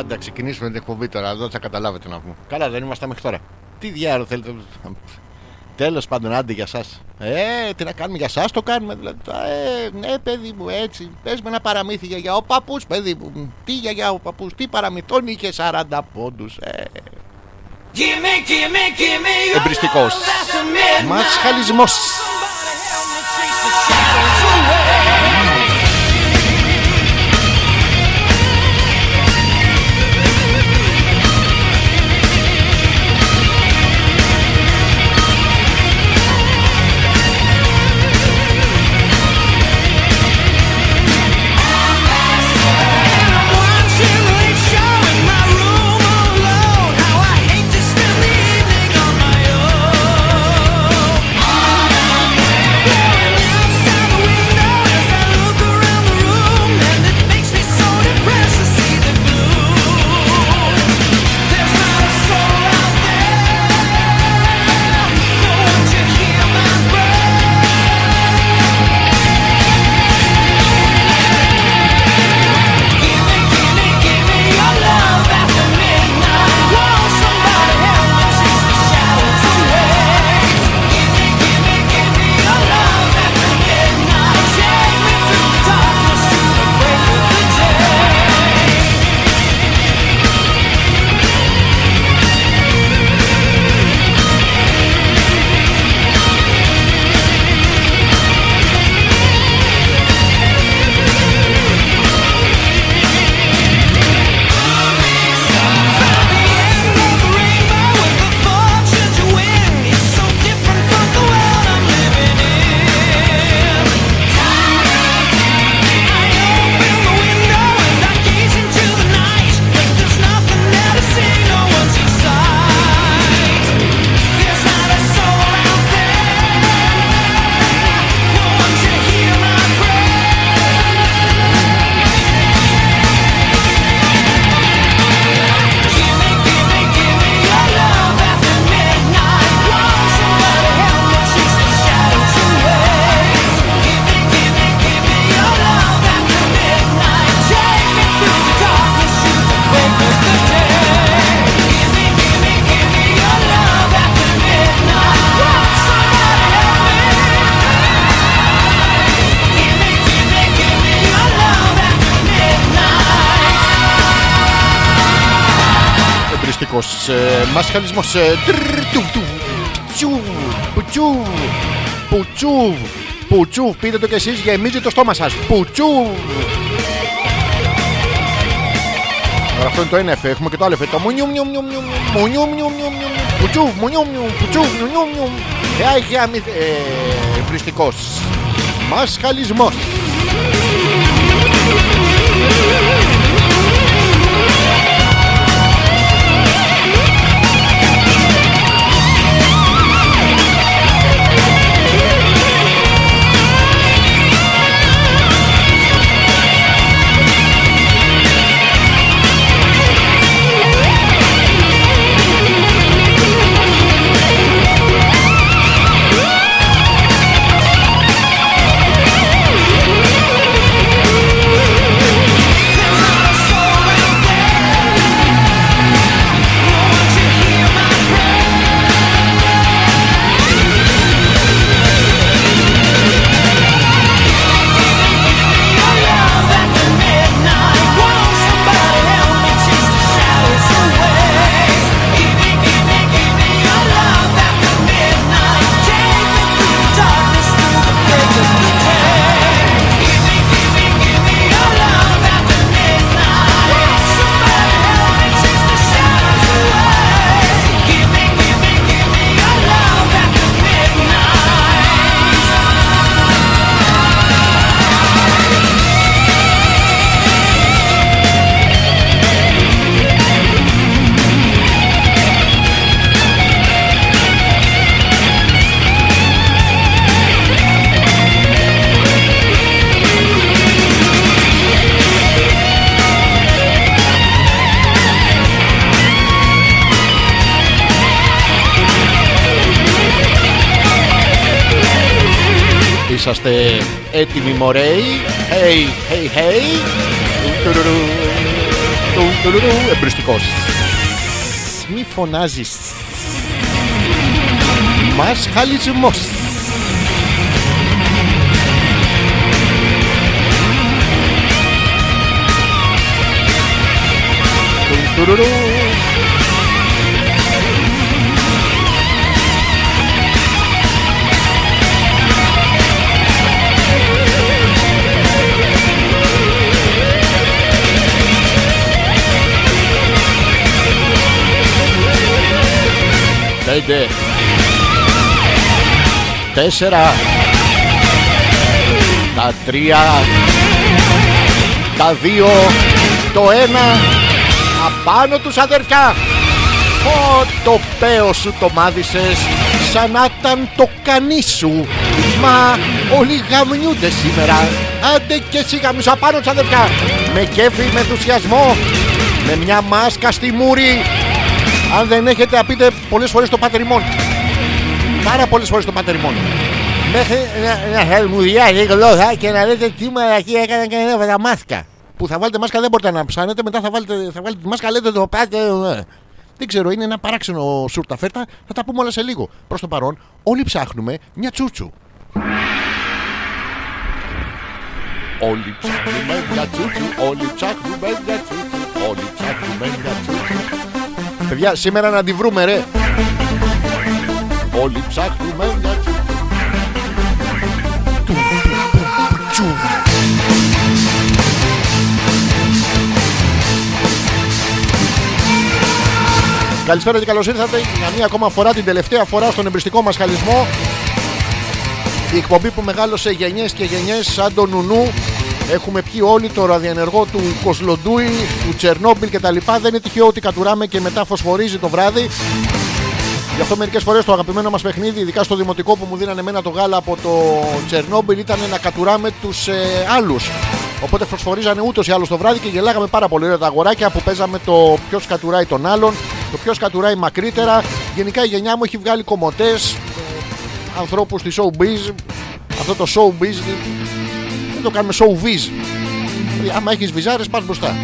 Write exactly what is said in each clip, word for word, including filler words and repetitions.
άντα ξεκινήσουμε την εκπομπή τώρα, εδώ θα καταλάβετε να πούμε. Καλά δεν ήμασταν μέχρι τώρα. Τι διάολο θέλετε. Τέλος πάντων, άντε για σας. Ε, τι να κάνουμε για σας, το κάνουμε δηλαδή. Ε, ναι παιδί μου, έτσι. Πες με ένα παραμύθι για, για ο παππούς, παιδί μου. Τι για, για ο παππούς, τι παραμυθόν είχε σαράντα πόντους. Ε. Εμπρηστικός Μασχαλισμός. Μασχαλισμός. Πουτσούβ, πουτσούβ, πουτσούβ. Πείτε το κι εσείς, γεμίζει το στόμα σας. Πουτσούβ. Τώρα αυτό είναι το ένα εφέ, έχουμε και το άλλο εφέ. Το μουνιουμιουμιουμιουμ, μουνιουμιουμιουμ, πουτσούβ, μουνιουμιουμ, πουτσούβ, μουνιουμιουμ. Εμπρηστικός Μασχαλισμός. Είσαστε έτοιμοι μωρέοι? Hey, hey, hey. Εμπρηστικός. Μη φωνάζεις. Μασχαλισμός. Πέντε, τέσσερα, τα τρία, τα δύο, το ένα, απάνω τους αδερφιά. Ω, το παίο σου το μάδισες σαν να ήταν το κανί σου. Μα όλοι γαμνιούνται σήμερα. Άντε και εσύ γαμνιούς, απάνω τους αδερφιά. Με κέφι, με ενθουσιασμό, με μια μάσκα στη μούρη. Αν δεν έχετε να πείτε πολλές φορές το Πάτερ ημών. Πάρα πολλές φορές το Πάτερ ημών. Μέχρι να, να χαλμουδιάζει η γλώσσα και να λέτε τι μαλακή έκανα και να έβαλα μάσκα. Που θα βάλετε μάσκα δεν μπορείτε να ψάνετε, μετά θα βάλετε, θα βάλετε τη μάσκα, λέτε το Πάτερ. Δεν ξέρω, είναι ένα παράξενο σούρτα φέρτα, θα τα πούμε όλα σε λίγο. Προς το παρόν, όλοι ψάχνουμε μια τσούτσου. Όλοι ψάχνουμε μια τσούτσου, όλοι ψάχνουμε μια τσούτσου, όλοι ψάχνουμε μια τσούτσου. Παιδιά, σήμερα να τη βρούμε, ρε. Όλοι ψάχνουμε μια τσούτσου. Καλησπέρα και καλώς ήρθατε για μία ακόμα φορά, την τελευταία φορά, στον εμπρηστικό μασχαλισμό. Η εκπομπή που μεγάλωσε γενιές και γενιές σαν τον Νουνού. Έχουμε πιει όλοι το ραδιενεργό του Κοσλοντούι, του Τσερνόμπιλ κτλ. Δεν είναι τυχαίο ότι κατουράμε και μετά φωσφορίζει το βράδυ. Γι' αυτό μερικές φορές το αγαπημένο μας παιχνίδι, ειδικά στο δημοτικό που μου δίνανε εμένα το γάλα από το Τσερνόμπιλ, ήταν να κατουράμε τους ε, άλλους. Οπότε φωσφορίζανε ούτως ή άλλως το βράδυ και γελάγαμε πάρα πολύ ωραία τα αγοράκια που παίζαμε το ποιος κατουράει τον άλλον, το ποιος κατουράει μακρύτερα. Γενικά η γενιά μου έχει βγάλει κομμωτές, ανθρώπους στη showbiz, αυτό το showbiz. Το κάνουμε show viz. Άμα έχεις βυζάρες πας μπροστά.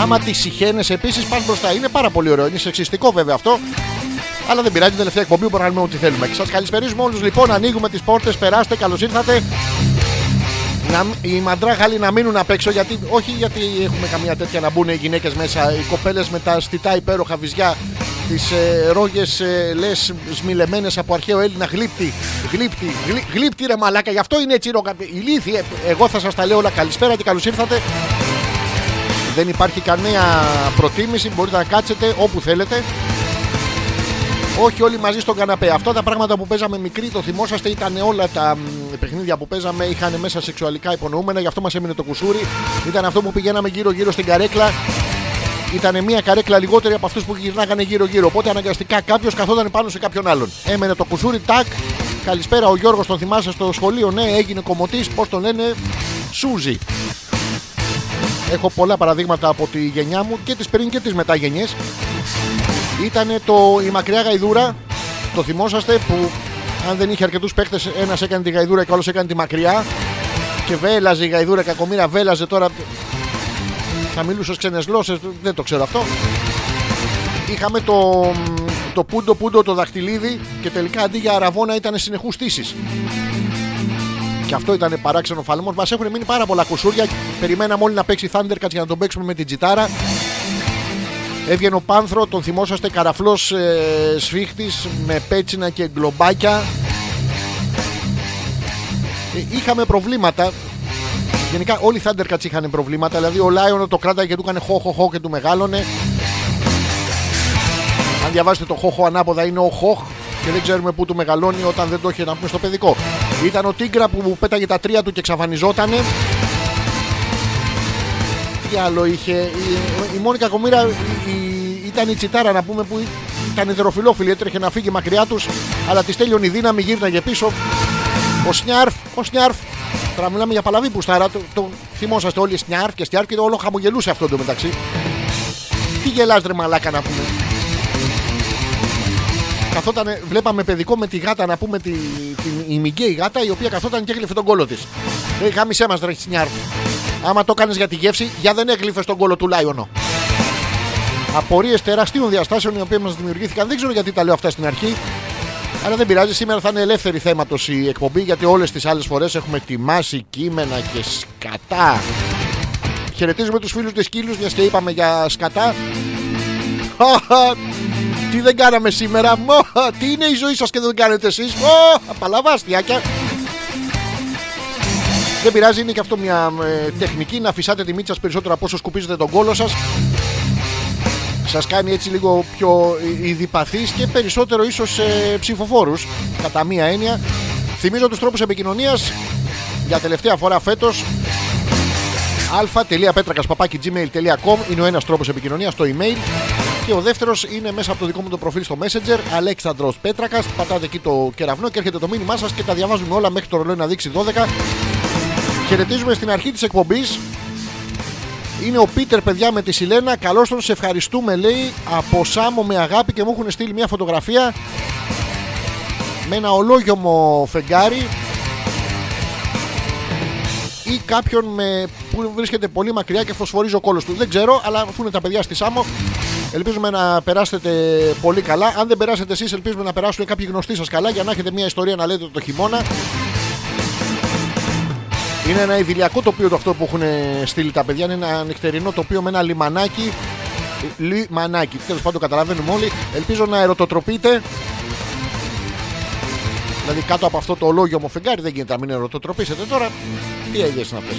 Άμα τις σιχαίνες επίσης πας μπροστά. Είναι πάρα πολύ ωραίο. Είναι σεξιστικό βέβαια αυτό. Αλλά δεν πειράζει, την τελευταία εκπομπή μπορούμε να κάνουμε ό,τι θέλουμε. Και σας καλησπερίζουμε όλους λοιπόν. Ανοίγουμε τις πόρτες. Περάστε. Καλώς ήρθατε. Να, οι μαντράχαλοι να μείνουν απ' έξω. Γιατί, όχι γιατί έχουμε καμία τέτοια να μπουν οι γυναίκες μέσα. Οι κοπέλες με τα στιτά υπέροχα βυζιά. Τις ε, ρόγες ε, λες σμιλεμένες από αρχαίο Έλληνα γλύπτη. Γλύπτη, γλύ, γλύπτη ρε μαλάκα. Γι' αυτό είναι έτσι ρογα... ηλίθιοι. Ε, εγώ θα σας τα λέω όλα. Καλησπέρα και καλώς ήρθατε. Δεν υπάρχει καμία προτίμηση. Μπορείτε να κάτσετε όπου θέλετε. Όχι όλοι μαζί στον καναπέ. Αυτά τα πράγματα που παίζαμε μικροί, το θυμόσαστε, ήταν όλα τα παιχνίδια που παίζαμε, είχαν μέσα σεξουαλικά υπονοούμενα. Γι' αυτό μας έμεινε το κουσούρι. Ήταν αυτό που πηγαίναμε γύρω-γύρω στην καρέκλα. Ήταν μια καρέκλα λιγότερη από αυτούς που γυρνάγανε γύρω-γύρω. Οπότε αναγκαστικά κάποιος καθόταν πάνω σε κάποιον άλλον. Έμενε το κουσούρι, τάκ. Καλησπέρα, ο Γιώργος, τον θυμάσαι στο σχολείο. Ναι, έγινε κομμωτής. Πώς τον λένε, Σούζι. Έχω πολλά παραδείγματα από τη γενιά μου και τις πριν και τις μεταγενιές. Ήτανε το, η μακριά γαϊδούρα. Το θυμόσαστε που αν δεν είχε αρκετούς παίχτες, ένας έκανε τη γαϊδούρα και ο άλλος έκανε τη μακριά. Και βέλαζε η γαϊδούρα, κακομοίρα βέλαζε τώρα. Θα μιλούσε ξένες γλώσσες, δεν το ξέρω αυτό. Είχαμε το, το πούντο πούντο το δαχτυλίδι και τελικά αντί για αραβόνα ήταν συνεχούς στήσεις. Και αυτό ήταν παράξενο φαλμός. Μας έχουν μείνει πάρα πολλά κουσούρια. Περιμέναμε όλοι να παίξει Thundercats για να τον παίξουμε με την τσιτάρα. Έβγαινε ο Πάνθρο, τον θυμόσαστε, καραφλός ε, σφίχτης με πέτσινα και γκλομπάκια. Ε, είχαμε προβλήματα. Γενικά όλοι οι Thundercats είχαν προβλήματα. Δηλαδή ο Λέων το κράταγε και του έκανε χοχοχο και του μεγάλωνε. Αν διαβάζετε το χοχο ανάποδα είναι ο χοχ και δεν ξέρουμε πού του μεγαλώνει όταν δεν το είχε, να πούμε, στο παιδικό. Ήταν ο Τίγρα που πέταγε τα τρία του και εξαφανιζότανε. Τι άλλο είχε. Η, η μόνη κακομοίρα η, η, ήταν η Τσιτάρα, να πούμε, που ήταν ετεροφιλόφιλη. Έτρεχε να φύγει μακριά τους, αλλά της τέλειωνε η δύναμη, γύρναγε πίσω. Ο Σνιάρφ, ο Σνιάρφ. Τώρα μιλάμε για παλαβή πουστάρα, το, το θυμόσαστε όλοι, Σνιάρφ και Σνιάρφ και όλο χαμογελούσε αυτό το μεταξύ. Τι γελάς ρε μαλάκα, να πούμε. Καθότανε, βλέπαμε παιδικό με τη γάτα, να πούμε, την ημιγκέη γάτα, η οποία καθόταν και έγλυφε τον κόλο της. Λέει, χάμισέ μας ρε Σνιάρφ. Άμα το κάνεις για τη γεύση, για δεν έγλυφες τον κόλο του Λάιονο. απορίες τεραστίων διαστάσεων οι οποίες μας δημιουργήθηκαν. Δεν ξέρω γιατί τα λέω αυτά στην αρχή, αλλά δεν πειράζει. Σήμερα θα είναι ελεύθερη θέματος η εκπομπή, γιατί όλες τις άλλες φορές έχουμε ετοιμάσει κείμενα και σκατά. Χαιρετίζουμε τους φίλους της Κύλους, μιας και είπαμε για σκατά. Τι δεν κάναμε σήμερα. Τι είναι η ζωή σας και δεν κάνετε εσείς. Απαλαβάστιακια. Δεν πειράζει, είναι και αυτό μια ε, τεχνική, να φυσάτε τη μύτη σας περισσότερο από όσο σκουπίζετε τον κόλο σας. Σας κάνει έτσι λίγο πιο ειδιπαθείς και περισσότερο ίσως ε, ψηφοφόρους, κατά μία έννοια. Θυμίζω τους τρόπους επικοινωνίας για τελευταία φορά φέτος. α τελεία πέτρακας παπάκι τζι μέιλ τελεία κομ είναι ο ένας τρόπος επικοινωνίας, το email. Και ο δεύτερος είναι μέσα από το δικό μου το προφίλ στο Messenger, Αλέξανδρος Πέτρακας. Πατάτε εκεί το κεραυνό και έρχεται το μήνυμά σας και τα διαβάζουμε όλα μέχρι το ρολόι να δείξει δώδεκα. Χαιρετίζουμε στην αρχή της εκπομπής. Είναι ο Πίτερ, παιδιά, με τη Σιλένα. Καλώς τον, σε ευχαριστούμε, λέει, από Σάμο με αγάπη, και μου έχουν στείλει μια φωτογραφία με ένα ολόγιομο φεγγάρι ή κάποιον με... που βρίσκεται πολύ μακριά και φωσφορίζει ο κόλος του. Δεν ξέρω, αλλά αφού είναι τα παιδιά στη Σάμο, ελπίζουμε να περάσετε πολύ καλά. Αν δεν περάσετε εσείς, ελπίζουμε να περάσουν κάποιοι γνωστοί σας καλά, για να έχετε μια ιστορία να λέτε το χειμώνα. Είναι ένα ιδηλιακό τοπίο το αυτό που έχουν στείλει τα παιδιά. Είναι ένα νυχτερινό τοπίο με ένα λιμανάκι. Λιμανάκι, τέλος πάντων, καταλαβαίνουμε όλοι. Ελπίζω να ερωτοτροπείτε. Δηλαδή, κάτω από αυτό το ολόγιο μου φεγγάρι δεν γίνεται να μην ερωτοτροπήσετε τώρα. Τι έγινε να πες.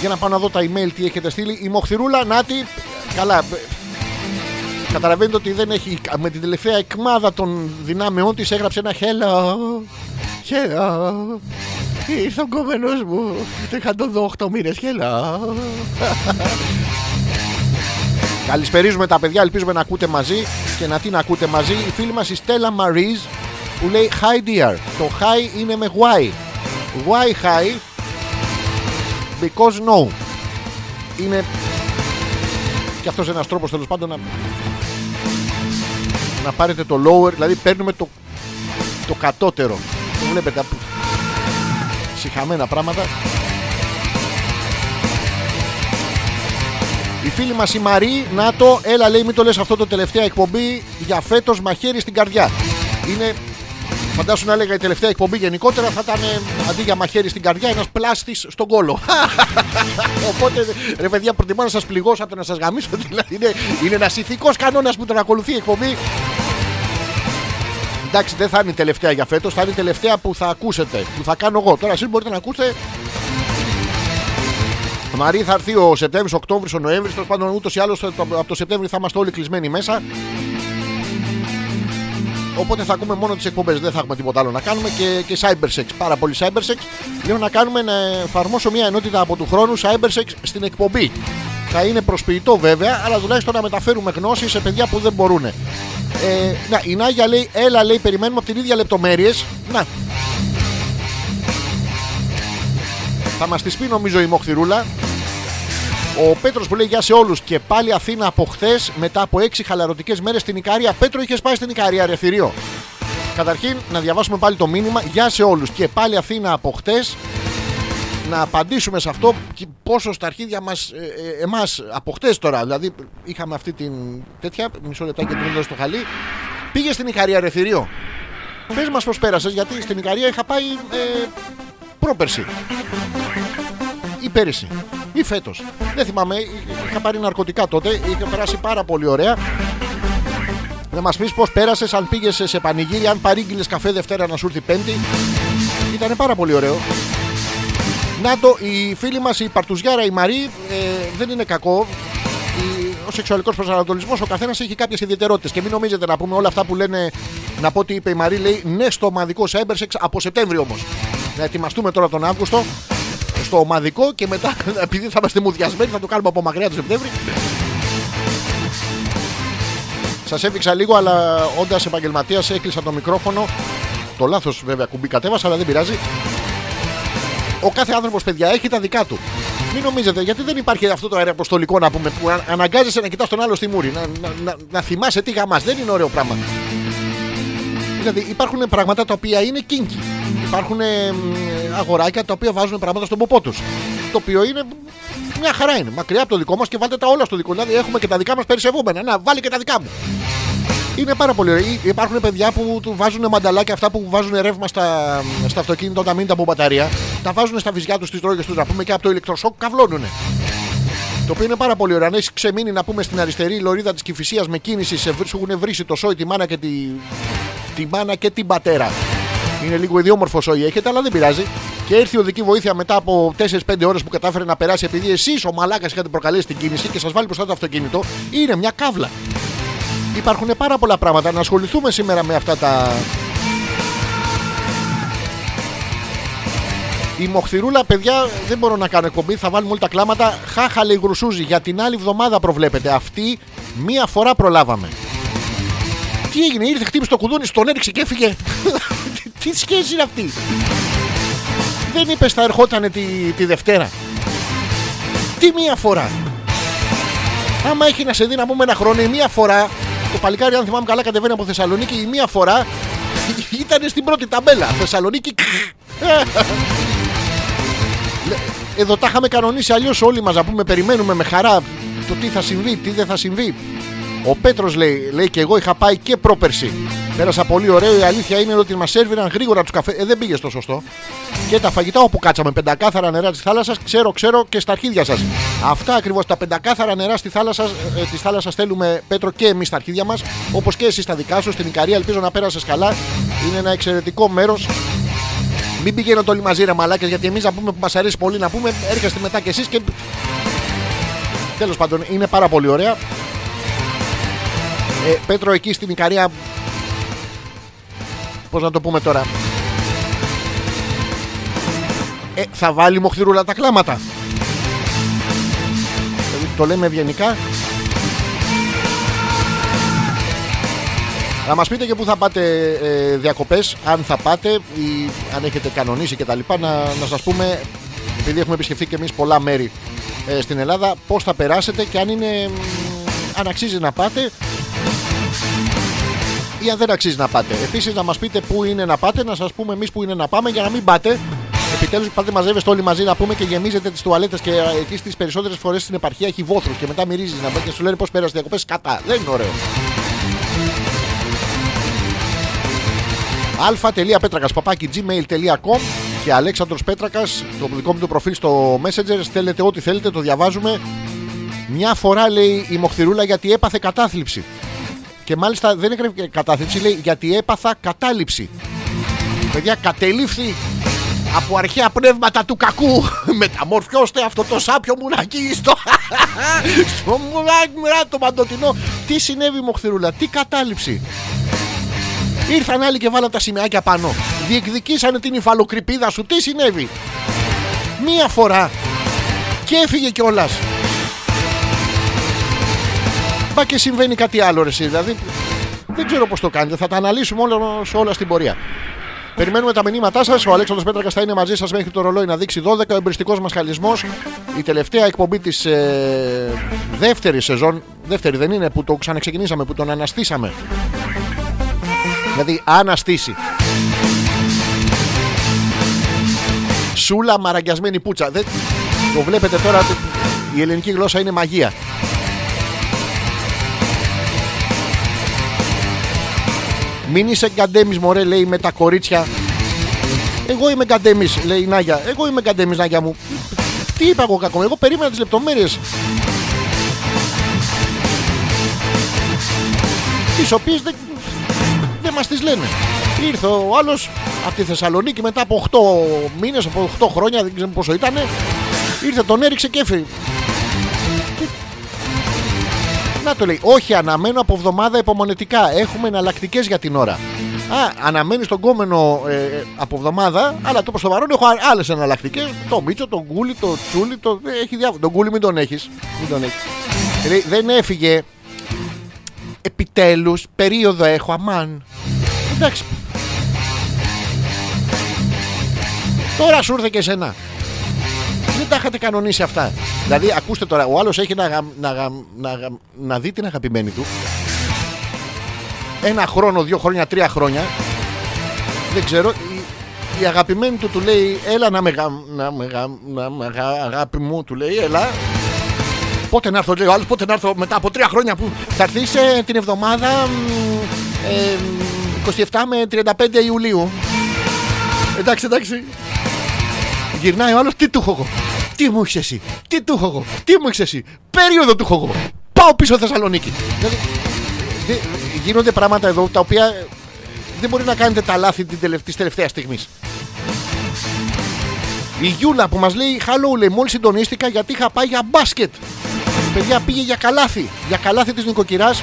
Για να πάω να δω τα email τι έχετε στείλει. Η Μοχθηρούλα, νάτι. Καλά. Καταλαβαίνετε ότι δεν έχει, με την τελευταία εκμάδα των δυνάμεών της έγραψε ένα hello, hello, ήρθε ο κόμενος μου, είχα τον δω οκτώ μήνες, hello. Καλησπερίζουμε τα παιδιά, ελπίζουμε να ακούτε μαζί και να τι να ακούτε μαζί. Η φίλη μας η Στέλλα Μαρίς που λέει hi dear, το hi είναι με why, why hi, because no, είναι και αυτός ένας τρόπος τέλος πάντων να... να πάρετε το lower, δηλαδή παίρνουμε το, το κατώτερο. Βλέπετε συχαμένα πράγματα. Η φίλη μας η Μαρή, να το, έλα λέει, μην το λες αυτό το τελευταία εκπομπή για φέτος, μαχαίρι στην καρδιά. Είναι, φαντάσου να έλεγα η τελευταία εκπομπή γενικότερα, θα ήταν αντί για μαχαίρι στην καρδιά ένας πλάστης στον κόλο. Οπότε ρε παιδιά, προτιμώ να σας πληγώσω από το να σας γαμίσω. Δηλαδή είναι, είναι ένας ηθικός κανόνας που τον ακολουθεί η εκπομπή. Εντάξει, δεν θα είναι η τελευταία για φέτος, θα είναι η τελευταία που θα ακούσετε, που θα κάνω εγώ. Τώρα εσείς μπορείτε να ακούσετε. Μαρή, θα έρθει ο Σεπτέμβρης, ο Οκτώβρης, ο Νοέμβρης. Τέλος πάντων, ούτως ή άλλως από το Σεπτέμβρη θα είμαστε όλοι κλεισμένοι μέσα. Οπότε θα ακούμε μόνο τις εκπομπές, δεν θα έχουμε τίποτα άλλο να κάνουμε. Και, και cybersex, πάρα πολύ cybersex. Λέω να κάνουμε, να εφαρμόσω μια ενότητα από του χρόνου cybersex στην εκπομπή. Θα είναι προσποιητό βέβαια, αλλά τουλάχιστον να μεταφέρουμε γνώση σε παιδιά που δεν μπορούν. Ε, να, η Νάγια λέει, έλα λέει, περιμένουμε από την ίδια λεπτομέρειες. Να. Θα μας τις πει νομίζω η Μοχθηρούλα. Ο Πέτρος που λέει γεια σε όλους και πάλι Αθήνα από χθες, μετά από έξι χαλαρωτικές μέρες στην Ικαρία. Πέτρο, είχες πάει στην Ικαρία, ρε θηρίο? Καταρχήν να διαβάσουμε πάλι το μήνυμα. Γεια σε όλους και πάλι Αθήνα από χθες. Να απαντήσουμε σε αυτό πόσο στα αρχίδια μας ε, ε, εμάς από χθες τώρα. Δηλαδή είχαμε αυτή την τέτοια μισό λεπτά και τρίτο στο χαλί. Πήγες στην Ικαρία, ρε θηρίο? Πες μας πώς πέρασες, γιατί στην Ικαρία είχα πάει ε, πρόπερση ή πέρυσι ή φέτος, δεν θυμάμαι, είχα πάρει ναρκωτικά τότε, είχε περάσει πάρα πολύ ωραία. Να μας πεις πώς πέρασες, αν πήγες σε πανηγύρι, αν παρήγγειλες καφέ Δευτέρα να σου έρθει Πέμπτη. Ήτανε πάρα πολύ ωραίο. Να το, η φίλη μας η Παρτουζιάρα η Μαρή, ε, δεν είναι κακό η, ο σεξουαλικός προσανατολισμός, ο καθένας έχει κάποιες ιδιαιτερότητες και μην νομίζετε να πούμε όλα αυτά που λένε. Να πω ότι είπε η Μαρή, λέει ναι στο ομαδικό cybersex από Σεπτέμβριο όμως. Να ετοιμαστούμε τώρα τον Αύγουστο στο ομαδικό και μετά, επειδή θα είμαστε μουδιασμένοι, θα το κάνουμε από μακριά το Σεπτέμβρη. Σας έφυξα λίγο, αλλά όντας επαγγελματίας έκλεισα το μικρόφωνο. Το λάθος βέβαια κουμπί κατέβασα, αλλά δεν πειράζει. Ο κάθε άνθρωπος, παιδιά, έχει τα δικά του. Μην νομίζετε, γιατί δεν υπάρχει αυτό το αεραποστολικό να πούμε, που αναγκάζεσαι να κοιτάς τον άλλο στη μούρη, να, να, να, να θυμάσαι τι γαμάς. Δεν είναι ωραίο πράγμα. Δηλαδή υπάρχουν πράγματα τα οποία είναι kinky. υπάρχουν ε, αγοράκια τα οποία βάζουν πράγματα στον ποπό τους. Το οποίο είναι μια χαρά, είναι μακριά από το δικό μας και βάλτε τα όλα στο δικό. Δηλαδή έχουμε και τα δικά μας περισεβούμενα. Να, βάλει και τα δικά μου. Είναι πάρα πολύ ωραία. Υπάρχουν παιδιά που βάζουν μανταλάκια αυτά που βάζουν ρεύμα στα, στα αυτοκίνητα όταν μείνουν από μπαταρία. Τα βάζουν στα βυζιά τους, στις τρόγες τους, να πούμε, και από το ηλεκτροσόκ καυλώνουνε. Το οποίο είναι πάρα πολύ ωραίο. Αν έχει ξεμείνει, να πούμε, στην αριστερή λωρίδα της Κηφισίας με κίνηση, σε έχουν βρήσει το σόι, τη μάνα και τη, τη μάνα και την πατέρα. Είναι λίγο ιδιόμορφο σόι έχετε, αλλά δεν πειράζει. Και ήρθε η οδική βοήθεια μετά από τέσσερις πέντε ώρες που κατάφερε να περάσει, επειδή εσείς ο μαλάκας είχατε προκαλέσει την κίνηση και σας βάλει μπροστά το αυτοκίνητο. Είναι μια καύλα. Υπάρχουν πάρα πολλά πράγματα. Να ασχοληθούμε σήμερα με αυτά τα. Η Μοχθηρούλα, παιδιά, δεν μπορώ να κάνω εκπομπή. Θα βάλουμε όλα τα κλάματα. Χάχα, λέει, γρουσούζι. Για την άλλη εβδομάδα προβλέπετε. Αυτή μία φορά προλάβαμε. Τι έγινε, ήρθε, χτύπησε το κουδούνι, στον έριξε και έφυγε. Τι σχέση είναι αυτή. Δεν είπες θα ερχόταν τη, τη Δευτέρα. Τι μία φορά. Άμα έχει να σε δει, να πούμε, ένα χρόνο, η μία φορά. Το παλικάρι, αν θυμάμαι καλά, κατεβαίνει από Θεσσαλονίκη. Η μία φορά ήταν στην πρώτη ταμπέλα. Θεσσαλονίκη. Εδώ τα είχαμε κανονίσει αλλιώς όλοι μας, να πούμε, περιμένουμε με χαρά το τι θα συμβεί, τι δεν θα συμβεί. Ο Πέτρος λέει, λέει και εγώ είχα πάει και πρόπερση. Πέρασα πολύ ωραίο. Η αλήθεια είναι ότι μας έρβηναν γρήγορα τους καφέ. Ε, δεν πήγες το σωστό. Και τα φαγητά όπου κάτσαμε. Πεντακάθαρα νερά της θάλασσας. Ξέρω, ξέρω και στα αρχίδια σας. Αυτά ακριβώς τα πεντακάθαρα νερά της θάλασσας, ε, της θάλασσας θέλουμε, Πέτρο, και εμείς στα αρχίδια μας. Όπως και εσείς στα δικά σου. Στην Ικαρία, ελπίζω να πέρασες καλά. Είναι ένα εξαιρετικό μέρος. Μην πηγαίνετε όλοι μαζί, ρε μαλάκες, γιατί εμείς, να πούμε, που μας αρέσει πολύ, να πούμε, έρχεστε μετά κι εσείς και. Τέλος πάντων, είναι πάρα πολύ ωραία. Ε, Πέτρο, εκεί στην Ικαρία. Πώς να το πούμε τώρα. Ε, θα βάλει Μοχθηρούλα τα κλάματα. Το λέμε ευγενικά. Να μας πείτε και πού θα πάτε ε, διακοπές, αν θα πάτε ή αν έχετε κανονίσει και τα λοιπά, να, να σας πούμε, επειδή έχουμε επισκεφθεί και εμείς πολλά μέρη ε, στην Ελλάδα, πώς θα περάσετε και αν είναι, ε, αν αξίζει να πάτε ή αν δεν αξίζει να πάτε. Επίσης να μας πείτε πού είναι να πάτε, να σας πούμε εμείς πού είναι να πάμε, για να μην πάτε. Επιτέλους πάτε, μαζεύεστε όλοι μαζί, να πούμε, και γεμίζετε τις τουαλέτες, και εκεί στις περισσότερες φορές στην επαρχία έχει βόθρους και μετά μυρίζει, να πάτε και σου λένε πώς πέρασες διακοπές, κατά. Δεν είναι ωραίο. α.πέτρακας παπάκι τζι μέιλ τελεία κομ και Αλέξανδρος Πέτρακας, το δικό μου το προφίλ στο Messenger. Στέλνετε ό,τι θέλετε, το διαβάζουμε. Μια φορά, λέει η Μοχθηρούλα, γιατί έπαθε κατάθλιψη. Και μάλιστα δεν έκανε κατάθλιψη, λέει, γιατί έπαθα κατάληψη. Παιδιά, κατελήφθη από αρχαία πνεύματα του κακού. Μεταμορφιώστε αυτό το σάπιο μουνάκι στο, στο μουνάκι, το μαντοτινό. Τι συνέβη, Μοχθηρούλα, τι κατάληψη. Ήρθαν άλλοι και βάλαν τα σημαίακια πάνω. Διεκδικήσανε την υφαλοκρηπίδα σου. Τι συνέβη. Μία φορά. Και έφυγε κιόλας. Μπα και συμβαίνει κάτι άλλο, ρε εσύ. Δηλαδή δεν ξέρω πώς το κάνετε. Θα τα αναλύσουμε όλα, όλα στην πορεία. Περιμένουμε τα μηνύματά σας. Ο Αλέξανδρος Πέτρακας θα είναι μαζί σας μέχρι το ρολόι να δείξει δώδεκα. Ο Εμπρηστικός Μασχαλισμός. Η τελευταία εκπομπή της ε, δεύτερης σεζόν. Δεύτερη δεν είναι, που το ξαναξεκινήσαμε, που τον αναστήσαμε. Δηλαδή αναστήσει. Σούλα μαραγκιασμένη πουτσα. Δεν... Το βλέπετε τώρα. Η ελληνική γλώσσα είναι μαγεία. Μην είσαι γκαντέμις, μωρέ, λέει, με τα κορίτσια. Εγώ είμαι γκαντέμις, λέει η Νάγια. Εγώ είμαι γκαντέμις, Νάγια μου. Τι είπα εγώ κακό? Εγώ περίμενα τις λεπτομέρειες, τις οποίες δεν... δεν μας τις λένε. Ήρθε ο άλλος από τη Θεσσαλονίκη μετά από οκτώ μήνες, από οκτώ χρόνια, δεν ξέρω πόσο ήταν. Ήρθε, τον έριξε και έφυγε. Και... να το λέει. Όχι, αναμένω από εβδομάδα υπομονετικά. Έχουμε εναλλακτικές για την ώρα. Α, αναμένει τον κόμενο ε, από εβδομάδα, αλλά το προς το παρόν έχω άλλες εναλλακτικές. Το Μίτσο, τον Κούλι, το Τσούλι, το... έχει διάφορα. Τον Κούλι μην τον έχεις. Μην τον έχεις. Δηλαδή, δεν έφυγε. Επιτέλους, περίοδο έχω, αμάν. Εντάξει. Τώρα σου ήρθε και εσένα. Δεν τα είχατε κανονίσει αυτά. Δηλαδή, ακούστε τώρα, ο άλλος έχει να, να, να, να, να δει την αγαπημένη του ένα χρόνο, δύο χρόνια, τρία χρόνια. Δεν ξέρω. η αγαπημένη του του λέει έλα να μεγα, να μεγα, να μεγα, αγάπη μου, του λέει έλα. Πότε να έρθω, λέει ο άλλος, πότε να έρθω, μετά από τρία χρόνια που θα έρθει ε, την εβδομάδα ε, είκοσι επτά με τριάντα πέντε Ιουλίου. Εντάξει, εντάξει. Γυρνάει ο άλλος, τι του έχω εγώ, τι μου έχεις εσύ, τι του έχω εγώ, τι μου έχεις εσύ, περίοδο του έχω εγώ. Πάω πίσω Θεσσαλονίκη. Δηλαδή, δε, γίνονται πράγματα εδώ τα οποία δεν μπορεί να κάνετε τα λάθη της τελευταίας στιγμής. Η Γιούλα που μας λέει «Χαλό, λέει, μόλις συντονίστηκα γιατί είχα πάει για μπάσκετ». Η παιδιά πήγε για καλάθι, για καλάθι της νοικοκυράς.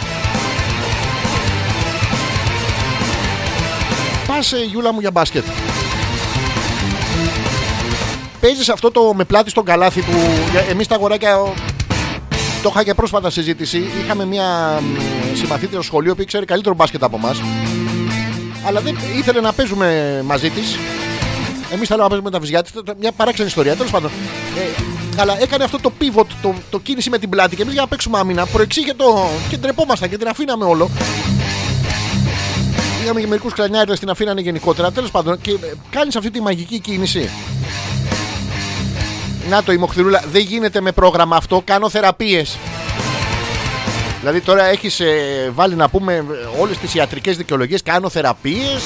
Πας Γιούλα μου για μπάσκετ. Παίζεις αυτό το με πλάτη στον καλάθι που εμείς τα αγοράκια... Το είχα και πρόσφατα συζήτηση. Είχαμε μια συμπαθήτρια στο σχολείο που ξέρει καλύτερο μπάσκετ από εμάς. Αλλά δεν ήθελε να παίζουμε μαζί της. Εμείς θέλαμε να παίζουμε τα βυζιά της. Μια παράξενη ιστορία, τέλος πάντων. Ε, αλλά έκανε αυτό το pivot, το, το κίνηση με την πλάτη. Και εμείς για να παίξουμε άμυνα, προεξήγε το. Και ντρεπόμασταν και την αφήναμε όλο. Είχαμε και μερικούς κλανιάριδες, την αφήνανε γενικότερα. Τέλος πάντων, και κάνεις αυτή τη μαγική κίνηση. Να το η Μοχθηρούλα, δεν γίνεται με πρόγραμμα αυτό. Κάνω θεραπείες. Δηλαδή τώρα έχεις ε, βάλει να πούμε όλες τις ιατρικές δικαιολογίες. Κάνω θεραπείες,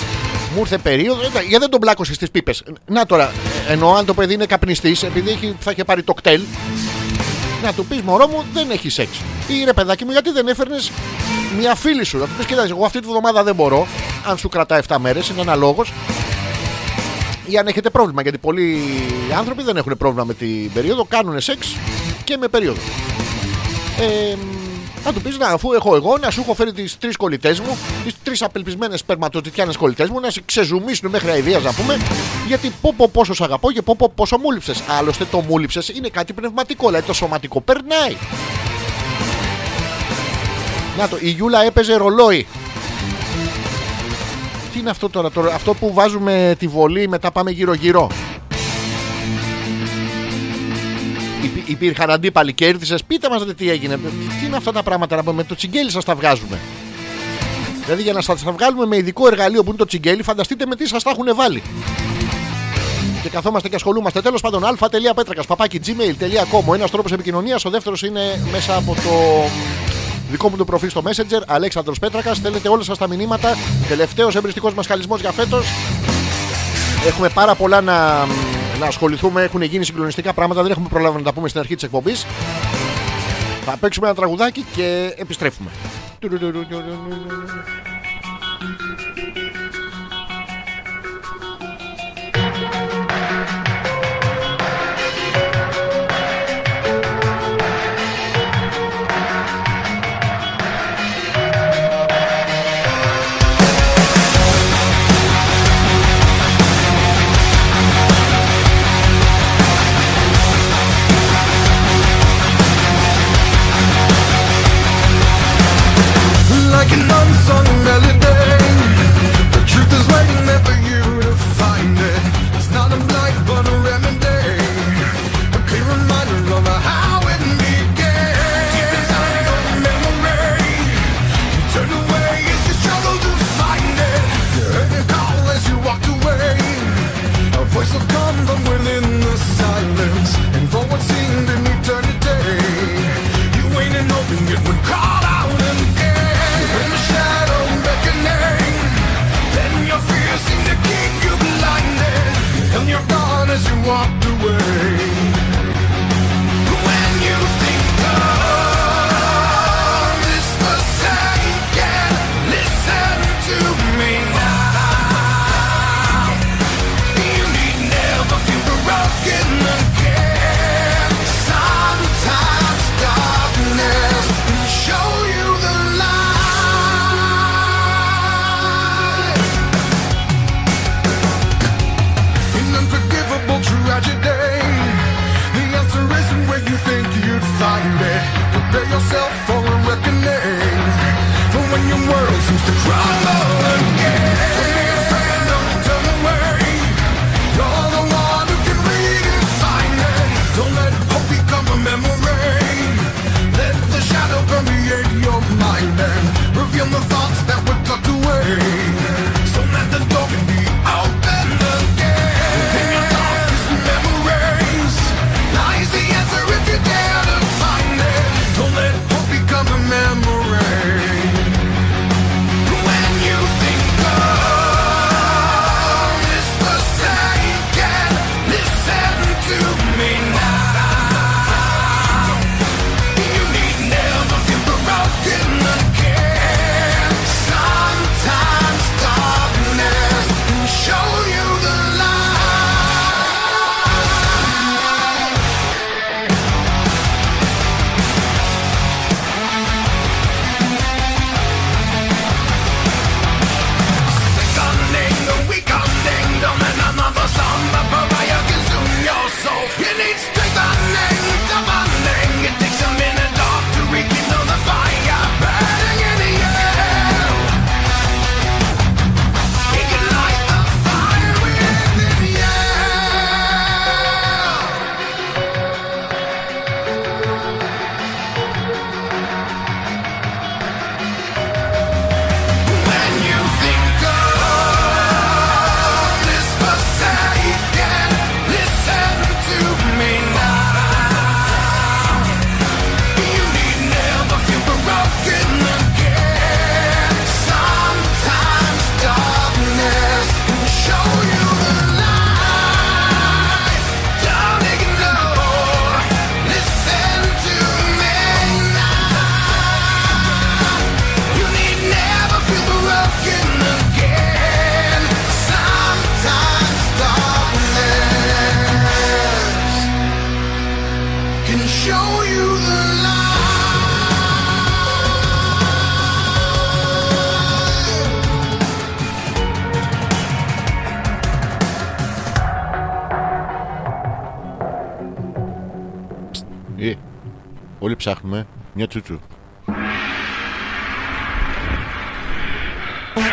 μου ήρθε περίοδος. Γιατί δεν τον μπλάκωσες στις πίπες. Να τώρα, ενώ αν το παιδί είναι καπνιστής, επειδή έχει, θα είχε πάρει το κτέλ, να του πεις μωρό μου δεν έχει σεξ. Ή ρε παιδάκι μου, γιατί δεν έφερνες μια φίλη σου. Να του πεις κοιτάξτε, εγώ αυτή τη βδομάδα δεν μπορώ. Αν σου κρατά επτά μέρες, είναι ένα λόγος. Ή αν έχετε πρόβλημα, γιατί πολλοί άνθρωποι δεν έχουν πρόβλημα με την περίοδο, κάνουν σεξ και με περίοδο. Ε, να του πεις, να, αφού έχω εγώ, να σου έχω φέρει τις τρεις κολλητές μου, τις τρεις απελπισμένες σπερματοτιτιάνες κολλητές μου, να σε ξεζουμίσουν μέχρι αηδίας να πούμε, γιατί πω, πω πόσο σ' αγαπώ και πω, πω πόσο μου λείψες. Άλλωστε το μου λείψες είναι κάτι πνευματικό, δηλαδή το σωματικό περνάει. Να το, η Γιούλα έπαιζε ρολόι. Τι είναι αυτό τώρα, τώρα, αυτό που βάζουμε τη βολή, μετά πάμε γύρω-γύρω. Υ- υπήρχαν αντίπαλοι, κέρδισες, πείτε μας τι έγινε. Τι είναι αυτά τα πράγματα, με το τσιγκέλι σας τα βγάζουμε. Δηλαδή για να σας τα βγάλουμε με ειδικό εργαλείο που είναι το τσιγκέλι, φανταστείτε με τι σας τα έχουν βάλει. Και καθόμαστε και ασχολούμαστε. Τέλος πάντων, α τελεία πέτρακας παπάκι τζι μέιλ τελεία κομ ο ένας τρόπος επικοινωνίας, ο δεύτερος είναι μέσα από το... δικό μου το προφίλ στο Messenger, Αλέξανδρος Πέτρακας. Στέλνετε όλα σας τα μηνύματα. Τελευταίος εμπρηστικός μασχαλισμός για φέτος. Έχουμε πάρα πολλά να, να ασχοληθούμε. Έχουν γίνει συγκλονιστικά πράγματα. Δεν έχουμε προλάβει να τα πούμε στην αρχή της εκπομπής. Θα παίξουμε ένα τραγουδάκι και επιστρέφουμε. So that the door can be open again. Ε, όλοι ψάχνουμε μια τσούτσου.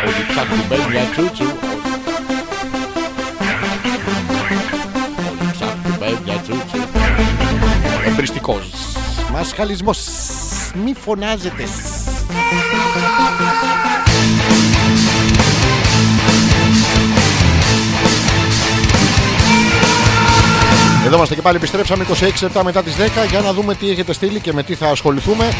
Όλοι ψάχνουμε μια τσούτσου. Όλοι ψάχνουμε μια τσούτσου. Εμπρηστικός μασχαλισμός. Μη φωνάζετε. Εδώ είμαστε και πάλι, επιστρέψαμε είκοσι έξι λεπτά μετά τις δέκα για να δούμε τι έχετε στείλει και με τι θα ασχοληθούμε.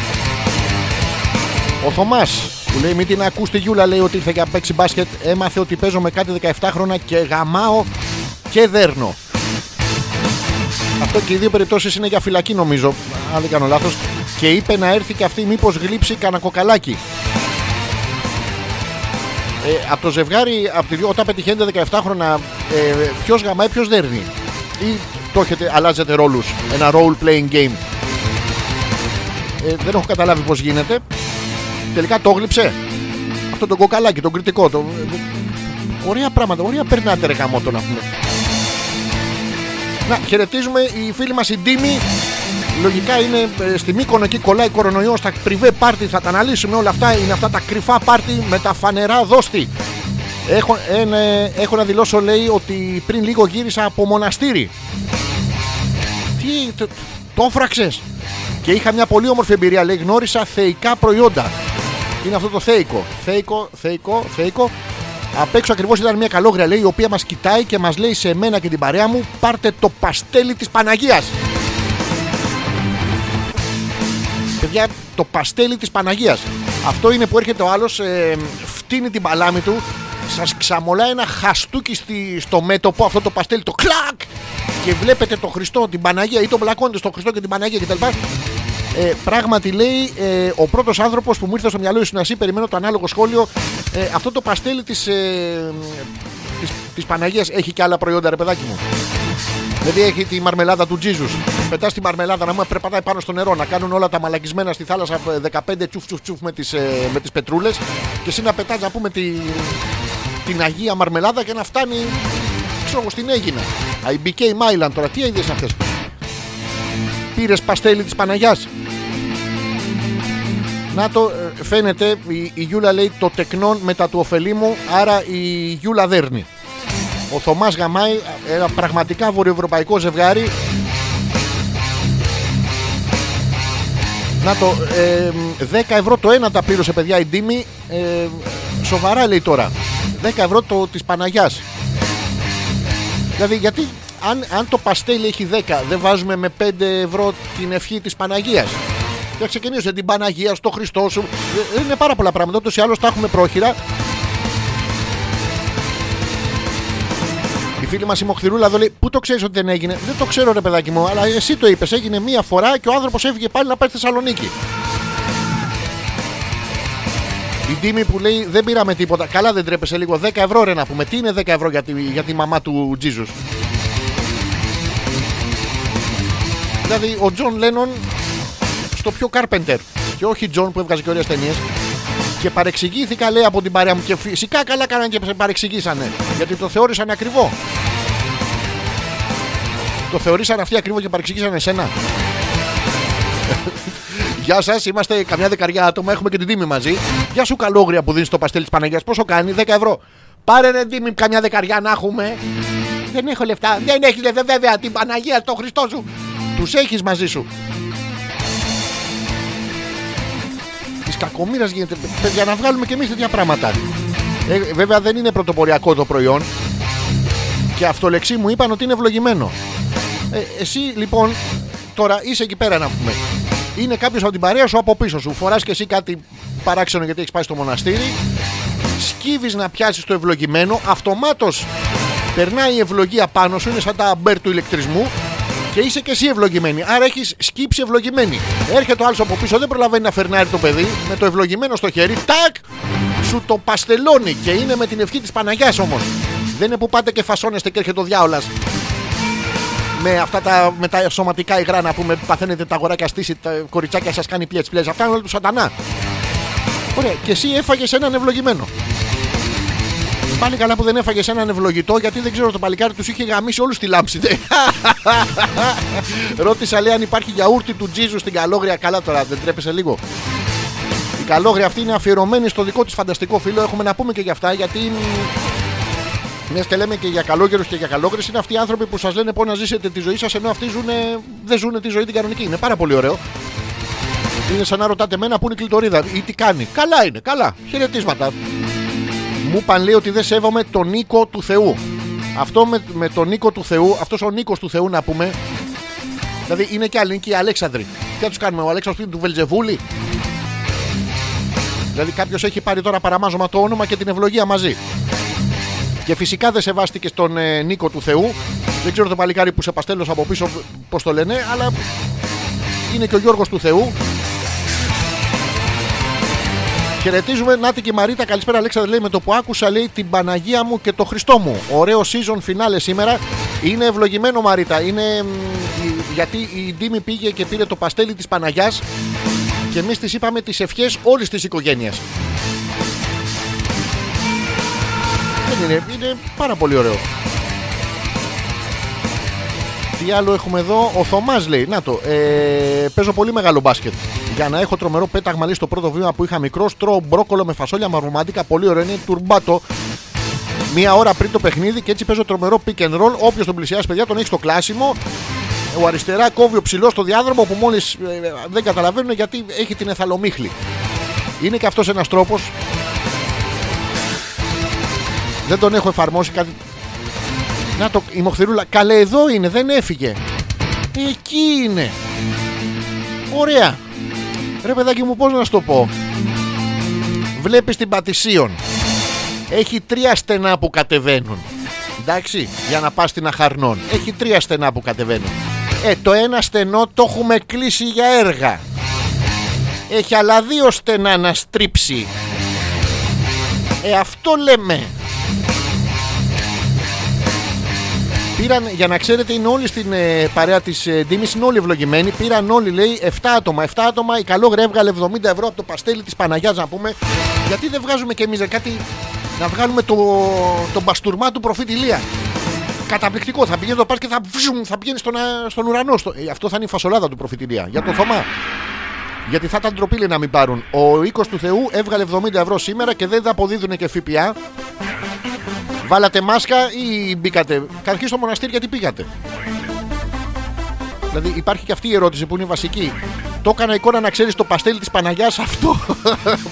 Ο Θωμάς που λέει: μην την ακούς τη Γιούλα, λέει ότι ήρθε για παίξει μπάσκετ. Έμαθε ότι παίζω με κάτι δεκαεπτά χρόνια και γαμάω και δέρνω. Αυτό και οι δύο περιπτώσεις είναι για φυλακή, νομίζω, αν δεν κάνω λάθος. Και είπε να έρθει και αυτή, μήπως γλύψει κανένα κοκαλάκι. Ε, από το ζευγάρι, από τη, όταν πετυχαίνετε δεκαεπτά χρόνια, ε, ποιος γαμάει, ποιος δέρνει. Ή το έχετε, αλλάζετε ρόλους, ένα role playing game. ε, Δεν έχω καταλάβει πως γίνεται. Τελικά το γλύψε αυτό το κοκαλάκι, το κριτικό το... Ωραία πράγματα, ωραία περνάτε ρε γαμότο να πούμε. Να χαιρετίζουμε οι φίλοι μας οι Ντίμοι. Λογικά είναι στη Μύκονο, εκεί κολλάει κορονοϊός. Τα πριβέ πάρτι θα τα αναλύσουμε όλα αυτά. Είναι αυτά τα κρυφά πάρτι με τα φανερά δώστη. Έχω, εν, ε, έχω να δηλώσω, λέει, ότι πριν λίγο γύρισα από μοναστήρι. Τι, το, το φράξες. Και είχα μια πολύ όμορφη εμπειρία, λέει, γνώρισα θεϊκά προϊόντα. Είναι αυτό το θέικο. Θέικο, θέικο, θέικο. Απ' έξω ακριβώς ήταν μια καλόγρια, λέει, η οποία μας κοιτάει και μας λέει σε μένα και την παρέα μου: πάρτε το παστέλι της Παναγίας. Παιδιά, το παστέλι της Παναγίας. Αυτό είναι που έρχεται ο άλλος, ε, φτύνει την παλάμη του, σας ξαμολάει ένα χαστούκι στη, στο μέτωπο, αυτό το παστέλι, το κλακ, και βλέπετε το Χριστό, την Παναγία, ή τον μπλακώνετε στο Χριστό και την Παναγία κτλ. Ε, πράγματι, λέει, ε, ο πρώτος άνθρωπος που μου ήρθε στο μυαλό, η Συνασή, περιμένω το ανάλογο σχόλιο. Ε, αυτό το παστέλι της, ε, της, της Παναγίας έχει και άλλα προϊόντα, ρε παιδάκι μου. Δηλαδή έχει τη μαρμελάδα του Τζίζους. Πετάς τη μαρμελάδα να μου περπατάει πάνω στο νερό. Να κάνουν όλα τα μαλακισμένα στη θάλασσα δεκαπέντε τσουφ τσουφ τσουφ με τις, ε, με τις πετρούλες. Και εσύ να πετάς να πούμε τη, την Αγία Μαρμελάδα και να φτάνει ξέρω, στην Αίγινα. I became Island τώρα. Τι είδες αυτές. Πήρες παστέλι της Παναγιάς. Να το ε, φαίνεται η, η Γιούλα, λέει, το τεκνόν μετά του ωφελή μου. Άρα η Γιούλα δέρνει. Ο Θωμάς γαμάει, ένα πραγματικά βορειοευρωπαϊκό ζευγάρι. Να το, ε, δέκα ευρώ το ένα τα πλήρωσε, παιδιά, η Ντίμη. Ε, σοβαρά, λέει τώρα. δέκα ευρώ το της Παναγιάς. Δηλαδή, γιατί αν, αν το παστέλι έχει δέκα, δεν βάζουμε με πέντε ευρώ την ευχή της Παναγίας. Και ξεκινήσετε την Παναγία, στο Χριστό σου. Ε, είναι πάρα πολλά πράγματα, ούτως ή άλλως τα έχουμε πρόχειρα. Φίλη μας η Μοχθηρούλα εδώ λέει: πού το ξέρεις ότι δεν έγινε. Δεν το ξέρω, ρε παιδάκι μου, αλλά εσύ το είπες. Έγινε μία φορά και ο άνθρωπος έφυγε πάλι να πάει στη Θεσσαλονίκη. Η Ντίμη που λέει: δεν πήραμε τίποτα. Καλά, δεν τρέπεσαι λίγο. δέκα ευρώ ρε να πούμε. Τι είναι δέκα ευρώ για τη, για τη μαμά του Τζίζους. Δηλαδή ο Τζον Λένον στο πιο Κάρπεντερ. Και όχι Τζον που έβγαζε και ωραίες ταινίες. Και παρεξηγήθηκα, λέει, από την παρέα μου. Και φυσικά καλά κάνανε και παρεξηγήσανε. Γιατί το θεώρησαν ακριβό. Το θεωρήσαν αυτοί ακριβό και παρεξηγήσανε εσένα. Γεια σας, είμαστε καμιά δεκαριά άτομα. Έχουμε και την Τίμη μαζί. Γεια σου, καλόγρια που δίνεις το παστέλι της Παναγιάς. Πόσο κάνει, δέκα ευρώ. Πάρε ρε Τίμη, καμιά δεκαριά να έχουμε. Δεν έχω λεφτά. Δεν έχεις λεφτά, βέβαια. Την Παναγία, το Χριστό σου. Τους έχεις μαζί σου. Κακομοίρας γίνεται, για να βγάλουμε και εμείς τέτοια πράγματα. Ε, βέβαια δεν είναι πρωτοποριακό το προϊόν και αυτολεξί μου είπαν ότι είναι ευλογημένο. Ε, εσύ λοιπόν τώρα είσαι εκεί πέρα να πούμε. Είναι κάποιος από την παρέα σου από πίσω σου. Φοράς και εσύ κάτι παράξενο γιατί έχεις πάει στο μοναστήρι. Σκύβεις να πιάσεις το ευλογημένο. Αυτομάτως περνάει η ευλογία πάνω σου. Είναι σαν τα μπέρ του ηλεκτρισμού. Και είσαι και εσύ ευλογημένη. Άρα έχεις σκύψει ευλογημένη. Έρχεται ο άλλος από πίσω, δεν προλαβαίνει να φερνάρει το παιδί. Με το ευλογημένο στο χέρι, τάκ! Σου το παστελώνει. Και είναι με την ευχή της Παναγιάς όμως. Δεν είναι που πάτε και φασώνεστε και έρχεται ο διάολας. Με αυτά τα, με τα σωματικά υγρά να πούμε. Παθαίνετε τα αγοράκια στήσει, τα κοριτσάκια σας κάνει πιέτς πλέζα. Αυτά είναι όλα του σατανά. Ωραία. Και εσύ έφαγες έναν ευλογημένο. Πάλι καλά που δεν έφαγες έναν ευλογητό, γιατί δεν ξέρω, το παλικάρι τους είχε γαμίσει όλους τη λάμψη. Ρώτησα, λέει, αν υπάρχει γιαούρτι του Τζίζου στην Καλόγρια. Καλά τώρα, δεν τρέπεσαι λίγο? Η Καλόγρια αυτή είναι αφιερωμένη στο δικό της φανταστικό φίλο. Έχουμε να πούμε και για αυτά, γιατί μιας και λέμε και για καλόγερους και για καλόγρες, είναι αυτοί οι άνθρωποι που σας λένε πώς να ζήσετε τη ζωή σας, ενώ αυτοί ζουνε, δεν ζουν τη ζωή την κανονική. Είναι πάρα πολύ ωραίο. Είναι σαν να ρωτάτε εμένα που είναι η κλειτορίδα ή τι κάνει. Καλά είναι, καλά. Χαιρετίσματα. Μου είπαν, λέει, ότι δεν σέβομαι τον Νίκο του Θεού. Αυτό με, με τον Νίκο του Θεού, αυτός ο Νίκος του Θεού να πούμε. Δηλαδή είναι και άλλοι, είναι και οι Αλέξανδροι. Τι θα τους κάνουμε, ο Αλέξανδρος είναι του Βελζεβούλη. Δηλαδή κάποιος έχει πάρει τώρα παραμάζωμα το όνομα και την ευλογία μαζί. Και φυσικά δεν σεβάστηκε στον ε, Νίκο του Θεού. Δεν ξέρω το παλικάρι που σε παστέλος από πίσω πώς το λένε, αλλά είναι και ο Γιώργος του Θεού. Χαιρετίζουμε, Νάτι και Μαρίτα. Καλησπέρα, Αλέξανδρε. Λέει, με το που άκουσα, λέει, την Παναγία μου και το Χριστό μου. Ωραίο season finale σήμερα. Είναι ευλογημένο, Μαρίτα. Είναι γιατί η Ντίμη πήγε και πήρε το παστέλι της Παναγιάς και εμείς της είπαμε τις ευχές όλης της οικογένειας. Δεν είναι, είναι πάρα πολύ ωραίο. Τι άλλο έχουμε εδώ? Ο Θωμάς λέει, να το, ε, παίζω πολύ μεγάλο μπάσκετ. Για να έχω τρομερό πέταγμα, λέει, στο πρώτο βήμα που είχα μικρός. Τρώω μπρόκολο με φασόλια μαυρομάντικα. Πολύ ωραίο, είναι τουρμπάτο. Μία ώρα πριν το παιχνίδι και έτσι παίζω τρομερό pick and roll. Όποιος τον πλησιάσει, παιδιά, τον έχει στο κλάσιμο. Ο αριστερά κόβει ο ψηλός στο διάδρομο που μόλις ε, δεν καταλαβαίνουν γιατί έχει την εθαλομίχλη. Είναι και αυτός ένας τρόπος. Δεν τον έχω εφαρμόσει κάτι. Να το, η Μοχθηρούλα. Καλέ, εδώ είναι, δεν έφυγε. Εκεί είναι. Ωραία. Ρε παιδάκι μου, πώς να σου το πω. Βλέπεις την Πατησίων. Έχει τρία στενά που κατεβαίνουν. Εντάξει, για να πας στην Αχαρνών. Έχει τρία στενά που κατεβαίνουν. Ε, το ένα στενό το έχουμε κλείσει για έργα. Έχει άλλα δύο στενά να στρίψει. Ε, αυτό λέμε. Πήραν, για να ξέρετε, είναι όλοι στην ε, παρέα της ε, Ντίμης, είναι όλοι ευλογημένοι. Πήραν όλοι, λέει, εφτά άτομα εφτά άτομα. Η Καλόγρια έβγαλε εβδομήντα ευρώ από το παστέλι της Παναγιάς, να πούμε. Γιατί δεν βγάζουμε κι εμείς κάτι, να βγάλουμε το, το μπαστούρμα του προφήτη Ηλία. Καταπληκτικό, θα πηγαίνει το πάρκ και θα, βζουμ, θα πηγαίνει στον, στον ουρανό στο, ε, αυτό θα είναι η φασολάδα του προφήτη Ηλία. Για τον Θωμά, γιατί θα ήταν ντροπή να μην πάρουν. Ο οίκος του Θεού έβγαλε εβδομήντα ευρώ σήμερα και δεν θα αποδίδουν και ΦΠΑ. Βάλατε μάσκα ή μπήκατε? Καταρχήν στο μοναστήρι γιατί πήγατε? Δηλαδή υπάρχει και αυτή η ερώτηση που είναι βασική. Το έκανα εικόνα, να ξέρεις, το παστέλι της Παναγιάς, αυτό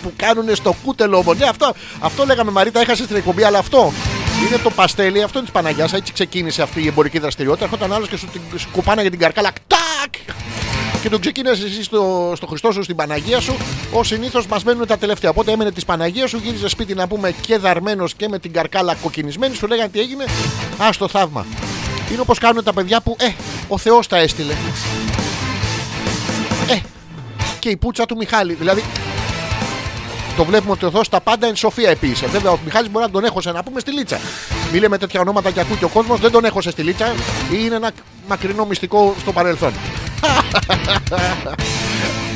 που κάνουνε στο κούτελο όμως. Ναι, αυτό, αυτό λέγαμε, Μαρίτα, έχασες την εκπομπή, αλλά αυτό είναι το παστέλι, αυτό είναι της Παναγιάς. Έτσι ξεκίνησε αυτή η εμπορική δραστηριότητα. Έρχονταν άλλος και σου την κουπάνα για την καρκάλα. Κτάκ! Και τον ξεκίνησε εσύ στο, στο Χριστό σου, στην Παναγία σου. Ως συνήθως μας μένουν τα τελευταία. Οπότε έμενε της Παναγίας σου, γύριζε σπίτι, να πούμε, και δαρμένος και με την καρκάλα κοκκινισμένη. Σου λέγανε τι έγινε. Α, στο θαύμα. Είναι όπως κάνουν τα παιδιά που, ε, ο Θεός τα έστειλε. Ε, και η πουτσα του Μιχάλη. Δηλαδή, το βλέπουμε ότι ο Θεός τα πάντα εν σοφία επίσης. Βέβαια, ο Μιχάλης μπορεί να τον έχωσε, να πούμε, στη λίτσα. Μη λέμε τέτοια ονόματα και ακούει και ο κόσμος, δεν τον έχωσε στη λίτσα. Ή είναι ένα μακρινό μυστικό στο παρελθόν.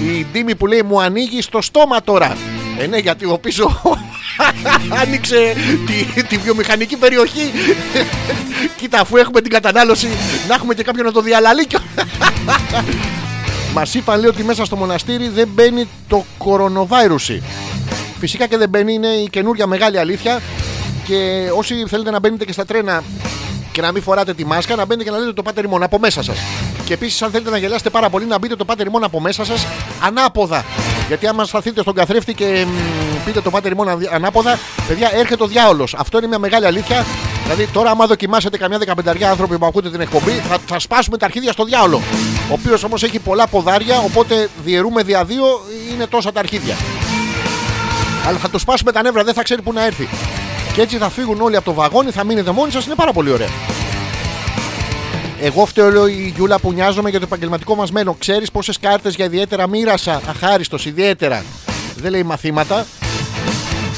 Η Ντίμη που λέει, μου ανοίγει στο στόμα τώρα. Ε, ναι, γιατί ο πίσω άνοιξε τη, τη βιομηχανική περιοχή. Κοίτα, αφού έχουμε την κατανάλωση, να έχουμε και κάποιον να το διαλαλεί. Μας είπαν, λέει, ότι μέσα στο μοναστήρι δεν μπαίνει το κορονοβάιρουσι. Φυσικά και δεν μπαίνει, είναι η καινούρια μεγάλη αλήθεια. Και όσοι θέλετε να μπαίνετε και στα τρένα και να μην φοράτε τη μάσκα, να μπαίνετε και να λέτε το Πάτερ ημών από μέσα σας. Και επίσης, αν θέλετε να γελάσετε πάρα πολύ, να μπείτε το Πάτερ ημών από μέσα σας ανάποδα. Γιατί άμα σταθείτε στον καθρέφτη και μ, πείτε το Πάτερ ημών ανάποδα, παιδιά, έρχεται ο διάολος. Αυτό είναι μια μεγάλη αλήθεια. Δηλαδή, τώρα, άμα δοκιμάσετε καμιά δεκαπενταριά άνθρωποι που ακούτε την εκπομπή, θα, θα σπάσουμε τα αρχίδια στο διάολο. Ο οποίος όμως έχει πολλά ποδάρια, οπότε διαιρούμε δια δύο, είναι τόσα τα αρχίδια. Αλλά θα το σπάσουμε τα νεύρα, δεν θα ξέρει πού να έρθει. Και έτσι θα φύγουν όλοι από το βαγόνι, θα μείνετε μόνοι σας, είναι πάρα πολύ ωραία. Εγώ φταίω, λέω, η Γιούλα που νοιάζομαι για το επαγγελματικό μας μένο. Ξέρεις πόσες κάρτες για ιδιαίτερα μοίρασα? Αχάριστος, ιδιαίτερα. Δεν λέει μαθήματα.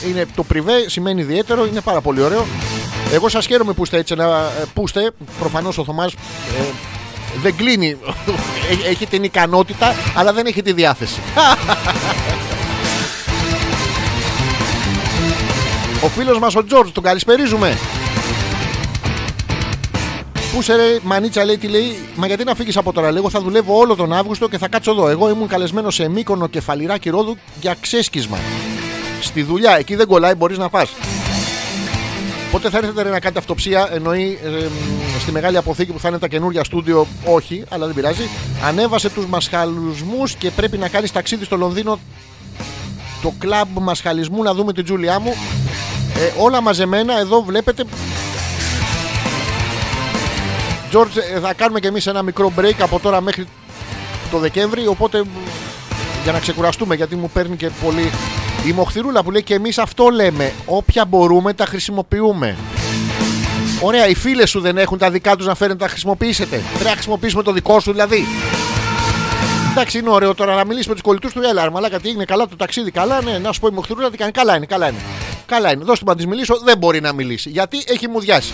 Είναι το πριβέ, σημαίνει ιδιαίτερο, είναι πάρα πολύ ωραίο. Εγώ σας χαίρομαι που είστε έτσι, να πούστε. Προφανώς ο Θωμάς ε, δεν κλείνει. Έχει την ικανότητα, αλλά δεν έχει τη διάθεση. Ο φίλος μας ο Τζόρτζ, τον καλησπερίζουμε. Πούσε ρε μανίτσα, λέει, τι λέει, μα γιατί να φύγεις από τώρα? Λέγω, θα δουλεύω όλο τον Αύγουστο και θα κάτσω εδώ. Εγώ ήμουν καλεσμένος σε Μύκονο και Φαληράκι Ρόδου για ξέσκισμα. Στη δουλειά, εκεί δεν κολλάει, μπορείς να πας. Πότε θα έρθετε ρε, να κάνετε αυτοψία? Εννοεί ε, στη μεγάλη αποθήκη που θα είναι τα καινούργια στούντιο, όχι, αλλά δεν πειράζει. Ανέβασε τους μασχαλισμούς και πρέπει να κάνεις ταξίδι στο Λονδίνο. Το κλαμπ μασχαλισμού, να δούμε την Τζούλιά μου. Ε, όλα μαζεμένα, εδώ βλέπετε. George, θα κάνουμε και εμείς ένα μικρό break από τώρα μέχρι το Δεκέμβρη, οπότε για να ξεκουραστούμε, γιατί μου παίρνει και πολύ η Μοχθηρούλα που λέει, και εμείς αυτό λέμε, όποια μπορούμε τα χρησιμοποιούμε. Ωραία, οι φίλες σου δεν έχουν τα δικά τους να φέρουν, τα χρησιμοποιήσετε? Πρέπει να χρησιμοποιήσουμε το δικό σου δηλαδή? Εντάξει, είναι ωραίο τώρα να μιλήσουμε με τους κολλητούς του, έλα μαλάκα τι έγινε, καλά το ταξίδι, καλά, ναι, να σου πω η Μοχθηρούλα τι κάνει, καλά είναι, καλά είναι. Καλά είναι, δώσ' του να της μιλήσω, δεν μπορεί να μιλήσει, γιατί έχει μουδιάσει.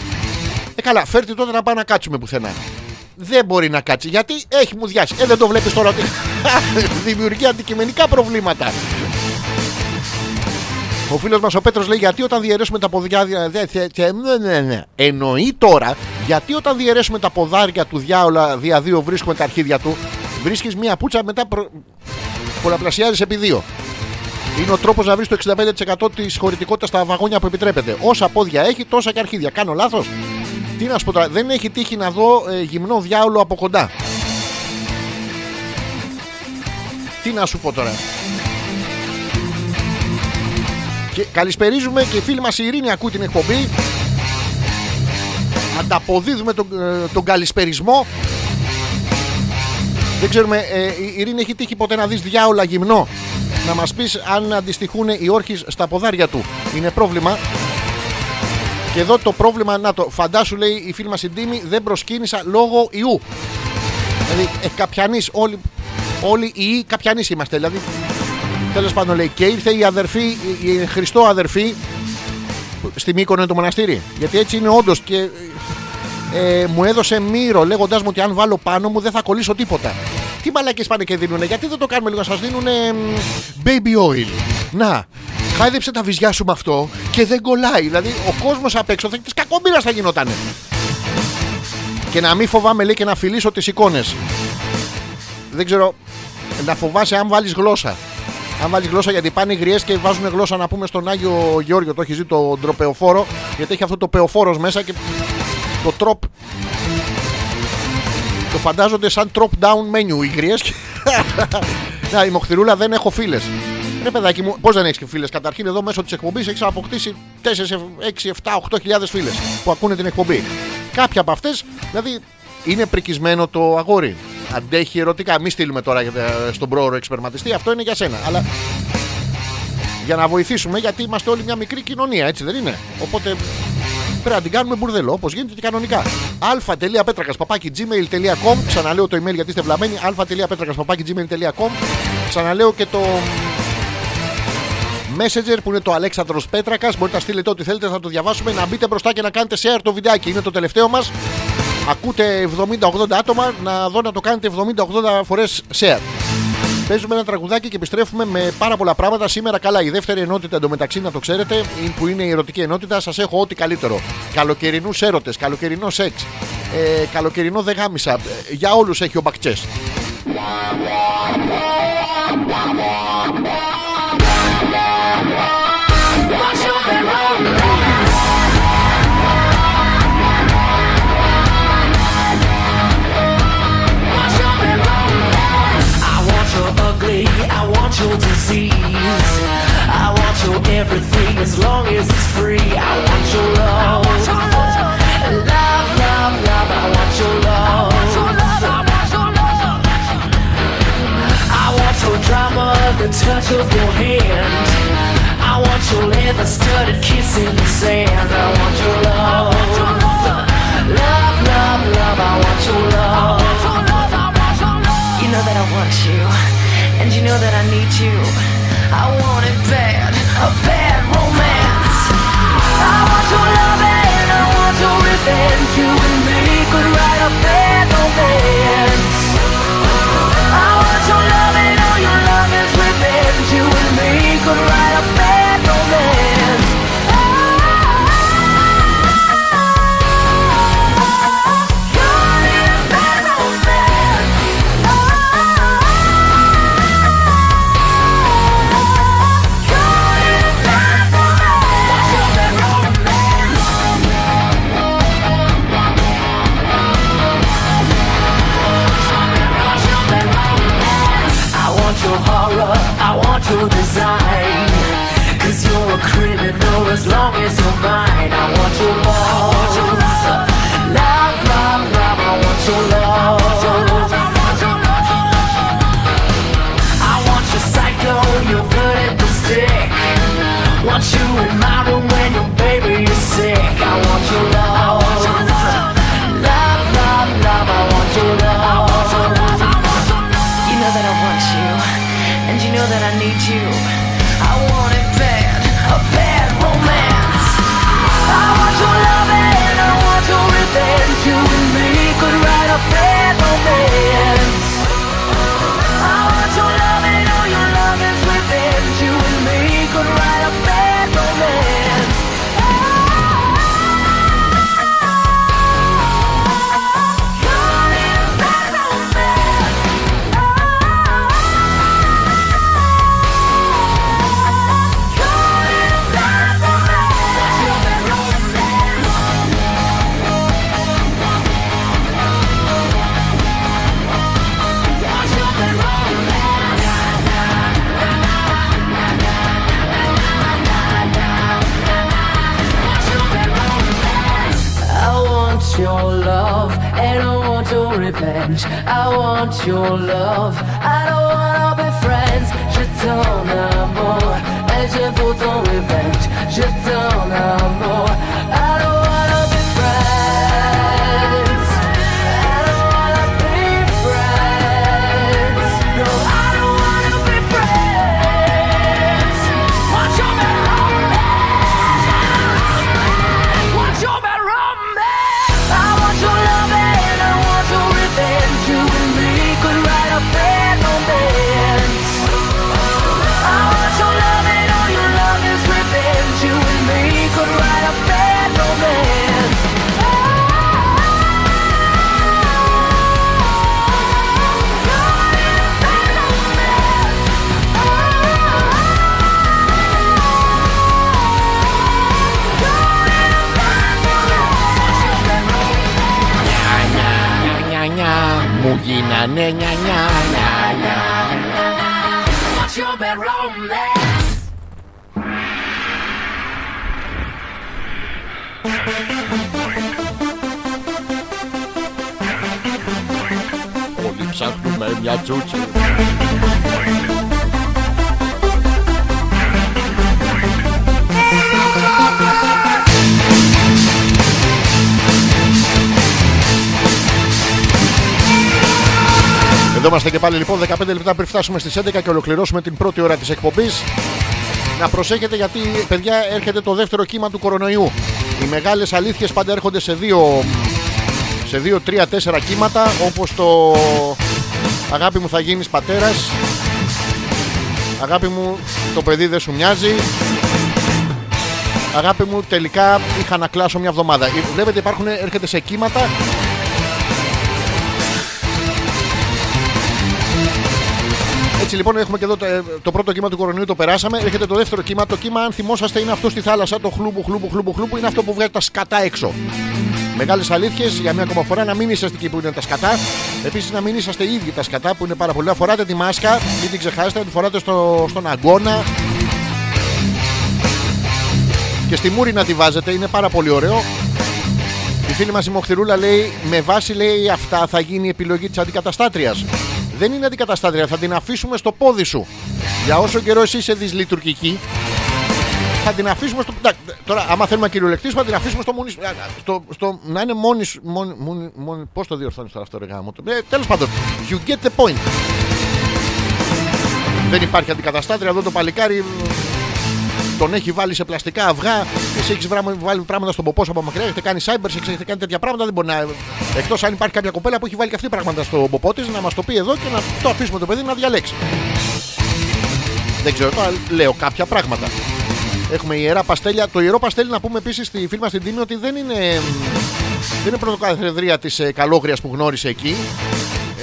Ε, καλά, φέρτε τότε να πάμε να κάτσουμε πουθενά. Δεν μπορεί να κάτσει, γιατί έχει μουδιάσει. Ε, δεν το βλέπεις τώρα ότι δημιουργεί αντικειμενικά προβλήματα. Ο φίλος μας ο Πέτρος λέει, γιατί όταν διαιρέσουμε τα ποδιά... Εννοεί τώρα, γιατί όταν διαιρέσουμε τα ποδάρια του διάολα δια δύο βρίσκουμε τα αρχίδια του, βρίσκεις μία πουτσα, μετά προ... πολλαπλασιάζεις επί δύο. Είναι ο τρόπος να βρεις το εξήντα πέντε τοις εκατό της χωρητικότητας στα βαγόνια που επιτρέπεται. Όσα πόδια έχει, τόσα και αρχίδια. Κάνω λάθος? Τι να σου πω τώρα, δεν έχει τύχει να δω ε, γυμνό διάολο από κοντά. Τι να σου πω τώρα. Και καλησπερίζουμε και η φίλη μας η Ειρήνη ακούει την εκπομπή. Ανταποδίδουμε τον, ε, τον καλησπερισμό. Δεν ξέρουμε, ε, η Ειρήνη, έχει τύχει ποτέ να δεις διάολα γυμνό? Να μας πεις αν αντιστοιχούν οι όρχες στα ποδάρια του. Είναι πρόβλημα. Και εδώ το πρόβλημα, να το φαντάσου, λέει η φίλη μας η Ντίμη, δεν προσκύνησα λόγω ιού. Δηλαδή, ε, καπιανείς, όλοι, όλοι ιοί καπιανείς είμαστε. Δηλαδή, τέλος πάντων, λέει, και ήρθε η αδερφή, η Χριστό αδερφή, στη Μύκονο είναι το μοναστήρι. Γιατί έτσι είναι όντως. Και ε, μου έδωσε μύρο λέγοντάς μου ότι αν βάλω πάνω μου δεν θα κολλήσω τίποτα. Τι μαλακές πάνε και δίνουνε, γιατί δεν το κάνουμε λίγο να σας δίνουνε baby oil? Να, χάιδεψε τα βυζιά σου με αυτό και δεν κολλάει. Δηλαδή ο κόσμος απ' έξω της κακομοίρας θα γινότανε. Και να μην φοβάμαι, λέει, και να φιλήσω τις εικόνες. Δεν ξέρω, να φοβάσαι αν βάλεις γλώσσα. Αν βάλεις γλώσσα, γιατί πάνε οι γριές και βάζουν γλώσσα, να πούμε, στον Άγιο Γεώργιο. Το έχει ζει το ντροπεοφόρο, γιατί έχει αυτό το πεοφόρος μέσα και το τροπ. Το φαντάζονται σαν drop down menu οι γριές. Να, η Μοχθηρούλα, δεν έχω φίλες. Ρε παιδάκι μου, πώς δεν έχεις φίλες? Καταρχήν, εδώ μέσω της εκπομπής έχεις αποκτήσει τέσσερις, έξι, επτά, οκτώ χιλιάδες φίλες που ακούνε την εκπομπή. Κάποια από αυτές, δηλαδή, είναι πρικισμένο το αγόρι. Αντέχει ερωτικά. Μην στείλουμε τώρα στον πρόωρο εξπερματιστή, αυτό είναι για σένα. Αλλά για να βοηθήσουμε, γιατί είμαστε όλοι μια μικρή κοινωνία, έτσι δεν είναι? Οπότε πρέπει να την κάνουμε μπουρδελό, όπως γίνεται και κανονικά. α.πέτρακας παπάκι τζι μέιλ τελεία κομ. Ξαναλέω το email γιατί είστε βλαμμένοι. α.πέτρακας παπάκι τζι μέιλ τελεία κομ. Ξαναλέω και το Messenger που είναι το Αλέξανδρος Πέτρακας. Μπορείτε να στείλετε ό,τι θέλετε, θα το διαβάσουμε. Να μπείτε μπροστά και να κάνετε share το βιντεάκι. Είναι το τελευταίο μας. Ακούτε εβδομήντα ογδόντα άτομα. Να δω να το κάνετε εβδομήντα ογδόντα φορές share. Παίζουμε ένα τραγουδάκι και επιστρέφουμε με πάρα πολλά πράγματα. Σήμερα, καλά, η δεύτερη ενότητα εντωμεταξύ, να το ξέρετε, που είναι η ερωτική ενότητα, σας έχω ό,τι καλύτερο. Καλοκαιρινούς έρωτες, καλοκαιρινό σεξ, ε, καλοκαιρινό δε γάμισα. Ε, για όλους έχει ο Μπακτσές. I want your disease, I want your everything as long as it's free. I want your love, love, love, love. I want your love, I want your drama, the touch of your hand. I want your leather studded kiss in the sand. I want your love, love, love, love. I want your love. You know that I want you, and you know that I need you. I want it bad, a bad romance. I want your love and I want your revenge. You and me could write a bad romance. I want your love and all your love is revenge. You and me could write a bad romance. color I want your design. Cause you're a criminal as long as you're mine. I want your love, love, love, love. I want your love. I want your psycho, your good at the stick. Want you in my room when your baby is sick. I want your love, love, love, love. I want your love. You know that I want you, and you know that I need you. I want it bad, a bad romance. I want your love and I want your revenge. You and me could write a bad romance. I want your love and all your love is within. You and me could write a bad romance. Your love and I want your revenge. I want your love. I don't wanna be friends. Je t'en amour et je veux ton revenge. Je t'en amour. I don't wanna be friends. I don't wanna be friends. No, I don't wanna be friends. Want your bad romance. Want your bad romance. Μου γίνανε νια νια νια. Όλοι ψάχνουμε μια τσούτσι. Εδώ είμαστε και πάλι λοιπόν δεκαπέντε λεπτά πριν φτάσουμε στις έντεκα και ολοκληρώσουμε την πρώτη ώρα της εκπομπής. Να προσέχετε γιατί παιδιά έρχεται το δεύτερο κύμα του κορονοϊού. Οι μεγάλες αλήθειες πάντα έρχονται σε δύο, σε δύο, τρία, τέσσερα κύματα. Όπως το αγάπη μου θα γίνεις πατέρας, αγάπη μου το παιδί δεν σου μοιάζει, αγάπη μου τελικά είχα να κλάσω μια εβδομάδα. Βλέπετε υπάρχουν, έρχεται σε κύματα. Έτσι λοιπόν έχουμε και εδώ το, το πρώτο κύμα του κορονοϊού, το περάσαμε. Έρχεται το δεύτερο κύμα. Το κύμα, αν θυμόσαστε, είναι αυτό στη θάλασσα. Το χλούμπου, χλούμπου, χλούμπου, χλούμπου. Είναι αυτό που βγάζει τα σκατά έξω. Μεγάλες αλήθειες για μια ακόμα φορά. Να μην είσαστε εκεί που είναι τα σκατά. Επίσης, να μην είσαστε οι ίδιοι τα σκατά που είναι πάρα πολλά. Φοράτε τη μάσκα, μην την ξεχάσετε, να τη φοράτε στο, στον αγκώνα. Και στη μούρη να τη βάζετε, είναι πάρα πολύ ωραίο. Η φίλη μας η Μοχθηρούλα λέει: με βάση λέει αυτά θα γίνει η επιλογή της αντικαταστάτριας. Δεν είναι αντικαταστάτρια, θα την αφήσουμε στο πόδι σου. Για όσο καιρό εσύ είσαι δυσλειτουργική, θα την αφήσουμε στο. Τώρα, άμα θέλουμε να κυριολεκτήσουμε, θα την αφήσουμε στο μόνη. Στο, στο... να είναι μόνη. μόνη, μόνη... Πώς το διορθώνεις τώρα αυτό, ρε γάμο. Ε, τέλος πάντων, you get the point. Δεν υπάρχει αντικαταστάτρια, εδώ το παλικάρι τον έχει βάλει σε πλαστικά αυγά. Εσύ έχεις βάλει πράγματα στον ποπό από μακριά, έχετε κάνει cyber, έχετε κάνει τέτοια πράγματα. Δεν μπορεί να. Εκτός αν υπάρχει κάποια κοπέλα που έχει βάλει και αυτή πράγματα στον ποπό της, να μας το πει εδώ και να το αφήσουμε το παιδί να διαλέξει. Δεν ξέρω, τώρα λέω κάποια πράγματα. Έχουμε ιερά παστέλια. Το ιερό παστέλι να πούμε επίσης στη φίλη μας την Τίμη ότι δεν είναι, δεν είναι πρωτοκαθεδρία της ε, Καλόγριας που γνώρισε εκεί.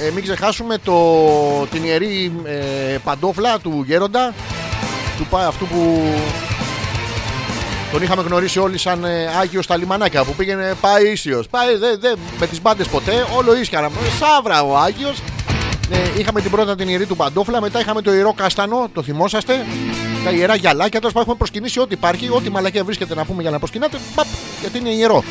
Ε, μην ξεχάσουμε το, την ιερή ε, παντόφλα του γέροντα. Του, αυτού που τον είχαμε γνωρίσει όλοι σαν ε, Άγιο στα λιμανάκια που πήγαινε πάει ίσιος, πάει, δε, δε, με τις μπάντες ποτέ, όλο ίσιαρα, σαύρα ο Άγιος ε, είχαμε την πρώτα την ιερή του Παντόφλα, μετά είχαμε το ιερό Κάστανο, το θυμόσαστε. Τα ιερά γυαλάκια, τέλος πάντων έχουμε προσκυνήσει ό,τι υπάρχει, ό,τι μαλακία βρίσκεται να πούμε για να προσκυνάτε. Παπ, γιατί είναι ιερό.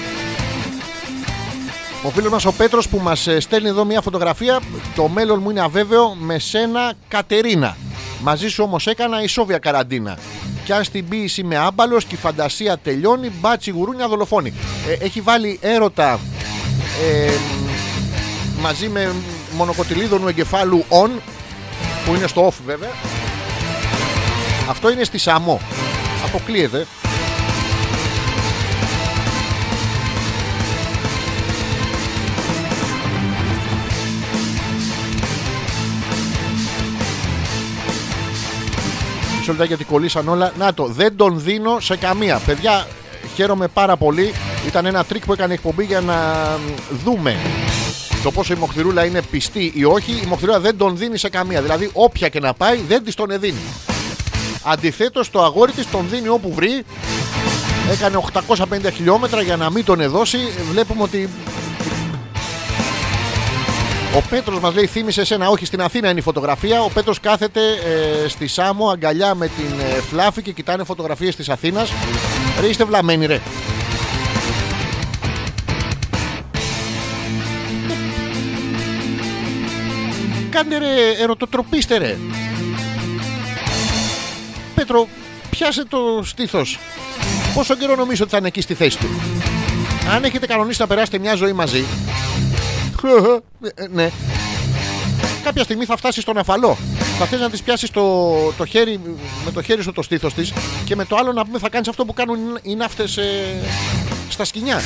Ο φίλος μας ο Πέτρος που μας στέλνει εδώ μια φωτογραφία. Το μέλλον μου είναι αβέβαιο με σένα Κατερίνα. Μαζί σου όμως έκανα ισόβια καραντίνα. Κι αν στην ποίηση είμαι άμπαλος και η φαντασία τελειώνει, μπάτσι γουρούνια δολοφόνη. Ε, έχει βάλει έρωτα ε, μαζί με μονοκοτυλίδωνου εγκεφάλου on, που είναι στο off βέβαια. Αυτό είναι στη Σαμό. Αποκλείεται. Γιατί κολλήσαν όλα. Να το, δεν τον δίνω σε καμία. Παιδιά, χαίρομαι πάρα πολύ. Ήταν ένα τρίκ που έκανε εκπομπή για να δούμε το πόσο η Μοχθηρούλα είναι πιστή ή όχι. Η Μοχθηρούλα δεν τον δίνει σε καμία. Δηλαδή, όποια και να πάει, δεν τη τον εδίνει. Αντιθέτως, το αγόρι της τον δίνει όπου βρει. Έκανε οκτακόσια πενήντα χιλιόμετρα για να μην τον εδώσει. Βλέπουμε ότι. Ο Πέτρος μας λέει θύμισε εσένα, όχι, στην Αθήνα είναι η φωτογραφία. Ο Πέτρος κάθεται ε, στη Σάμο αγκαλιά με την ε, Φλάφη και κοιτάνε φωτογραφίες της Αθήνας. Ρε είστε βλαμμένοι ρε. Κάντε ρε, ερωτοτροπίστε ρε. Πέτρο, πιάσε το στήθος. Πόσο καιρό νομίζω ότι θα είναι εκεί στη θέση του. Αν έχετε κανονίσει να περάσετε μια ζωή μαζί, ναι. Κάποια στιγμή θα φτάσει στον αφαλό. Θα θες να της πιάσεις το, το χέρι, με το χέρι σου το στήθος της, και με το άλλο να πούμε θα κάνεις αυτό που κάνουν οι ναύτες ε, στα σκοινιά.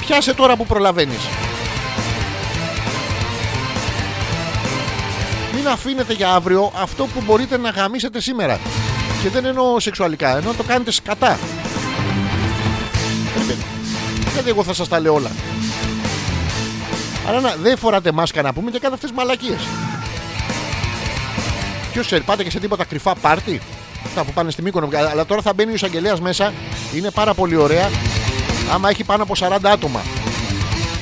Πιάσε τώρα που προλαβαίνεις. Μην αφήνετε για αύριο αυτό που μπορείτε να γαμίσετε σήμερα. Και δεν εννοώ σεξουαλικά, ενώ το κάνετε σκατά. Γιατί εγώ θα σας τα λέω όλα. Αλλά να, δεν φοράτε μάσκα να πούμε και κάνετε αυτές τις μαλακίες. Ποιος ξέρει, πάτε και σε τίποτα κρυφά πάρτι. Αυτά που πάνε στη Μύκονο. Αλλά τώρα θα μπαίνει ο εισαγγελέας μέσα. Είναι πάρα πολύ ωραία. Άμα έχει πάνω από σαράντα άτομα.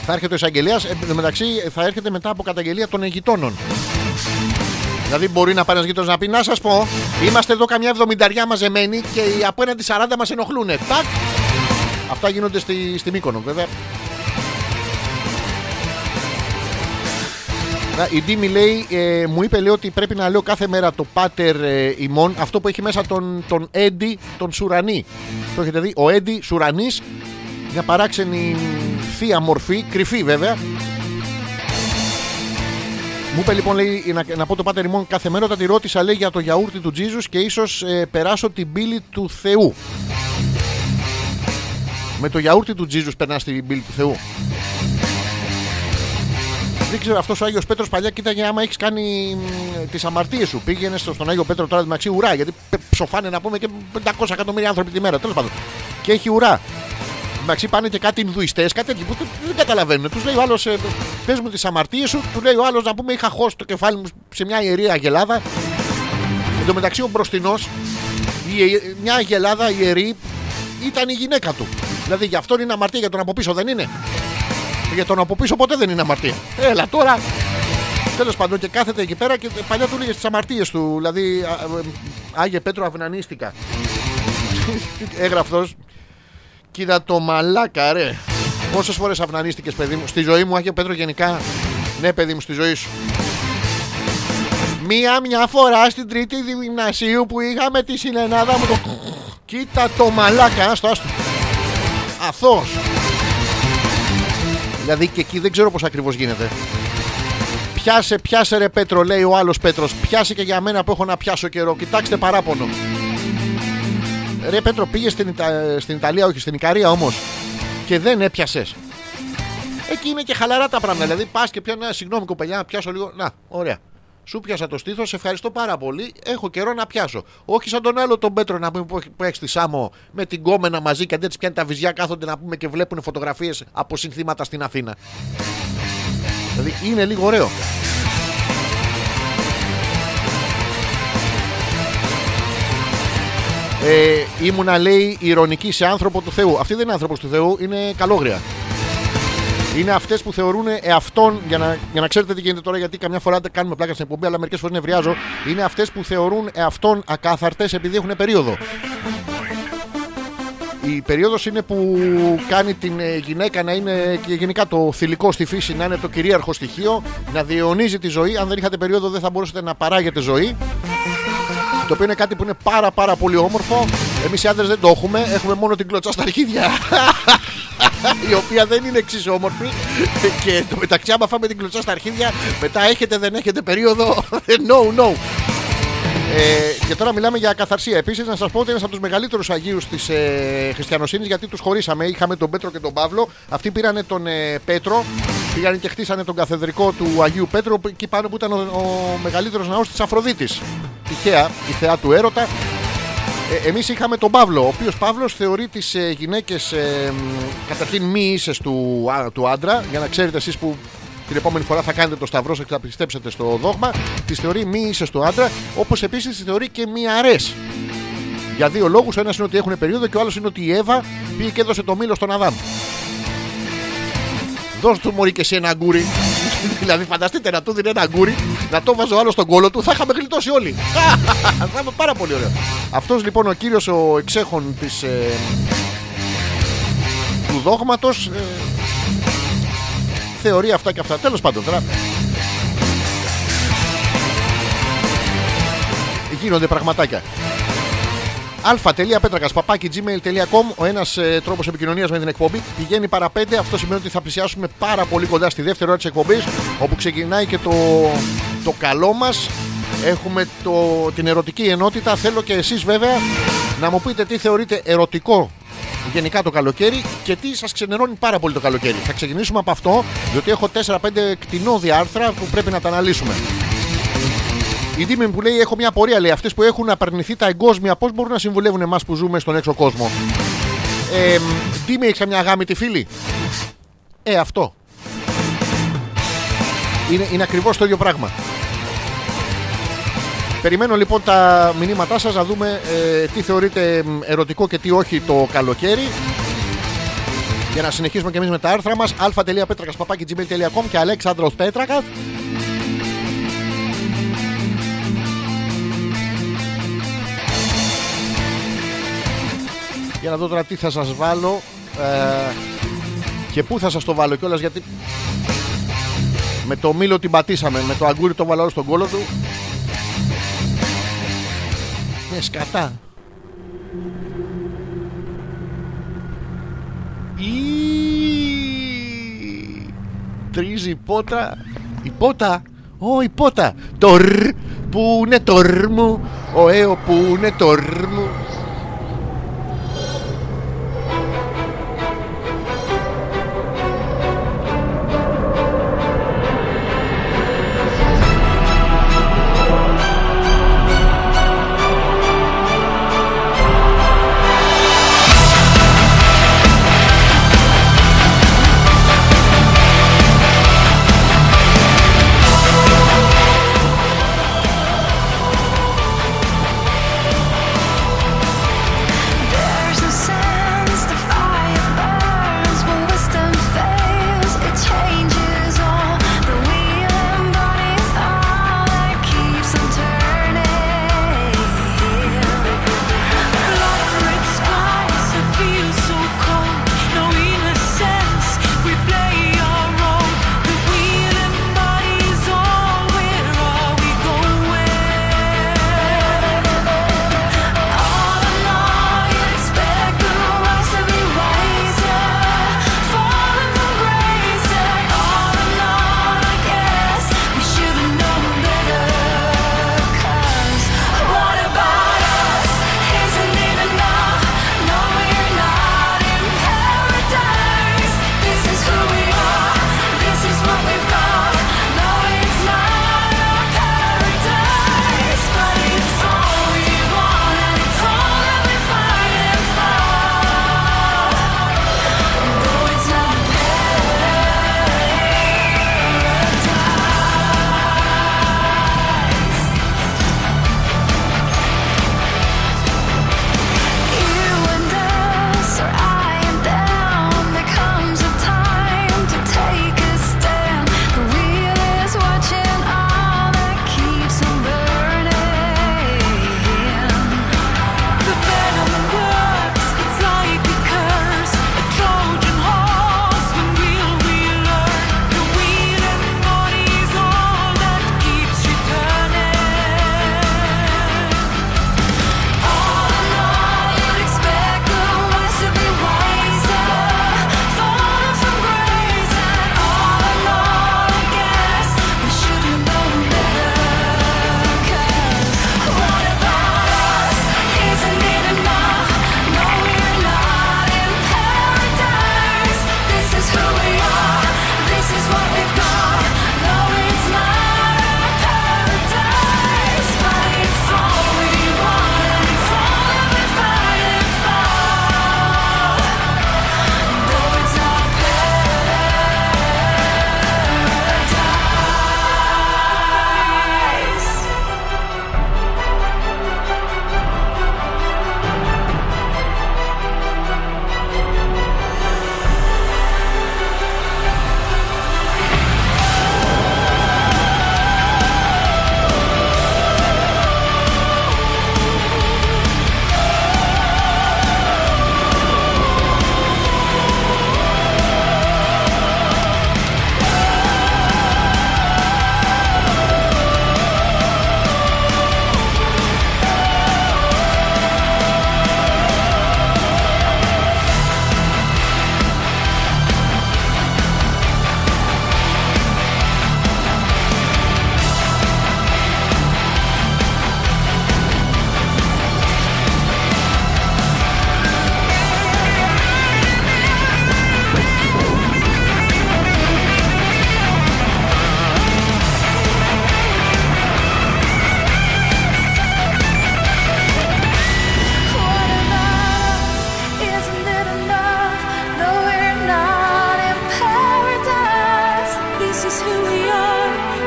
Θα έρχεται ο εισαγγελέας. Μεταξύ θα έρχεται μετά από καταγγελία των γειτόνων. Δηλαδή μπορεί να πάει ένας γείτονας να πει, να σας πω, είμαστε εδώ καμιά εβδομηνταριά μαζεμένοι και οι απέναντι σαράντα μας ενοχλούνε. Τακ. Αυτά γίνονται στη, στη Μύκονο βέβαια. Η Ντίμη λέει, ε, μου είπε λέει ότι πρέπει να λέω κάθε μέρα το πάτερ ε, ημών, αυτό που έχει μέσα τον, τον Έντι, τον Σουρανή. Το έχετε δει, ο Έντι Σουρανής, μια παράξενη θεία μορφή, κρυφή βέβαια. Μου είπε λοιπόν λέει, να, να πω το πάτερ ημών κάθε μέρα, όταν τη ρώτησα λέει για το γιαούρτι του Τζίζους και ίσως ε, περάσω την πύλη του Θεού. Με το γιαούρτι του Τζίζους περνάς την πύλη του Θεού. Δεν ξέρω, αυτός ο Άγιος Πέτρος παλιά κοίταγε άμα έχεις κάνει τις αμαρτίες σου. Πήγαινε στον Άγιο Πέτρο τώρα μεταξύ ουρά, γιατί ψοφάνε να πούμε και πεντακόσια εκατομμύρια άνθρωποι τη μέρα. Τέλος πάντων. Και έχει ουρά. Μεταξύ πάνε και κάτι Ινδουιστές, κάτι τέτοιο που δεν καταλαβαίνουν. Τους λέει ο άλλος, πες μου τις αμαρτίες σου, του λέει ο άλλος να πούμε είχα χώσει το κεφάλι μου σε μια ιερή αγελάδα. Εν τω μεταξύ ο μπροστινός, μια αγελάδα ιερή, ήταν η γυναίκα του. Δηλαδή γι' αυτόν είναι αμαρτία, για τον από πίσω δεν είναι. Για τον από πίσω ποτέ δεν είναι αμαρτία. Έλα τώρα. Τέλος πάντων, και κάθεται εκεί πέρα και παλιά του λέγε τις αμαρτίες του. Δηλαδή, α, Άγιε Πέτρο, αυνανίστηκα. Έγραφτος. Κοίτα το μαλάκα, ρε. Πόσες φορές αυνανίστηκες, παιδί μου, στη ζωή μου, Άγιε Πέτρο, γενικά. Ναι, παιδί μου, στη ζωή σου. Μία μια φορά στην τρίτη γυμνασίου που είχαμε τη συνενάδα μου. Το... Κοίτα το μαλάκα, άστο, άστο. Αθώος. Δηλαδή και εκεί δεν ξέρω πώς ακριβώς γίνεται. Πιάσε, πιάσε ρε Πέτρο, λέει ο άλλος Πέτρος. Πιάσε και για μένα που έχω να πιάσω καιρό. Κοιτάξτε παράπονο. Ρε Πέτρο, πήγε στην, Ιτα... στην Ιταλία, όχι στην Ικαρία όμως, και δεν έπιασες. Εκεί είναι και χαλαρά τα πράγματα. Δηλαδή πας και πιάνει ένα συγγνώμη κοπελιά να πιάσω λίγο. Να, ωραία. Σου πιάσα το στήθος, σε ευχαριστώ πάρα πολύ. Έχω καιρό να πιάσω. Όχι σαν τον άλλο τον Πέτρο να πούμε που έχει στη Σάμο με την κόμενα μαζί και αντί έτσι πιάνει τα βυζιά, κάθονται να πούμε και βλέπουν φωτογραφίες από συνθήματα στην Αθήνα. Δηλαδή είναι λίγο ωραίο. Ε, ήμουνα λέει ηρωνική σε άνθρωπο του Θεού. Αυτή δεν είναι άνθρωπος του Θεού, είναι καλόγρια. Είναι αυτές που θεωρούν εαυτόν, για να, για να ξέρετε τι γίνεται τώρα, γιατί καμιά φορά δεν κάνουμε πλάκα στην εκπομπή, αλλά μερικές φορές νευριάζω. Είναι αυτές που θεωρούν εαυτόν ακάθαρτες επειδή έχουν περίοδο. Η περίοδος είναι που κάνει την γυναίκα να είναι, και γενικά το θηλυκό στη φύση, να είναι το κυρίαρχο στοιχείο, να διαιωνίζει τη ζωή. Αν δεν είχατε περίοδο δεν θα μπορούσατε να παράγετε ζωή. Το οποίο είναι κάτι που είναι πάρα πάρα πολύ όμορφο. Εμείς οι άντρες δεν το έχουμε, έχουμε μόνο την κλωτσά στα αρχίδια, η οποία δεν είναι εξής όμορφη. Και το μεταξύ, άμα φάμε την κλωτσά στα αρχίδια, μετά έχετε δεν έχετε περίοδο. No, no. Ε, και τώρα μιλάμε για καθαρσία. Επίσης, να σας πω ότι ένας από τους μεγαλύτερους αγίους της ε, χριστιανοσύνης, γιατί τους χωρίσαμε. Είχαμε τον Πέτρο και τον Παύλο. Αυτοί πήρανε τον ε, Πέτρο, πήγανε και χτίσανε τον καθεδρικό του Αγίου Πέτρου, εκεί πάνω που ήταν ο, ο μεγαλύτερος ναός της Αφροδίτης. Τυχαία, η θεά του έρωτα. Ε, εμείς είχαμε τον Παύλο, ο οποίος Παύλος θεωρεί τις ε, γυναίκες ε, καταρχήν μη ίσες του, α, του άντρα, για να ξέρετε εσείς που. Την επόμενη φορά θα κάνετε το σταυρό σας και θα πιστέψετε στο δόγμα. Τις θεωρεί μη ίσες του άντρα, όπως επίσης τις θεωρεί και μοιαρές. Για δύο λόγους: ο ένας είναι ότι έχουν περίοδο και ο άλλος είναι ότι η Εύα πήγε και έδωσε το μήλο στον Αδάμ. Δώσ' του μωρή και εσύ ένα αγκούρι. Δηλαδή, φανταστείτε να του δίνει ένα αγκούρι, να το βάζει ο άλλος στον κόλο του, θα είχαμε γλιτώσει όλοι. Θα είχαμε πάρα πολύ ωραία. Αυτός λοιπόν ο κύριος ο εξέχων της, ε, του δόγματος. Ε, Θεωρεί αυτά και αυτά. Τέλος πάντων, τώρα γίνονται πραγματάκια. α τελεία πέτρακας παπάκι τζι μέιλ τελεία κομ. Ο ένας ε, τρόπος επικοινωνίας με την εκπομπή πηγαίνει παραπέντε. Αυτό σημαίνει ότι θα πλησιάσουμε πάρα πολύ κοντά στη δεύτερη ώρα της εκπομπής, όπου ξεκινάει και το, το καλό μας. Έχουμε το, την ερωτική ενότητα. Θέλω και εσείς βέβαια να μου πείτε τι θεωρείτε ερωτικό γενικά το καλοκαίρι και τι σας ξενερώνει πάρα πολύ το καλοκαίρι. Θα ξεκινήσουμε από αυτό, διότι έχω τέσσερα πέντε κτηνόδια άρθρα που πρέπει να τα αναλύσουμε. Η Δήμη που λέει: έχω μια απορία, λέει, αυτές που έχουν απαρνηθεί τα εγκόσμια πώς μπορούν να συμβουλεύουν εμάς που ζούμε στον έξω κόσμο. Ε, Δήμη, έχεις μια αγάμητη φίλη? Ε, αυτό. Είναι, είναι ακριβώς το ίδιο πράγμα. Περιμένω λοιπόν τα μηνύματά σας, να δούμε ε, τι θεωρείτε ερωτικό και τι όχι το καλοκαίρι, για να συνεχίσουμε και εμείς με τα άρθρα μας. α τελεία πέτρακας παπάκι τζι μέιλ τελεία κομ και Αλέξανδρος Πέτρακας. Για να δω τώρα τι θα σας βάλω ε, και πού θα σας το βάλω κιόλας, γιατί με το μήλο την πατήσαμε, με το αγκούρι το βάλω στον κόλο του. Σκατά. Ή... τρίζει η πότα. Η πότα. Ω, η πότα. Το ρ. Πού είναι το ρ μου. Ο έο που είναι το ρ μου.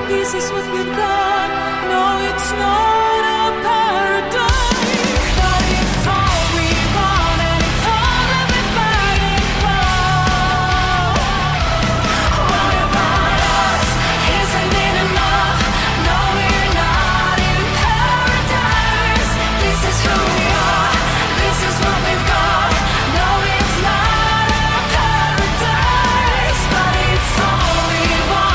pieces with your God. No, it's not a paradox. But it's all we want, and it's all that we're fighting for. What about us? Isn't it enough? No, we're not in paradise. This is who we are. This is what we've got. No, it's not a paradise. But it's all we want.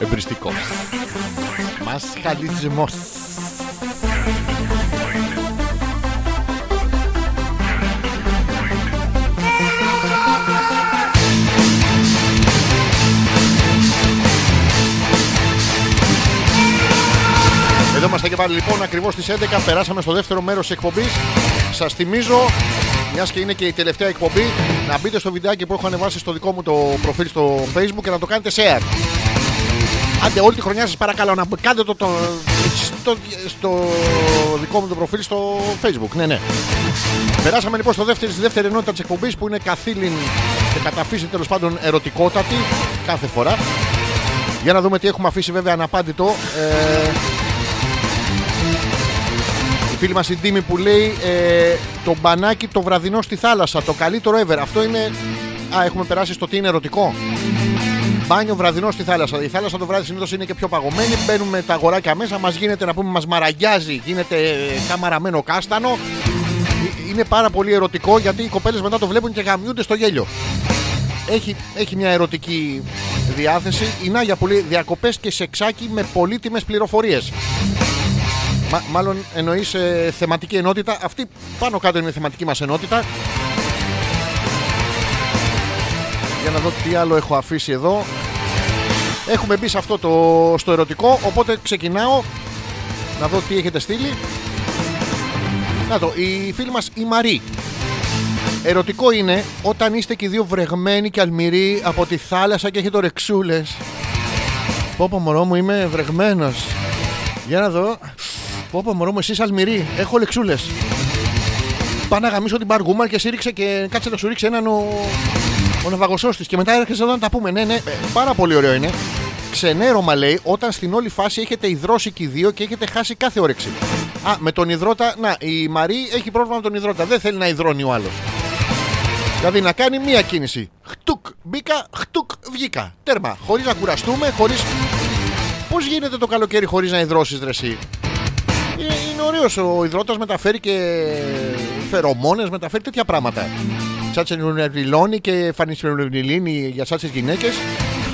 Εμπρηστικός Μασχαλισμός. Εδώ είμαστε και πάλι λοιπόν ακριβώς στις έντεκα. Περάσαμε στο δεύτερο μέρος της εκπομπής. Σας θυμίζω, μιας και είναι και η τελευταία εκπομπή, να μπείτε στο βιντεάκι που έχω ανεβάσει στο δικό μου το προφίλ στο Facebook και να το κάνετε share. Άντε, όλη τη χρονιά σας παρακαλώ να κάντε το, το, το στο δικό μου το προφίλ στο Facebook. Ναι, ναι. Περάσαμε λοιπόν στο δεύτερη, στη δεύτερη ενότητα της εκπομπής, που είναι καθήλυν και καταφύση τέλος πάντων ερωτικότατη κάθε φορά. Για να δούμε τι έχουμε αφήσει βέβαια αναπάντητο. Ε, η φίλη μας η Ντίμη που λέει ε, το μπανάκι το βραδινό στη θάλασσα, το καλύτερο ever. Αυτό είναι... Α, έχουμε περάσει στο τι είναι ερωτικό. Μπάνιο βραδινό στη θάλασσα. Η θάλασσα το βράδυ συνήθως είναι και πιο παγωμένη. Μπαίνουμε τα αγοράκια μέσα, μας γίνεται να πούμε, μας μαραγιάζει, γίνεται καμαραμένο κάστανο. Είναι πάρα πολύ ερωτικό, γιατί οι κοπέλες μετά το βλέπουν και γαμιούνται στο γέλιο. Έχει, έχει μια ερωτική διάθεση. Η Νάγια που λέει διακοπές και σεξάκι με πολύτιμες πληροφορίες. Μα, μάλλον εννοείς ε, θεματική ενότητα. Αυτή πάνω κάτω είναι η θεματική μας ενότητα. Για να δω τι άλλο έχω αφήσει εδώ. Έχουμε μπει σε αυτό το στο ερωτικό, οπότε ξεκινάω να δω τι έχετε στείλει. Να το, η φίλη μας η Μαρή. Ερωτικό είναι όταν είστε και οι δύο βρεγμένοι και αλμυροί από τη θάλασσα και έχετε ορεξούλες. Πόπο μωρό μου, είμαι βρεγμένος. Για να δω. Πόπο μωρό μου, εσείς αλμυροί, έχω ορεξούλες. Πάω να γαμίσω την μπαργούμα και σύριξε και κάτσε να σου ρίξει έναν ο... ο ναυαγωσός της. Και μετά έρχεσαι εδώ να τα πούμε. Ναι, ναι, πάρα πολύ ωραίο είναι. Ξενέρωμα λέει όταν στην όλη φάση έχετε ιδρώσει και οι δύο και έχετε χάσει κάθε όρεξη. Α, με τον υδρότα. Να, η Μαρή έχει πρόβλημα με τον υδρότα. Δεν θέλει να υδρώνει ο άλλος. Δηλαδή να κάνει μία κίνηση. Χτουκ μπήκα, χτουκ βγήκα. Τέρμα. Χωρίς να κουραστούμε, χωρίς. Πώς γίνεται το καλοκαίρι χωρίς να υδρώσεις, ρε εσύ? Είναι, είναι ωραίος ο υδρότας, μεταφέρει και φερομόνες, μεταφέρει τέτοια πράγματα. Σάτσες νουρνευλιλώνει και φανισφαιρονευλιλίνει για σάτσες γυναίκες.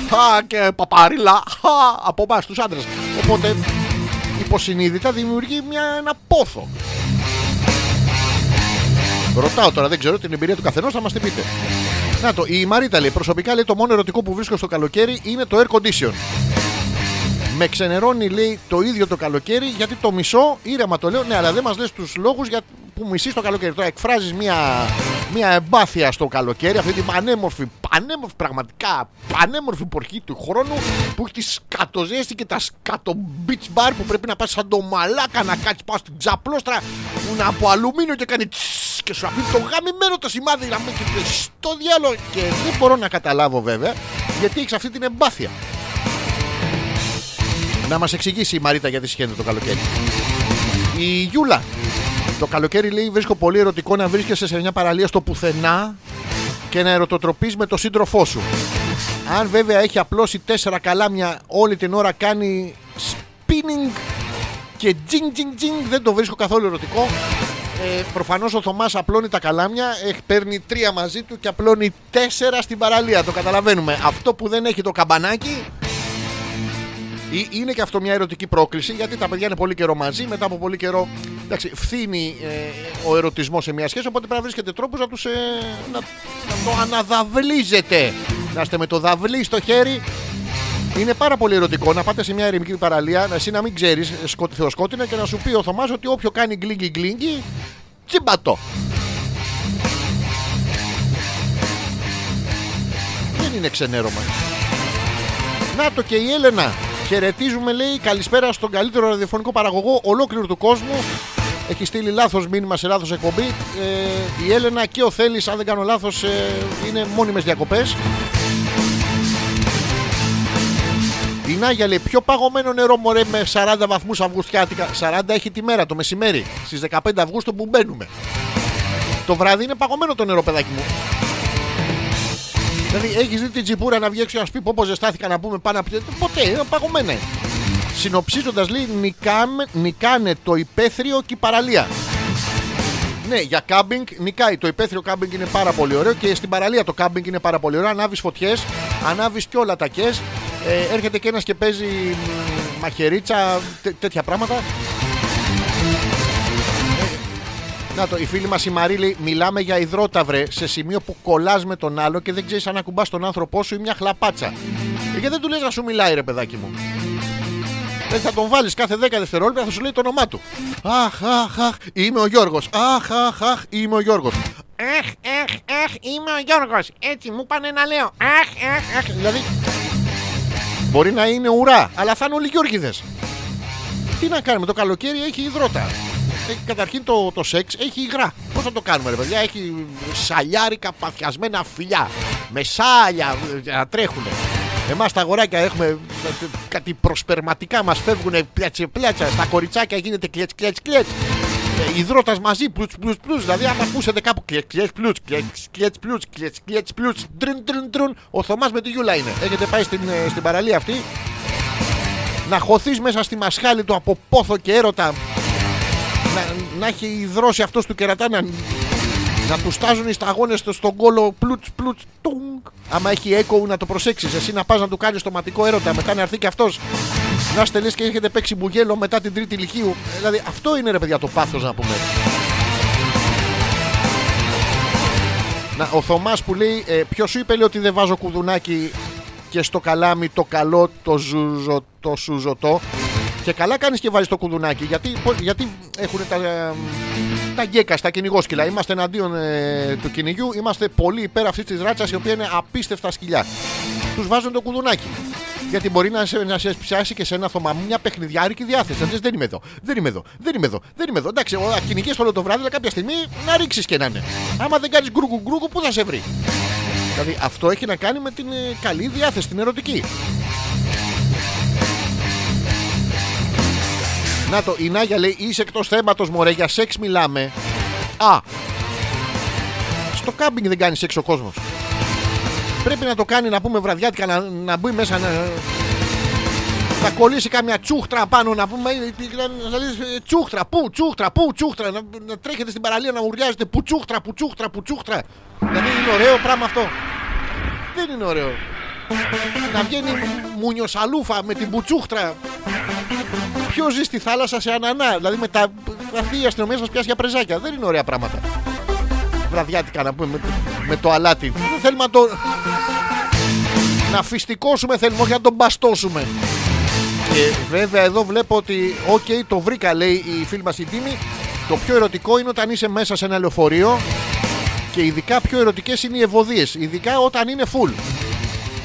Α, και παπάριλα. Α, από εμάς τους άντρες. Οπότε υποσυνείδητα δημιουργεί μια, ένα πόθο. Ρωτάω τώρα, δεν ξέρω την εμπειρία του καθενός, θα μας την πείτε. Να το, η Μαρίτα λέει προσωπικά λέει το μόνο ερωτικό που βρίσκω στο καλοκαίρι είναι το air condition. Με ξενερώνει λέει το ίδιο το καλοκαίρι, γιατί το μισό ήρεμα το λέω. Ναι, αλλά δεν μας λες τους λόγους για που μισείς το καλοκαίρι. Τώρα εκφράζεις μια, μια εμπάθεια στο καλοκαίρι, αυτή την πανέμορφη, πανέμορφη πραγματικά, πανέμορφη πορχή του χρόνου που έχει τη σκατοζέστη και τα σκατο beach bar που πρέπει να πας σαν το μαλάκα να κάτσεις πάνω στην ξαπλώστρα που είναι από αλουμίνιο και κάνει τσσσσ και σου αφήνει το γαμημένο το σημάδι να μην και στο διάλογο. Και δεν μπορώ να καταλάβω βέβαια γιατί έχεις αυτή την εμπάθεια. Να μας εξηγήσει η Μαρίτα γιατί συχαίνεται το καλοκαίρι. Η Γιούλα. Το καλοκαίρι λέει βρίσκω πολύ ερωτικό να βρίσκεσαι σε μια παραλία στο πουθενά και να ερωτοτροπείς με το σύντροφό σου. Αν βέβαια έχει απλώσει τέσσερα καλάμια όλη την ώρα, κάνει spinning και τζινγκ τζινγκ τζινγκ, δεν το βρίσκω καθόλου ερωτικό. Ε, προφανώς ο Θωμάς απλώνει τα καλάμια, παίρνει τρία μαζί του και απλώνει τέσσερα στην παραλία. Το καταλαβαίνουμε. Αυτό που δεν έχει το καμπανάκι Είναι και αυτό μια ερωτική πρόκληση, γιατί τα παιδιά είναι πολύ καιρό μαζί. Μετά από πολύ καιρό, εντάξει, φθήνει ε, ο ερωτισμός σε μια σχέση. Οπότε πρέπει να βρίσκετε τρόπους να τους ε, να, να το αναδαυλίζετε. Να είστε με το δαυλί στο χέρι. Είναι πάρα πολύ ερωτικό να πάτε σε μια ερημική παραλία, να εσύ να μην ξέρεις θεοσκότεινα και να σου πει ο Θωμάς ότι όποιο κάνει γκλίνγκι γκλίνγκι, τσιμπατό. Δεν είναι ξενέρωμα. Να το και η Έλενα. Χαιρετίζουμε, λέει, καλησπέρα στον καλύτερο ραδιοφωνικό παραγωγό ολόκληρου του κόσμου. Έχει στείλει λάθος μήνυμα σε λάθος εκπομπή. Ε, η Έλενα και ο Θέλης, αν δεν κάνω λάθος, ε, είναι μόνιμες διακοπές. Η Νάγια λέει: πιο παγωμένο νερό, μωρέ, με σαράντα βαθμούς Αυγουστιάτικα. σαράντα έχει τη μέρα, το μεσημέρι. Στις δεκαπέντε Αυγούστου που μπαίνουμε. Το βράδυ είναι παγωμένο το νερό, παιδάκι μου. Δηλαδή, έχεις δει την τσιπούρα να βγει έξω να σου πει: πω πω ζεστάθηκα να πούμε πάνω από. Ποτέ, είναι παγωμένα. Συνοψίζοντας, λέει: νικάμε, νικάνε το υπαίθριο και η παραλία. Ναι, για κάμπινγκ νικάει. Το υπαίθριο κάμπινγκ είναι πάρα πολύ ωραίο και στην παραλία το κάμπινγκ είναι πάρα πολύ ωραίο. Ανάβεις φωτιές, ανάβεις και όλα τα κες. Ε, έρχεται και ένας και παίζει μαχαιρίτσα, τέ, τέτοια πράγματα. Να το, η φίλη μας η Μαρή λέει: μιλάμε για υδρότα, βρε, σε σημείο που κολλάς με τον άλλο και δεν ξέρεις αν ακουμπάς τον άνθρωπό σου ή μια χλαπάτσα. Γιατί δεν του λες να σου μιλάει, ρε παιδάκι μου. Θα τον βάλεις κάθε δέκα δευτερόλεπτα, θα σου λέει το όνομά του. Αχ, αχ, αχ, είμαι ο Γιώργος. Αχ, αχ, αχ, είμαι ο Γιώργος. Αχ, αχ, αχ, είμαι ο Γιώργος. Έτσι μου πάνε να λέω. Αχ, αχ, αχ. Δηλαδή, μπορεί να είναι ουρά, αλλά θα είναι όλοι Γιώργιδες. Τι να κάνουμε, το καλοκαίρι έχει υδρότα. Έχει, καταρχήν το, το σεξ έχει υγρά. Πώς θα το κάνουμε, ρε παιδιά, έχει σαλιάρικα παθιασμένα φιλιά. Με σάλια να τρέχουνε. Εμάς τα αγοράκια έχουμε κάτι προσπερματικά, μας φεύγουνε πλιάτσε πλιάτσα. Στα κοριτσάκια γίνεται κλιάτς κλιάτς κλιάτς. Υδρότας μαζί, πλουτς πλουτς πλουτς. Δηλαδή άμα ακούσετε κάπου κλιάτς πλουτς, κλιάτς πλουτς, κλιάτς πλουτς, τρουν τρουν τρουν. Ο Θωμάς με τη Γιούλα είναι. Έχετε πάει στην, στην παραλία αυτή. Να χωθείς μέσα στη μασχάλη του από πόθο και έρωτα. Να, να έχει υδρώσει αυτός του κερατά. Να, να του στάζουν οι σταγόνες στο, στον κόλο πλουτς πλουτς. Άμα έχει έκο να το προσέξεις. Εσύ να πας να του κάνεις τοματικό έρωτα. Μετά να έρθει και αυτός. Να στελείς και έχετε παίξει μπουγέλο μετά την τρίτη ηλικίου. Δηλαδή αυτό είναι, ρε παιδιά, το πάθος να πούμε. Να, ο Θωμάς που λέει ε, ποιος σου είπε, λέει, ότι δεν βάζω κουδουνάκι και στο καλάμι το καλό το, ζουζο, το σουζωτό. Και καλά κάνεις και βάζεις το κουδουνάκι. Γιατί, γιατί έχουν τα, τα γκέκα, τα κυνηγόσκυλα. Είμαστε εναντίον ε, του κυνηγιού. Είμαστε πολύ υπέρ αυτής της ράτσας, η οποία είναι απίστευτα σκυλιά. Τους βάζουν το κουδουνάκι. Γιατί μπορεί να σε, να σε πιάσει και σε ένα θωμά μια παιχνιδιάρικη διάθεση. Να λες, δεν είμαι εδώ, δεν είμαι εδώ, δεν είμαι εδώ, δεν είμαι εδώ. Εντάξει, κυνηγείς όλο το βράδυ, αλλά κάποια στιγμή να ρίξεις και να είναι. Άμα δεν κάνεις γκρουκου γκρουκου, πού θα σε βρει. Δηλαδή αυτό έχει να κάνει με την ε, καλή διάθεση, την ερωτική. Να το, η Νάγια λέει: είσαι εκτός θέματος, μωρέ, για σεξ μιλάμε. Α, στο κάμπινγκ δεν κάνει σεξ ο κόσμος. Πρέπει να το κάνει, να πούμε, βραδιάτικα, να, να μπει μέσα, να, να κολλήσει κάμια τσούχτρα πάνω, να πούμε, να λέει τσούχτρα, πού, τσούχτρα, πού, τσούχτρα, να, να τρέχετε στην παραλία να ουρλιάζετε που τσούχτρα, που τσούχτρα, που τσούχτρα. Δηλαδή είναι ωραίο πράγμα αυτό. Δεν είναι ωραίο. Να βγαίνει μουνιοσαλούφα με την πουτσούχτρα. Ποιος ζει στη θάλασσα σε ανανά. Δηλαδή με τα αυτή η αστυνομία σας πιάσει για πρεζάκια. Δεν είναι ωραία πράγματα. Βραδιάτικα να πούμε, με, με το αλάτι. Δεν θέλουμε να το... να φυστικώσουμε θέλουμε, όχι να τον μπαστώσουμε. Και βέβαια εδώ βλέπω ότι οκ, okay, το βρήκα, λέει η φίλη μας η Τίμη. Το πιο ερωτικό είναι όταν είσαι μέσα σε ένα λεωφορείο. Και ειδικά πιο ερωτικές είναι οι ευωδίες. Ειδικά όταν είναι full.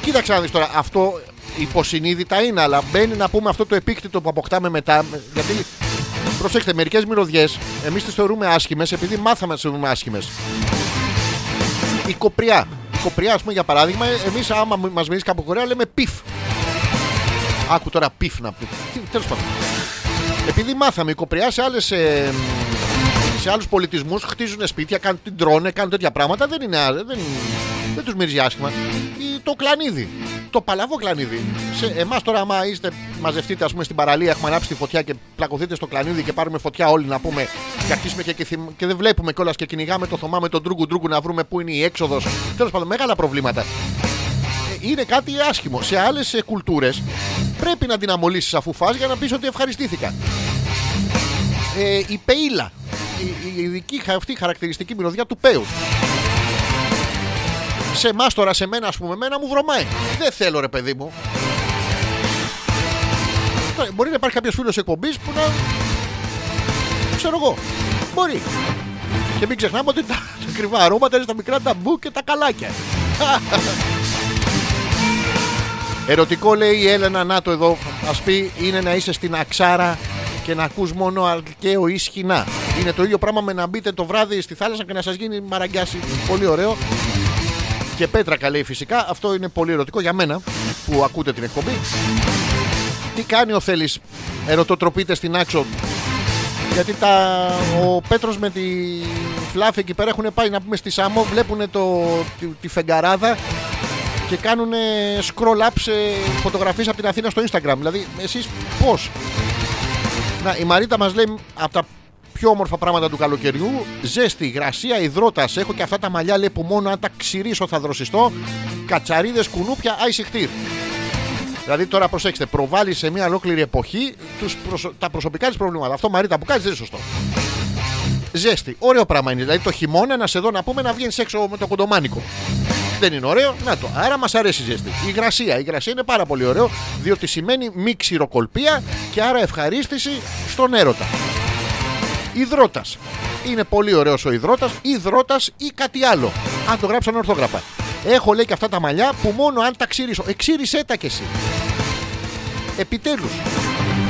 Κοίταξε να δεις τώρα, αυτό υποσυνείδητα είναι, αλλά μπαίνει να πούμε αυτό το επίκτητο που αποκτάμε μετά. Γιατί, προσέξτε, μερικές μυρωδιές εμείς τις θεωρούμε άσχημες επειδή μάθαμε να τις θεωρούμε άσχημες. Η κοπριά. Η κοπριά, ας πούμε, για παράδειγμα, εμείς άμα μας μυρίζει κάπου κοπριά λέμε πιφ. Άκου τώρα πιφ να πει. Τέλος πάντων. Επειδή μάθαμε, η κοπριά σε άλλες. Ε, σε άλλους πολιτισμούς χτίζουν σπίτια, κάνουν την τρώνε, κάνουν τέτοια πράγματα. Δεν, είναι, δεν, δεν τους μυρίζει άσχημα. Το κλανίδι, το παλαβό κλανίδι. Σε εμάς τώρα, άμα είστε, μαζευτείτε, ας πούμε, στην παραλία, έχουμε ανάψει τη φωτιά και πλακωθείτε στο κλανίδι και πάρουμε φωτιά όλοι να πούμε και αρχίσουμε και, και, και δεν βλέπουμε κιόλας και κυνηγάμε το Θωμά με τον τρούγκου τρούγκου να βρούμε πού είναι η έξοδος. Τέλος πάντων, μεγάλα προβλήματα. είναι κάτι άσχημο. Σε άλλες κουλτούρες πρέπει να την αμολύσεις αφού φας για να πεις ότι ευχαριστήθηκα. Ε, η πεΐλα, η ειδική αυτή χαρακτηριστική μυρωδιά του πέους. Σε εμάς τώρα, σε μένα, ας πούμε, εμένα μου βρωμάει. Δεν θέλω, ρε παιδί μου. Μπορεί να υπάρχει κάποιος φίλος εκπομπής που να... ξέρω εγώ. Μπορεί. Και μην ξεχνάμε ότι τα, τα κρυβά αρώματα είναι στα μικρά ταμπού και τα καλάκια. Ερωτικό, λέει η Έλενα, να το εδώ. Ας πει, είναι να είσαι στην Αξάρα και να ακούς μόνο αλκαίο ή σκηνά. Είναι το ίδιο πράγμα με να μπείτε το βράδυ στη θάλασσα και να σας γίνει μαραγκιάση. Πολύ ωραίο. Και Πέτρακα, λέει, φυσικά. Αυτό είναι πολύ ερωτικό για μένα που ακούτε την εκπομπή. Τι κάνει ο Θέλης, ερωτοτροπείται στην Άξο. Γιατί τα... ο Πέτρος με τη Φλάφη εκεί πέρα έχουν πάει, να πούμε, στη Σάμο. Βλέπουν το... τη... τη φεγγαράδα και κάνουν scroll up σε φωτογραφίες από την Αθήνα στο Instagram. Δηλαδή, εσείς πώς? Να, η Μαρίτα μας λέει από τα πιο όμορφα πράγματα του καλοκαιριού. Ζέστη, γρασία, υδρότας. Έχω και αυτά τα μαλλιά, λέει, που μόνο αν τα ξυρίσω θα δροσιστώ. Κατσαρίδες, κουνούπια, άισιχτήρ. Δηλαδή τώρα προσέξτε, προβάλλει σε μια ολόκληρη εποχή τους προσω... τα προσωπικά της προβλήματα. Αυτό, Μαρίτα, που κάνεις δεν είναι σωστό. Ζέστη, ωραίο πράγμα είναι. Δηλαδή το χειμώνα να σε δω, να πούμε, να βγαίνεις έξω με το κοντομάνικο. Δεν είναι ωραίο, να το. Άρα μας αρέσει η ζέστη. Η υγρασία. Η υγρασία είναι πάρα πολύ ωραίο, διότι σημαίνει μη ξηροκολπία και άρα ευχαρίστηση στον έρωτα. Υδρότας. Είναι πολύ ωραίος ο υδρότας, υδρότας ή κάτι άλλο. Αν το γράψαν ορθόγραφα. Έχω, λέει, και αυτά τα μαλλιά που μόνο αν τα ξύρισω. Εξύρισέ τα κι εσύ. Επιτέλους.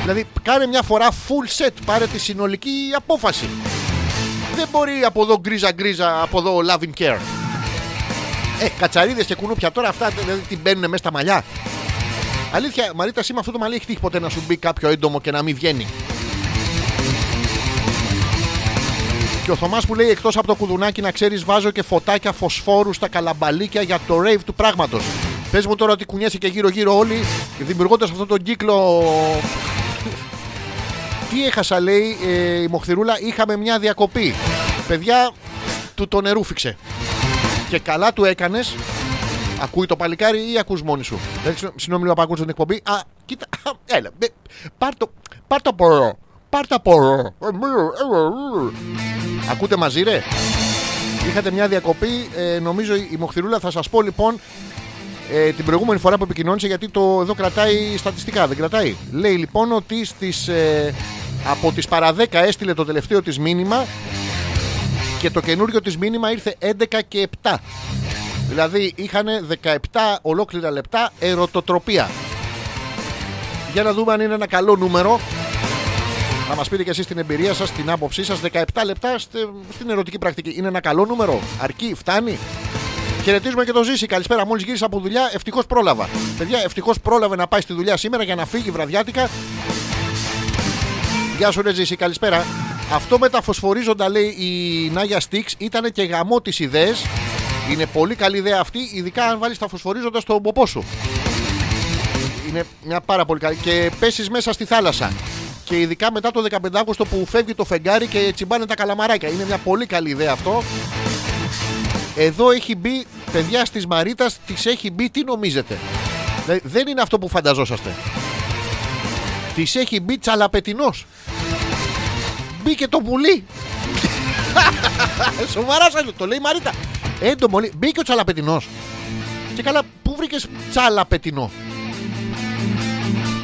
Δηλαδή κάνε μια φορά full set. Πάρε τη συνολική απόφαση. Δεν μπορεί από εδώ γκρίζα γκρίζα, από εδώ loving care. Ε, κατσαρίδες και κουνούπια τώρα, αυτά δηλαδή την μπαίνουν μέσα στα μαλλιά. Αλήθεια, Μαρίτα, σήμα αυτό το μαλλί έχει τύχει ποτέ να σου μπει κάποιο έντομο και να μην βγαίνει? Και ο Θωμάς που λέει, εκτός από το κουδουνάκι, να ξέρεις, βάζω και φωτάκια φωσφόρου στα καλαμπαλίκια για το rave του πράγματος. Πες μου τώρα ότι κουνιέσαι και γύρω γύρω όλοι, δημιουργώντας αυτόν τον κύκλο. Τι έχασα, λέει ε, η Μοχθηρούλα, είχαμε μια διακοπή. Παιδιά, του το νερούφιξε. Και καλά του έκανες. Ακούει το παλικάρι ή ακούς μόνη σου? Δηλαδή, συγγνώμη, λέω, απακούσω την εκπομπή. Α, κοίτα, α, έλα, πάρ' το, πάρ' το πορώ. Πάρ' τα πορώ. Ακούτε μαζί, ρε? Είχατε μια διακοπή, ε, νομίζω η Μοχθηρούλα. Θα σας πω λοιπόν ε, την προηγούμενη φορά που επικοινώνησε, γιατί το εδώ κρατάει στατιστικά, δεν κρατάει. Λέει λοιπόν ότι στις, ε, από τις παρά δέκα έστειλε το τελευταίο της μήνυμα και το καινούριο της μήνυμα ήρθε έντεκα και επτά. Δηλαδή είχαν δεκαεπτά ολόκληρα λεπτά ερωτοτροπία. Για να δούμε αν είναι ένα καλό νούμερο. Να μας πείτε και εσείς την εμπειρία σας, την άποψή σας. δεκαεπτά λεπτά στην ερωτική πρακτική. Είναι ένα καλό νούμερο? Αρκεί, φτάνει? Χαιρετίζουμε και το Ζήση. Καλησπέρα. Μόλις γύρισα από δουλειά, ευτυχώς πρόλαβα. Παιδιά, ευτυχώς πρόλαβε να πάει στη δουλειά σήμερα για να φύγει βραδιάτικα. Γεια σου, ρε Ζήση. Καλησπέρα. Αυτό με τα φωσφορίζοντα, λέει η Νάγια Στίξ, ήταν και γαμό τις ιδέες. Είναι πολύ καλή ιδέα αυτή, ειδικά αν βάλεις τα φωσφορίζοντα στον ποπό σου. Είναι μια πάρα πολύ καλή. Και πέσεις μέσα στη θάλασσα. Και ειδικά μετά το δεκαπέντε Αύγουστο που φεύγει το φεγγάρι και τσιμπάνε τα καλαμαράκια. Είναι μια πολύ καλή ιδέα αυτό. Εδώ έχει μπει, παιδιά, στις Μαρίτας της έχει μπει, τι νομίζετε? Δηλαδή, δεν είναι αυτό που φανταζόσαστε. Της έχει μπει τσαλαπετινός. Μπήκε το πουλί. Σοβαρά σας το λέει η Μαρίτα. Έντομο, μπήκε ο τσαλαπετινός. Και καλά, πού βρήκες τσαλαπετινό?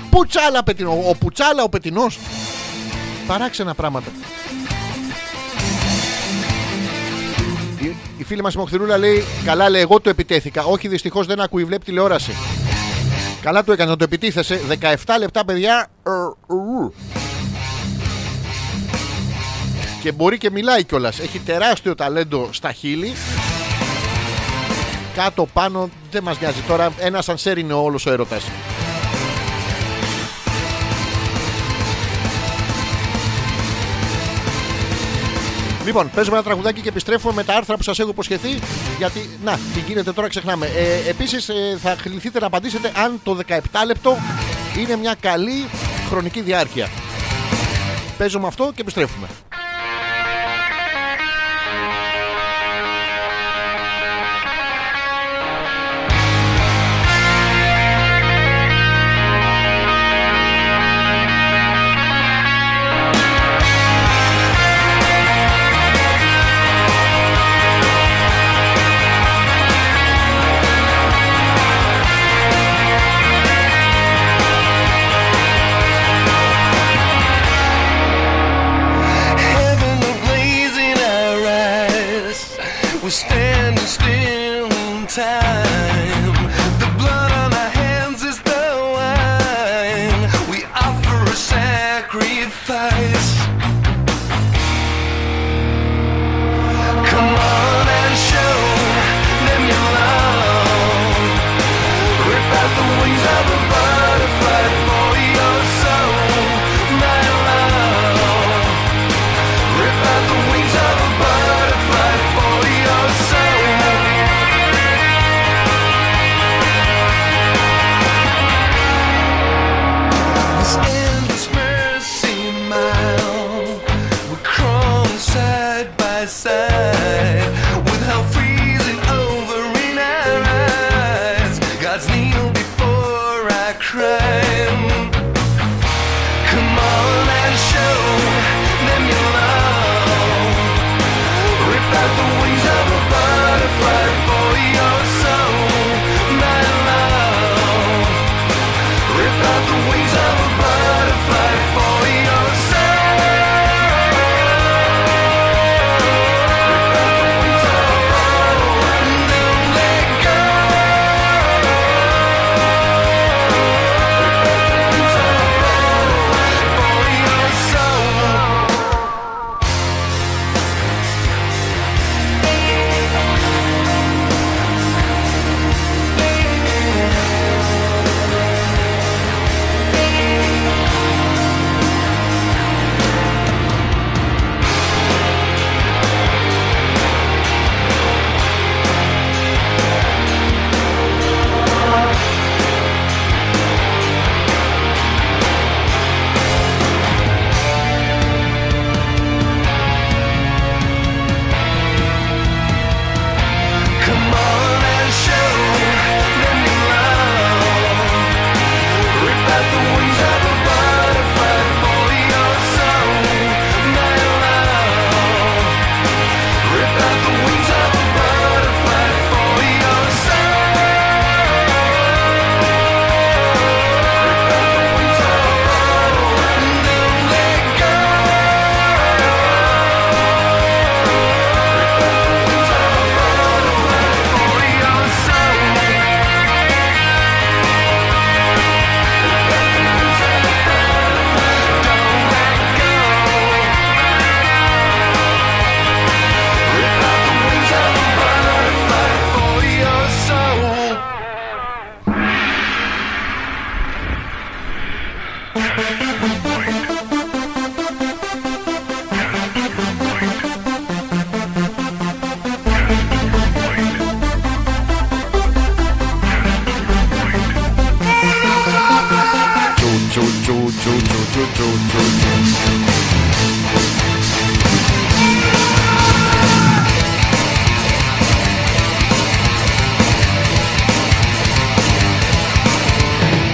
Πουτσάλα πετεινό, ο πουτσάλα ο πετεινός. Παράξενα πράγματα. Η, η φίλη μας η Μοχθηρούλα λέει, καλά, λέει, εγώ το επιτέθηκα. Όχι, δυστυχώς δεν ακούει, βλέπει τηλεόραση. Καλά του έκανε, το επιτίθεσε. δεκαεπτά λεπτά, παιδιά. Και μπορεί και μιλάει κιόλας. Έχει τεράστιο ταλέντο στα χείλη. Κάτω πάνω δεν μας νοιάζει τώρα. Ένα σανσέρ είναι όλος ο έρωτας. Λοιπόν, παίζουμε ένα τραγουδάκι και επιστρέφουμε με τα άρθρα που σας έχω υποσχεθεί. Γιατί, να, τι γίνεται τώρα, ξεχνάμε. Ε, επίσης, ε, θα κληθείτε να απαντήσετε αν το δεκαεπτά λεπτό είναι μια καλή χρονική διάρκεια. Παίζουμε αυτό και επιστρέφουμε.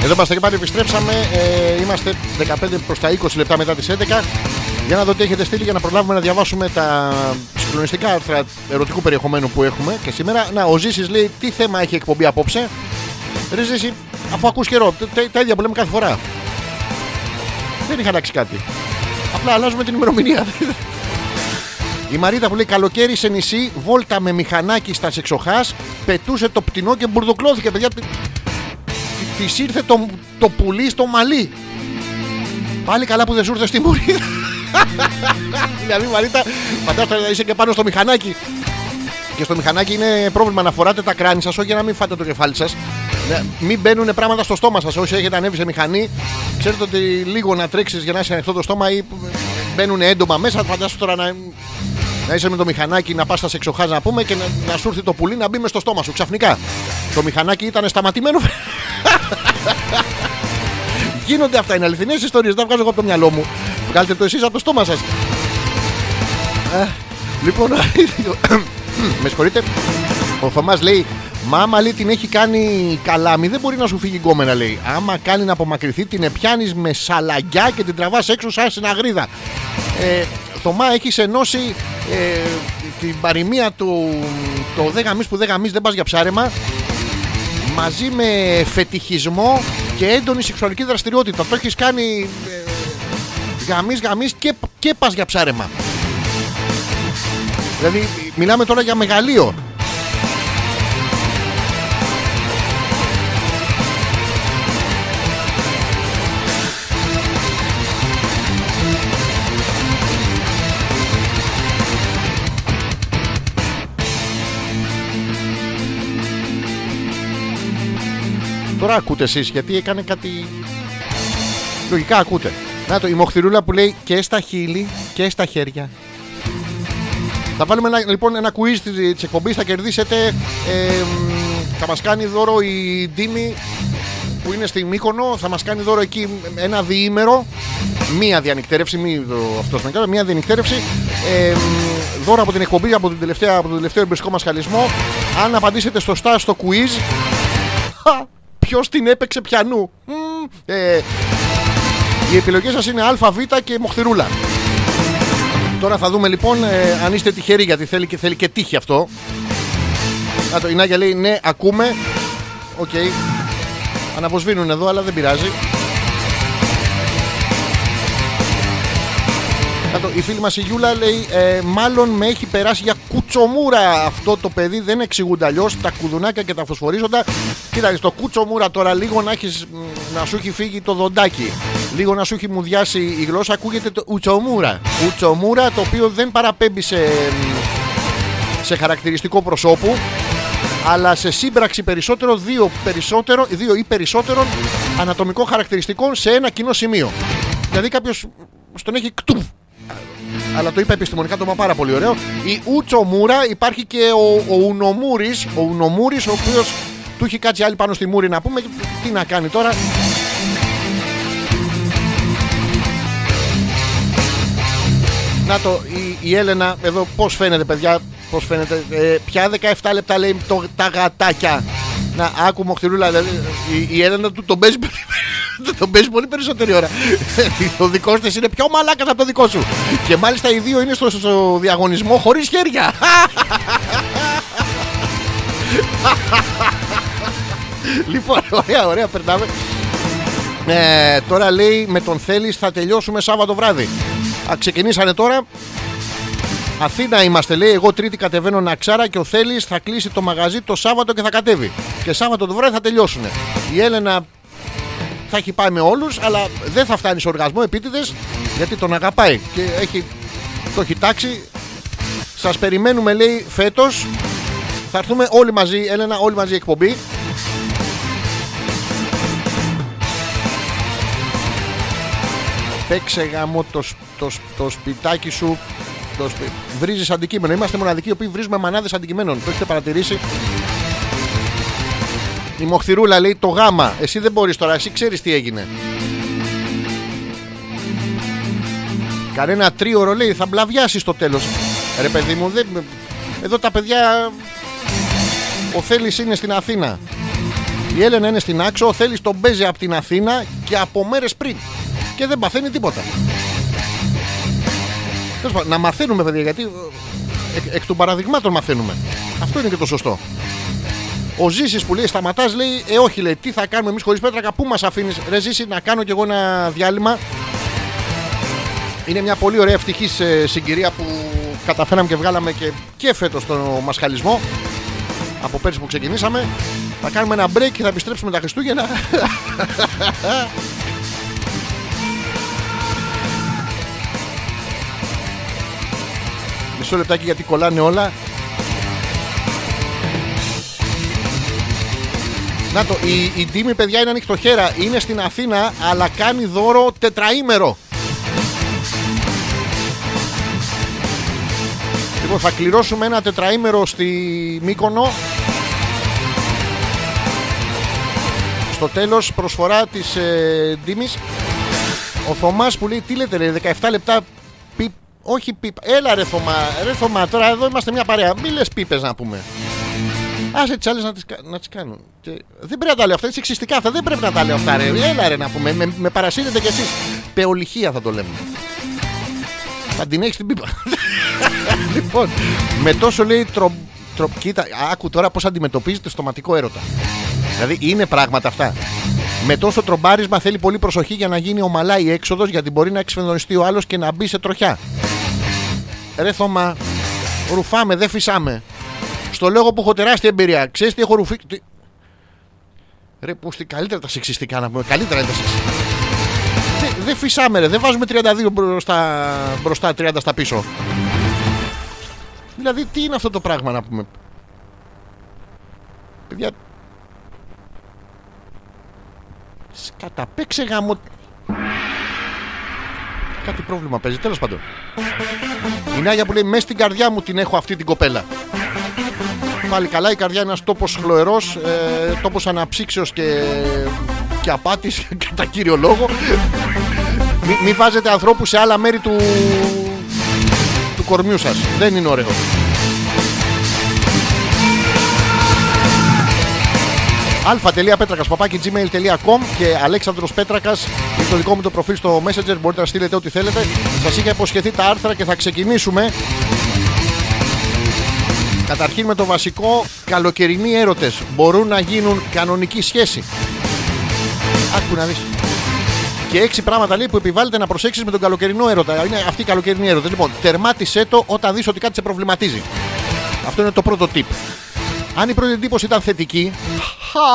Εδώ είμαστε και πάλι, επιστρέψαμε. Ε, είμαστε δεκαπέντε προς τα είκοσι λεπτά μετά τις έντεκα. Για να δω τι έχετε στείλει για να προλάβουμε να διαβάσουμε τα συγκλονιστικά άρθρα ερωτικού περιεχομένου που έχουμε και σήμερα. Να, ο Ζήσης λέει τι θέμα έχει εκπομπή απόψε. Ρε Ζήση, αφού ακούς καιρό, τα ίδια που λέμε κάθε φορά. Δεν είχα αλλάξει κάτι. Απλά αλλάζουμε την ημερομηνία. Η Μαρίτα που λέει καλοκαίρι σε νησί, βόλτα με μηχανάκι στα Σεξοχάς, πετούσε το πτηνό και μπουρδοκλώθηκε, παιδιά. Της ήρθε το, το πουλί στο μαλλί. Πάλι καλά που δεν σου ήρθε στη μουρή. Δηλαδή Μαρίτα, φαντάζομαι να είσαι και πάνω στο μηχανάκι. Και στο μηχανάκι είναι πρόβλημα να φοράτε τα κράνη σας, όχι για να μην φάτε το κεφάλι σας. Μην μπαίνουν πράγματα στο στόμα σας. Όσοι έχετε ανέβει σε μηχανή, ξέρετε ότι λίγο να τρέξεις για να είσαι ανοιχτό το στόμα ή μπαίνουν έντομα μέσα. Φαντάζομαι τώρα να, να είσαι με το μηχανάκι, να πας στα Σεξοχάς να πούμε και να, να σου έρθει το πουλί να μπει μες στο στόμα σου ξαφνικά. Το μηχανάκι ήταν σταματημένο. Γίνονται αυτά, είναι αληθινές ιστορίες. Δεν βγάζω εγώ από το μυαλό μου. Βγάλτε το εσείς από το στόμα σας. Λοιπόν, με συγχωρείτε. Ο Θωμάς λέει, μα άμα λέει την έχει κάνει καλάμι, δεν μπορεί να σου φύγει γκόμενα, λέει. Άμα κάνει να απομακρυνθεί, την πιάνεις με σαλαγκιά και την τραβάς έξω σαν στην αγρίδα. Ε, Θωμά, έχεις ενώσει ε, την παροιμία του το δε γαμίς που δε γαμίς δεν πας για ψάρεμα, μαζί με φετιχισμό και έντονη σεξουαλική δραστηριότητα. Το έχεις κάνει ε, γαμής γαμής και, και πας για ψάρεμα. Δηλαδή μιλάμε τώρα για μεγαλείο. Τώρα ακούτε εσείς γιατί έκανε κάτι. Λογικά ακούτε. Να το, η Μοχθηρούλα που λέει και στα χείλη και στα χέρια. Θα βάλουμε ένα, λοιπόν ένα quiz της εκπομπής. Θα κερδίσετε ε, θα μας κάνει δώρο η Ντίμη που είναι στη Μύκονο θα μας κάνει δώρο εκεί ένα διήμερο. Μία διανυκτέρευση, μη αυτό με κάνω, μία διανυκτέρευση. Ε, δώρο από την εκπομπή, από, την τελευταία, από τον τελευταίο εμπρηστικό μασχαλισμό. Αν απαντήσετε σωστά στο quiz. Ποιος την έπαιξε πιανού. Ε, οι επιλογές σας είναι Α, Β και Μοχθηρούλα. Τώρα θα δούμε λοιπόν ε, αν είστε τυχεροί, γιατί θέλει και, θέλει και τύχη αυτό. Α, το, η Νάγια λέει ναι, ακούμε. Οκ. Okay. Αναβοσβήνουν εδώ, αλλά δεν πειράζει. Α, το, η φίλη μας η Γιούλα λέει ε, μάλλον με έχει περάσει για κουτσομούρα αυτό το παιδί. Δεν εξηγούνται αλλιώς τα κουδουνάκια και τα φωσφορίζοντα. Κοίταξε, το κουτσομούρα τώρα λίγο να, έχεις, να σου έχει φύγει το δοντάκι. Λίγο να σου έχει μουδιάσει η γλώσσα. Ακούγεται το ουτσομούρα. Ουτσομούρα, το οποίο δεν παραπέμπει σε, σε χαρακτηριστικό προσώπου, αλλά σε σύμπραξη περισσότερο δύο, περισσότερο δύο ή περισσότερων ανατομικών χαρακτηριστικών σε ένα κοινό σημείο. Δηλαδή κάποιος στον έχει κτουβ. Αλλά το είπα επιστημονικά, το είπα πάρα πολύ ωραίο. Η ουτσομούρα, υπάρχει και ο, ο ουνομούρης. Ο ουνομούρης, ο οποίος του έχει κάτσει άλλη πάνω στη μούρη, να πούμε. Τι να κάνει τώρα. Να το, η, η Έλενα εδώ πώς φαίνεται, παιδιά, πώς φαίνεται. Ε, πια δεκαεφτά λεπτά λέει το, τα γατάκια. Να άκου Μοχθηρούλα, δηλαδή, η, η Έλενα του τον παίζει, τον παίζει πολύ περισσότερη ώρα. Το δικό της είναι πιο μαλάκα από το δικό σου. Και μάλιστα οι δύο είναι στο, στο διαγωνισμό χωρίς χέρια. Λοιπόν, ωραία, ωραία, περνάμε. Ε, τώρα λέει με τον θέλεις θα τελειώσουμε Σάββατο βράδυ. Α, ξεκινήσανε τώρα. Αθήνα είμαστε, λέει. Εγώ Τρίτη κατεβαίνω Ναξάρα και ο Θέλης θα κλείσει το μαγαζί το Σάββατο και θα κατέβει. Και Σάββατο το βράδυ θα τελειώσουνε. Η Έλενα θα έχει πάει με όλους, αλλά δεν θα φτάνει σε οργασμό επίτηδες, γιατί τον αγαπάει και έχει, το έχει τάξει. Σας περιμένουμε, λέει, φέτος. Θα έρθουμε όλοι μαζί, Έλενα, όλοι μαζί εκπομπή. Παίξε γαμό το, το, το σπιτάκι σου. Σπι... Βρίζεις αντικείμενο. Είμαστε μοναδικοί οι οποίοι βρίζουμε μανάδες αντικειμένων. Το έχετε παρατηρήσει. Η Μοχθηρούλα λέει το γάμα. Εσύ δεν μπορείς τώρα, εσύ ξέρεις τι έγινε. Κανένα τρίωρο, λέει, θα μπλαβιάσεις στο τέλος. Ρε παιδί μου, δεν... εδώ τα παιδιά. Ο Θέλης είναι στην Αθήνα. Η Έλενα είναι στην Άξο. Ο Θέλης τον παίζει από την Αθήνα και από μέρες πριν. Και δεν παθαίνει τίποτα. Να μαθαίνουμε, παιδιά, γιατί εκ, εκ των παραδειγμάτων μαθαίνουμε. Αυτό είναι και το σωστό. Ο Ζήσης που λέει σταματάς, λέει, ε όχι, λέει, τι θα κάνουμε εμείς χωρίς Πέτρακα, πού μας αφήνεις. Ρε Ζήση, να κάνω κι εγώ ένα διάλειμμα. Είναι μια πολύ ωραία ευτυχής συγκυρία που καταφέραμε και βγάλαμε και, και φέτος τον μασχαλισμό. Από πέρσι που ξεκινήσαμε. Θα κάνουμε ένα break και θα επιστρέψουμε τα Χριστούγεννα. Μισό λεπτάκι γιατί κολλάνε όλα. Να το, η, η Ντίμη, παιδιά, είναι ανοιχτοχέρα. Είναι στην Αθήνα, αλλά κάνει δώρο τετραήμερο. Λοιπόν, θα κληρώσουμε ένα τετραήμερο στη Μύκονο. Στο τέλος προσφορά της ε, Ντίμης. Ο Θωμάς που λέει, τι λέτε ρε, δεκαεφτά λεπτά. Όχι πίπα. Έλα ρε Θωμά, ρε Θωμά, τώρα εδώ είμαστε μια παρέα. Μη λες πίπες να πούμε. Άσε τις άλλες να τις, να τις κάνουν. Και... δεν πρέπει να τα λέω αυτά, είναι σεξιστικά αυτά. Δεν πρέπει να τα λέω αυτά ρε. Έλα ρε να πούμε, με, με παρασύρετε κι εσείς. Πεολυχία θα το λέμε. Θα την έχεις την πίπα. Λοιπόν, με τόσο λέει τρο... τρο... κοίτα, άκου τώρα πως αντιμετωπίζετε στοματικό έρωτα. Δηλαδή είναι πράγματα αυτά. Με τόσο τρομπάρισμα θέλει πολύ προσοχή για να γίνει ομαλά η έξοδος, γιατί μπορεί να εξφενδονιστεί ο άλλος και να μπει σε τροχιά. Ρε Θωμά, ρουφάμε, δεν φυσάμε. Στο λόγο που έχω τεράστια εμπειρία. Ξέρεις τι έχω ρουφεί. Τι... ρε που στη καλύτερα τα σεξιστικά να πούμε. Καλύτερα είναι τα σεξιστικά. Δεν δε φυσάμε ρε, δεν βάζουμε τριάντα δύο μπροστά, μπροστά τριάντα στα πίσω. Δηλαδή τι είναι αυτό το πράγμα να πούμε. Παιδιά... καταπέξε γαμο... κάτι πρόβλημα παίζει, τέλος πάντων. Η Νάγια που λέει μέσα στην καρδιά μου την έχω αυτή την κοπέλα. Πάλι καλά, η καρδιά είναι ένας τόπος χλωερός, ε, τόπος αναψύξεως και και απάτης κατά κύριο λόγο. Μη, μη βάζετε ανθρώπους σε άλλα μέρη του, του κορμιού σας. Δεν είναι ωραίο. α.πέτρακας παπάκι τζι μέιλ τελεία κομ και Αλέξανδρος Πέτρακας είναι το δικό μου το προφίλ στο Messenger. Μπορείτε να στείλετε ό,τι θέλετε. Σας είχα υποσχεθεί τα άρθρα και θα ξεκινήσουμε. Καταρχήν με το βασικό, καλοκαιρινοί έρωτες μπορούν να γίνουν κανονική σχέση. Άκου να δεις. Και έξι πράγματα λέει που επιβάλλεται να προσέξεις με τον καλοκαιρινό έρωτα. Είναι αυτοί οι καλοκαιρινοί έρωτες. Λοιπόν, τερμάτισέ το όταν δεις ότι κάτι σε προβληματίζει. Αυτό είναι το πρώτο tip. Αν η πρώτη εντύπωση ήταν θετική, χα,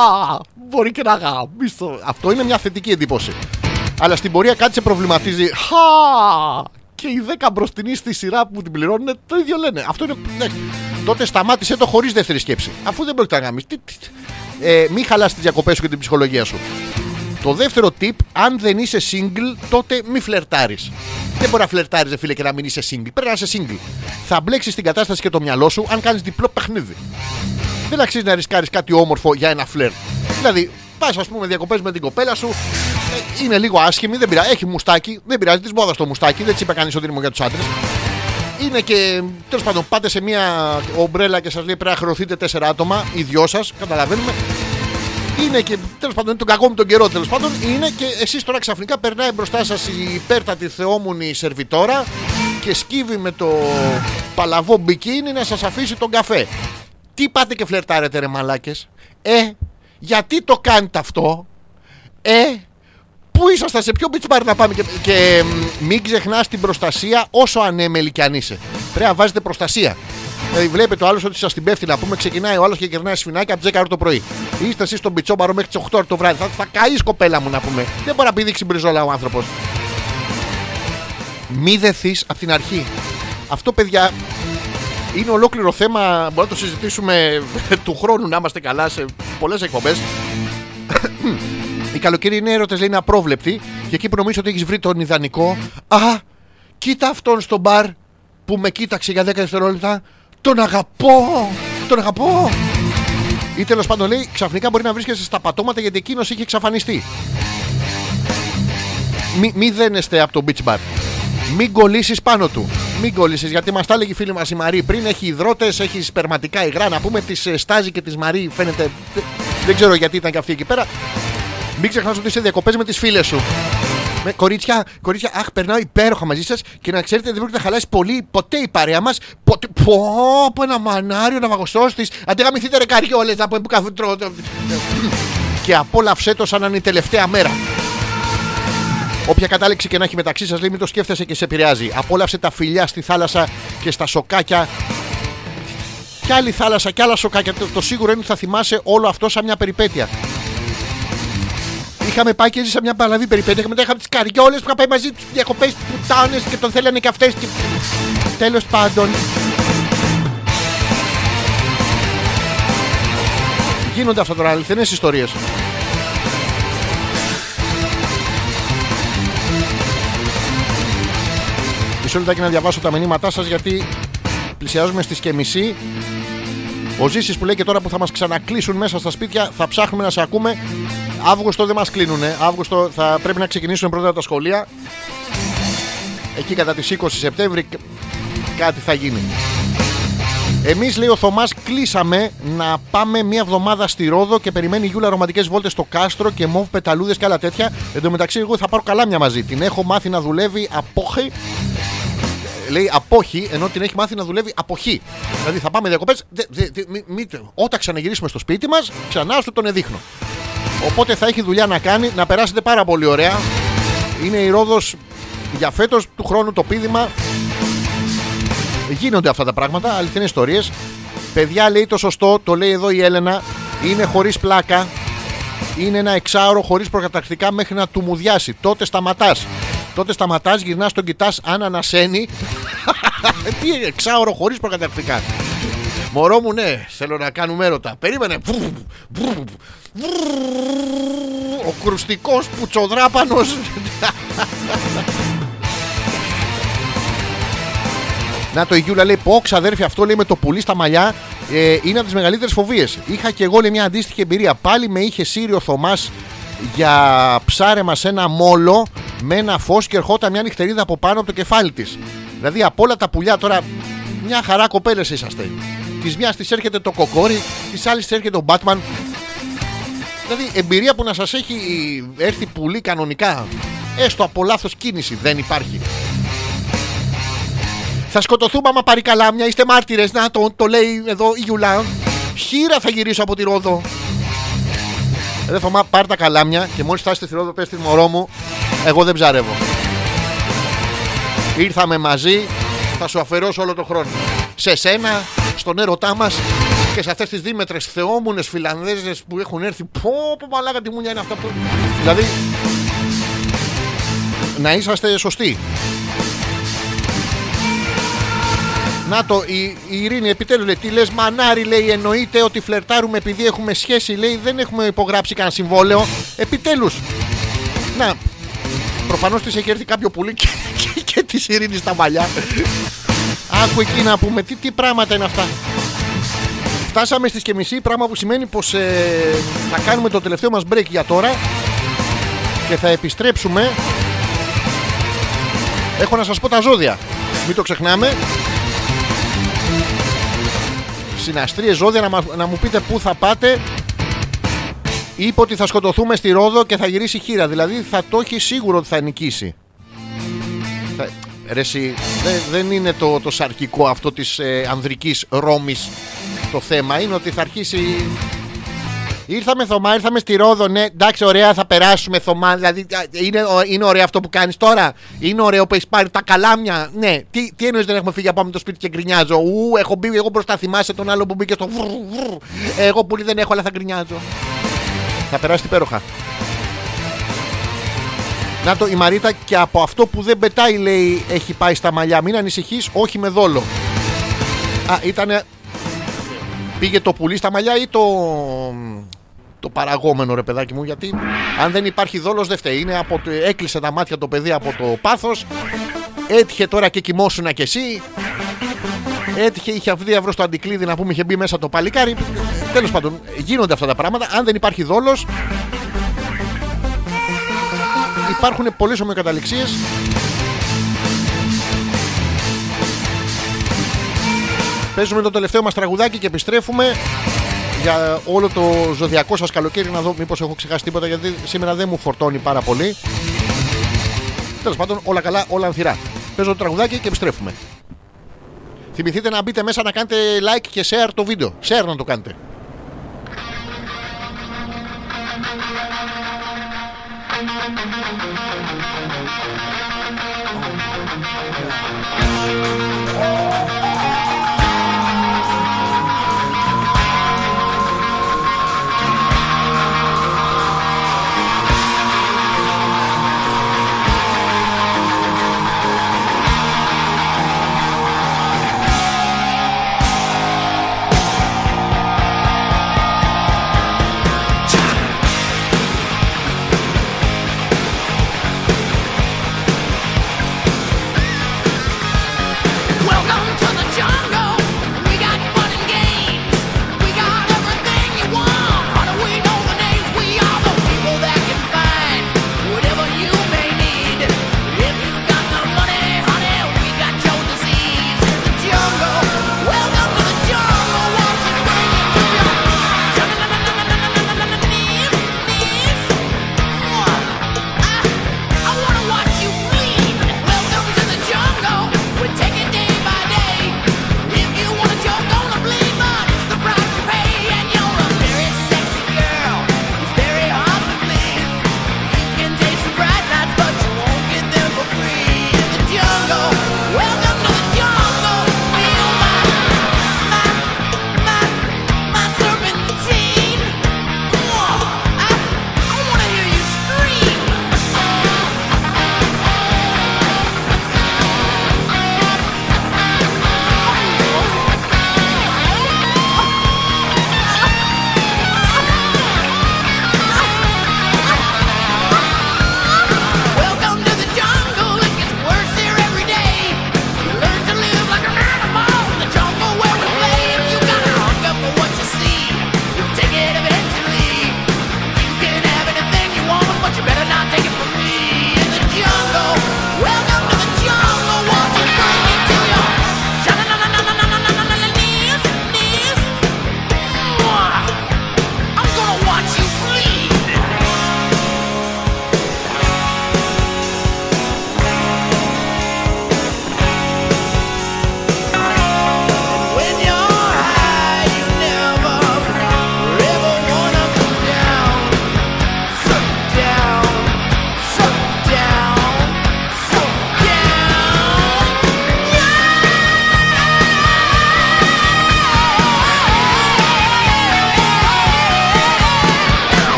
μπορεί και να γαμίσω. Αυτό είναι μια θετική εντύπωση. Αλλά στην πορεία κάτι σε προβληματίζει, χα, και οι δέκα μπροστινοί στη σειρά που την πληρώνουν το ίδιο λένε. Αυτό είναι. Ναι. Τότε σταμάτησε το χωρίς δεύτερη σκέψη. Αφού δεν πρόκειται να γαμίσεις. Ε, μην χαλάσεις τις διακοπές σου και την ψυχολογία σου. Το δεύτερο tip, αν δεν είσαι single, τότε μη φλερτάρεις. Δεν μπορεί να φλερτάρεις, φίλε, και να μην είσαι single. Πρέπει να είσαι single. Θα μπλέξεις την κατάσταση και το μυαλό σου αν κάνεις διπλό παιχνίδι. Δεν αξίζει να ρισκάρεις κάτι όμορφο για ένα φλερτ. Δηλαδή, πας, ας πούμε, διακοπές με την κοπέλα σου. Ε, είναι λίγο άσχημη, δεν πειράζει. Έχει μουστάκι, δεν πειράζει. Της μόδας το μουστάκι, δεν της είπε κανείς ότι είναι μόνο για τους άντρες. Είναι και, τέλος πάντων, πάτε σε μια ομπρέλα και σας λέει πρέπει να χρεωθείτε τέσσερα άτομα, οι δυο σας, καταλαβαίνουμε. Είναι και, τέλος πάντων, είναι τον κακό μου τον καιρό, τέλος πάντων. Είναι και εσείς τώρα ξαφνικά περνάει μπροστά σας η υπέρτατη θεόμουνη σερβιτόρα και σκύβει με το παλαβό μπικίνι να σας αφήσει τον καφέ. Τι πάτε και φλερτάρετε, ρε μαλάκες? Ε, γιατί το κάνετε αυτό? Ε, πού ήσασταν, σε ποιο beach bar να πάμε? Και, και μην ξεχνάς την προστασία, όσο ανέμελη κι αν είσαι. Πρέπει να βάζετε προστασία. Δηλαδή, βλέπετε ο άλλος ότι σας την πέφτει, να πούμε, ξεκινάει ο άλλος και κερνάει σφινάκι από τις δέκα το πρωί. Είστε εσείς στον πιτσόμπαρο μέχρι τις οκτώ το βράδυ. Θα, θα καείς, κοπέλα μου, να πούμε. Δεν μπορεί να πηδήξει μπριζόλα ο άνθρωπος. Μη δεθείς από την αρχή. Αυτό, παιδιά, είναι ολόκληρο θέμα. Μπορούμε να το συζητήσουμε του χρόνου, να είμαστε καλά, σε πολλές εκπομπές. Οι καλοκαιρινοί έρωτες λέει είναι απρόβλεπτοι και εκεί που νομίζω ότι έχεις βρει τον ιδανικό. Α, κοίτα αυτόν στο μπαρ που με κοίταξε για δέκα δευτερόλεπτα. Τον αγαπώ! Τον αγαπώ! Ή τέλος πάντων λέει, ξαφνικά μπορεί να βρίσκεσαι στα πατώματα γιατί εκείνος είχε εξαφανιστεί. Μη, μη δένεστε από το beach bar. Μην κολλήσεις πάνω του. Μην κολλήσεις, γιατί μας τα έλεγε η φίλη μας η Μαρή πριν. Έχει υδρότες, έχει σπερματικά υγρά. Να πούμε, τη στάζει και τη Μαρή, φαίνεται. Δεν ξέρω γιατί ήταν και αυτή εκεί πέρα. Μην ξεχνάς ότι είσαι διακοπές με τις φίλες σου. Με κορίτσια, κορίτσια, αχ, περνάω υπέροχα μαζί σας και να ξέρετε δεν πρόκειται να χαλάσει πολύ ποτέ η παρέα μας. Ποτέ. Πω, πω, ένα μανάριο να βαγωσός της. Αντί γαμηθείτε, ρε καριόλες, να πούμε που καθόντρο. Και απόλαυσέ το σαν να είναι η τελευταία μέρα. Όποια κατάληξη και να έχει μεταξύ σας, λέει, μην το σκέφτεσαι και σε επηρεάζει. Απόλαυσε τα φιλιά στη θάλασσα και στα σοκάκια. Κι άλλη θάλασσα κι άλλα σοκάκια. Το, το σίγουρο είναι ότι θα θυμάσαι όλο αυτό σαν μια περιπέτεια. Είχαμε πάει και σε μια παλαβή περιπέτεια και μετά είχαμε τις καριόλες που είχα πάει μαζί, τις διακοπές πουτάνες και τον θέλανε και αυτές. Και... τέλος πάντων. Γίνονται αυτά τώρα, αληθινές ιστορίες. Μισό λεπτάκι να διαβάσω τα μηνύματά σας γιατί πλησιάζουμε στις και μισή. Ο Ζήσης που λέει και τώρα που θα μας ξανακλείσουν μέσα στα σπίτια θα ψάχνουμε να σε ακούμε. Αύγουστο δεν μας κλείνουνε. Αύγουστο θα πρέπει να ξεκινήσουν πρώτα τα σχολεία. Εκεί κατά τις είκοσι Σεπτέμβρη κάτι θα γίνει. Εμείς, λέει ο Θωμάς, κλείσαμε να πάμε μία εβδομάδα στη Ρόδο και περιμένει η Γιούλα ρομαντικές βόλτες στο κάστρο και μοβ πεταλούδες και άλλα τέτοια. Εν τω μεταξύ, εγώ θα πάρω καλά μια μαζί. Την έχω μάθει να δουλεύει απόχη. Λέει απόχη, ενώ την έχει μάθει να δουλεύει αποχή. Δηλαδή θα πάμε διακοπές. Όταν ξαναγυρίσουμε στο σπίτι μας, ξανά σου τον εδείχνω. Οπότε θα έχει δουλειά να κάνει, να περάσετε πάρα πολύ ωραία. Είναι η Ρόδος για φέτος, του χρόνου το πίδημα. Γίνονται αυτά τα πράγματα, αληθινές ιστορίες. Παιδιά, λέει το σωστό, το λέει εδώ η Έλενα. Είναι χωρίς πλάκα. Είναι ένα εξάωρο χωρίς προκαταρκτικά μέχρι να του μουδιάσει. Τότε σταματάς. Τότε σταματάς, γυρνάς, τον κοιτάς αν ανασένει. Τι εξάωρο χωρίς προκαταρκτικά. Μωρό μου, ναι, θέλω να κάνουμε έρωτα. Περίμενε. Ο κρουστικός πουτσοδράπανος. Να το η Γιούλα λέει: πω, ξαδέρφια, αυτό λέει με το πουλί στα μαλλιά ε, είναι από τις μεγαλύτερες φοβίες. Είχα και εγώ, λέει, μια αντίστοιχη εμπειρία. Πάλι με είχε σύρει ο Θωμάς για ψάρεμα σε ένα μόλο με ένα φως και ερχόταν μια νυχτερίδα από πάνω από το κεφάλι της. Δηλαδή από όλα τα πουλιά τώρα, μια χαρά κοπέλες είσαστε. Της μιας της έρχεται το κοκόρι, της άλλης της έρχεται ο Batman. Δηλαδή εμπειρία που να σας έχει έρθει πουλί κανονικά, έστω από λάθος κίνηση, δεν υπάρχει. Θα σκοτωθούμε άμα πάρει καλάμια, είστε μάρτυρες. Να το, το λέει εδώ η Γιουλά. Χείρα θα γυρίσω από τη Ρόδο. Ρε Θωμά, πάρ' τα καλάμια και μόλις φτάσετε στη Ρόδο πες στη μωρό μου, εγώ δεν ψαρεύω. Ήρθαμε μαζί, θα σου αφαιρώσω όλο το χρόνο. Σε σένα, στον έρωτά μας και σε αυτές τις δίμετρες θεόμουνες Φιλανδέζες που έχουν έρθει. Πω πω μαλάκα τη μουνιά είναι αυτά που... Δηλαδή, να είσαστε σωστοί. Να το, η, η Ειρήνη επιτέλου λέει, τι λες μανάρι, λέει, εννοείται ότι φλερτάρουμε επειδή έχουμε σχέση, λέει, δεν έχουμε υπογράψει κανένα συμβόλαιο. Επιτέλους. Να, προφανώς της έχει έρθει κάποιο πουλί και, και, και της Ειρήνης στα μαλλιά. Άκου εκεί να πούμε, τι, τι πράγματα είναι αυτά. Φτάσαμε στις και μισή, πράγμα που σημαίνει πως ε, θα κάνουμε το τελευταίο μας break για τώρα και θα επιστρέψουμε. Έχω να σας πω τα ζώδια, μην το ξεχνάμε. Συναστρίες ζώδια, να, να μου πείτε πού θα πάτε. Είπε ότι θα σκοτωθούμε στη Ρόδο και θα γυρίσει χείρα. Δηλαδή θα το έχει σίγουρο ότι θα νικήσει. Θα... Ρε εσύ, δε, δεν είναι το, το σαρκικό αυτό της ε, ανδρικής Ρώμης το θέμα. Είναι ότι θα αρχίσει... Ήρθαμε Θωμά, ήρθαμε στη Ρόδο, ναι. Εντάξει, ωραία, θα περάσουμε Θωμά. Δηλαδή είναι, είναι ωραίο αυτό που κάνεις τώρα. Είναι ωραίο που έχεις πάρει τα καλάμια. Ναι, τι, τι εννοείς δεν έχουμε φύγει από το σπίτι και γκρινιάζω. Ου, έχω μπει εγώ μπροστά, θυμάσαι τον άλλο που μπήκε στο βρ, βρ. Εγώ πολύ δεν έχω, αλλά θα γκρινιάζω. Θα περάσει υπέροχα. Να το, η Μαρίτα και από αυτό που δεν πετάει, λέει, έχει πάει στα μαλλιά. Μην ανησυχείς, όχι με δόλο. Α, ήτανε. Πήγε το πουλί στα μαλλιά ή το. Το παραγόμενο, ρε παιδάκι μου, γιατί αν δεν υπάρχει δόλος δεν φταίει. Είναι από το... Έκλεισε τα μάτια το παιδί από το πάθος. Έτυχε τώρα και κοιμόσουνα κι εσύ. Έτυχε, είχε αυρώσει το αντικλείδι, να πούμε, είχε μπει μέσα το παλικάρι. Τέλος πάντων, γίνονται αυτά τα πράγματα. Αν δεν υπάρχει δόλος, υπάρχουν πολλές ομοιοκαταληξίες. Παίζουμε το τελευταίο μας τραγουδάκι και επιστρέφουμε για όλο το ζωδιακό σας καλοκαίρι. Να δω μήπως έχω ξεχάσει τίποτα, γιατί σήμερα δεν μου φορτώνει πάρα πολύ. Τέλος πάντων, όλα καλά, όλα ανθυρά. Παίζω το τραγουδάκι και επιστρέφουμε. Θυμηθείτε να μπείτε μέσα, να κάνετε like και share το βίντεο. Share να το κάνετε.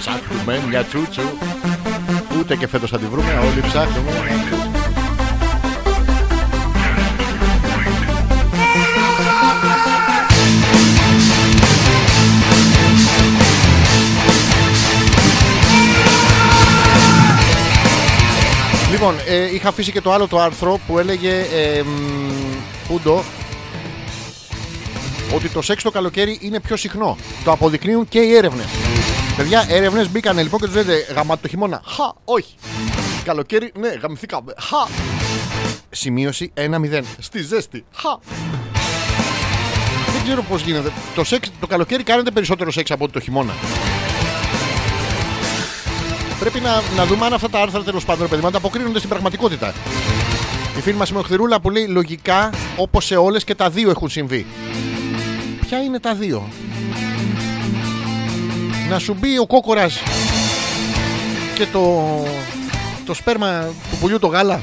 Ψάχνουμε μια τσούτσου. Ούτε και φέτος θα τη βρούμε, όλοι ψάχνουμε. Λοιπόν, ε, είχα αφήσει και το άλλο το άρθρο που έλεγε ε, Πούντο, ότι το σεξ το καλοκαίρι είναι πιο συχνό. Το αποδεικνύουν και οι έρευνες. Παιδιά, έρευνες μπήκανε λοιπόν και τους λέτε γαμάτε το χειμώνα. Χα, όχι. Καλοκαίρι, ναι, γαμηθήκαμε. Χα. Σημείωση ένα μηδέν. Στη ζέστη. Χα. Δεν ξέρω πώς γίνεται. Το, σεξ, το καλοκαίρι κάνετε περισσότερο σεξ από το χειμώνα. Πρέπει να, να δούμε αν αυτά τα άρθρα τέλος πάντων, παιδιά, να τα αποκρίνονται στην πραγματικότητα. Η φίλη μας η Μοχθηρούλα που λέει λογικά όπως σε όλες και τα δύο έχουν συμβεί. Ποια είναι τα δύο? Να σου μπει ο κόκορας και το, το σπέρμα του πουλιού το γάλα.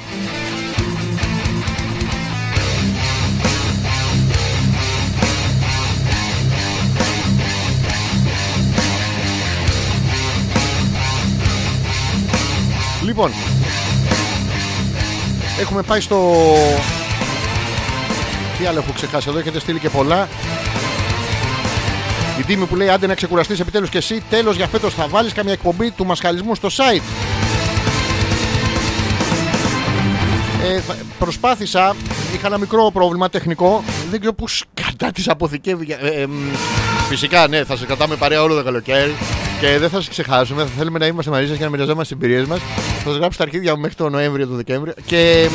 Λοιπόν, έχουμε πάει στο... Τι άλλο έχω ξεχάσει εδώ, έχετε στείλει και πολλά. Η Τίμη που λέει άντε να ξεκουραστείς επιτέλους και εσύ. Τέλος για φέτος θα βάλεις καμία εκπομπή του μασχαλισμού στο site. Ε, προσπάθησα, είχα ένα μικρό πρόβλημα τεχνικό. Δεν ξέρω πώς κατά της αποθηκεύει. Ε, ε, φυσικά ναι, θα σε κρατάμε παρέα όλο το καλοκαίρι. Και δεν θα σας ξεχάσουμε, θα θέλουμε να είμαστε μαζί σας και να μοιραζόμαστε τις εμπειρίες μας. Θα σας γράψω τα αρχίδια μου μέχρι τον Νοέμβριο, τον Δεκέμβριο. Και...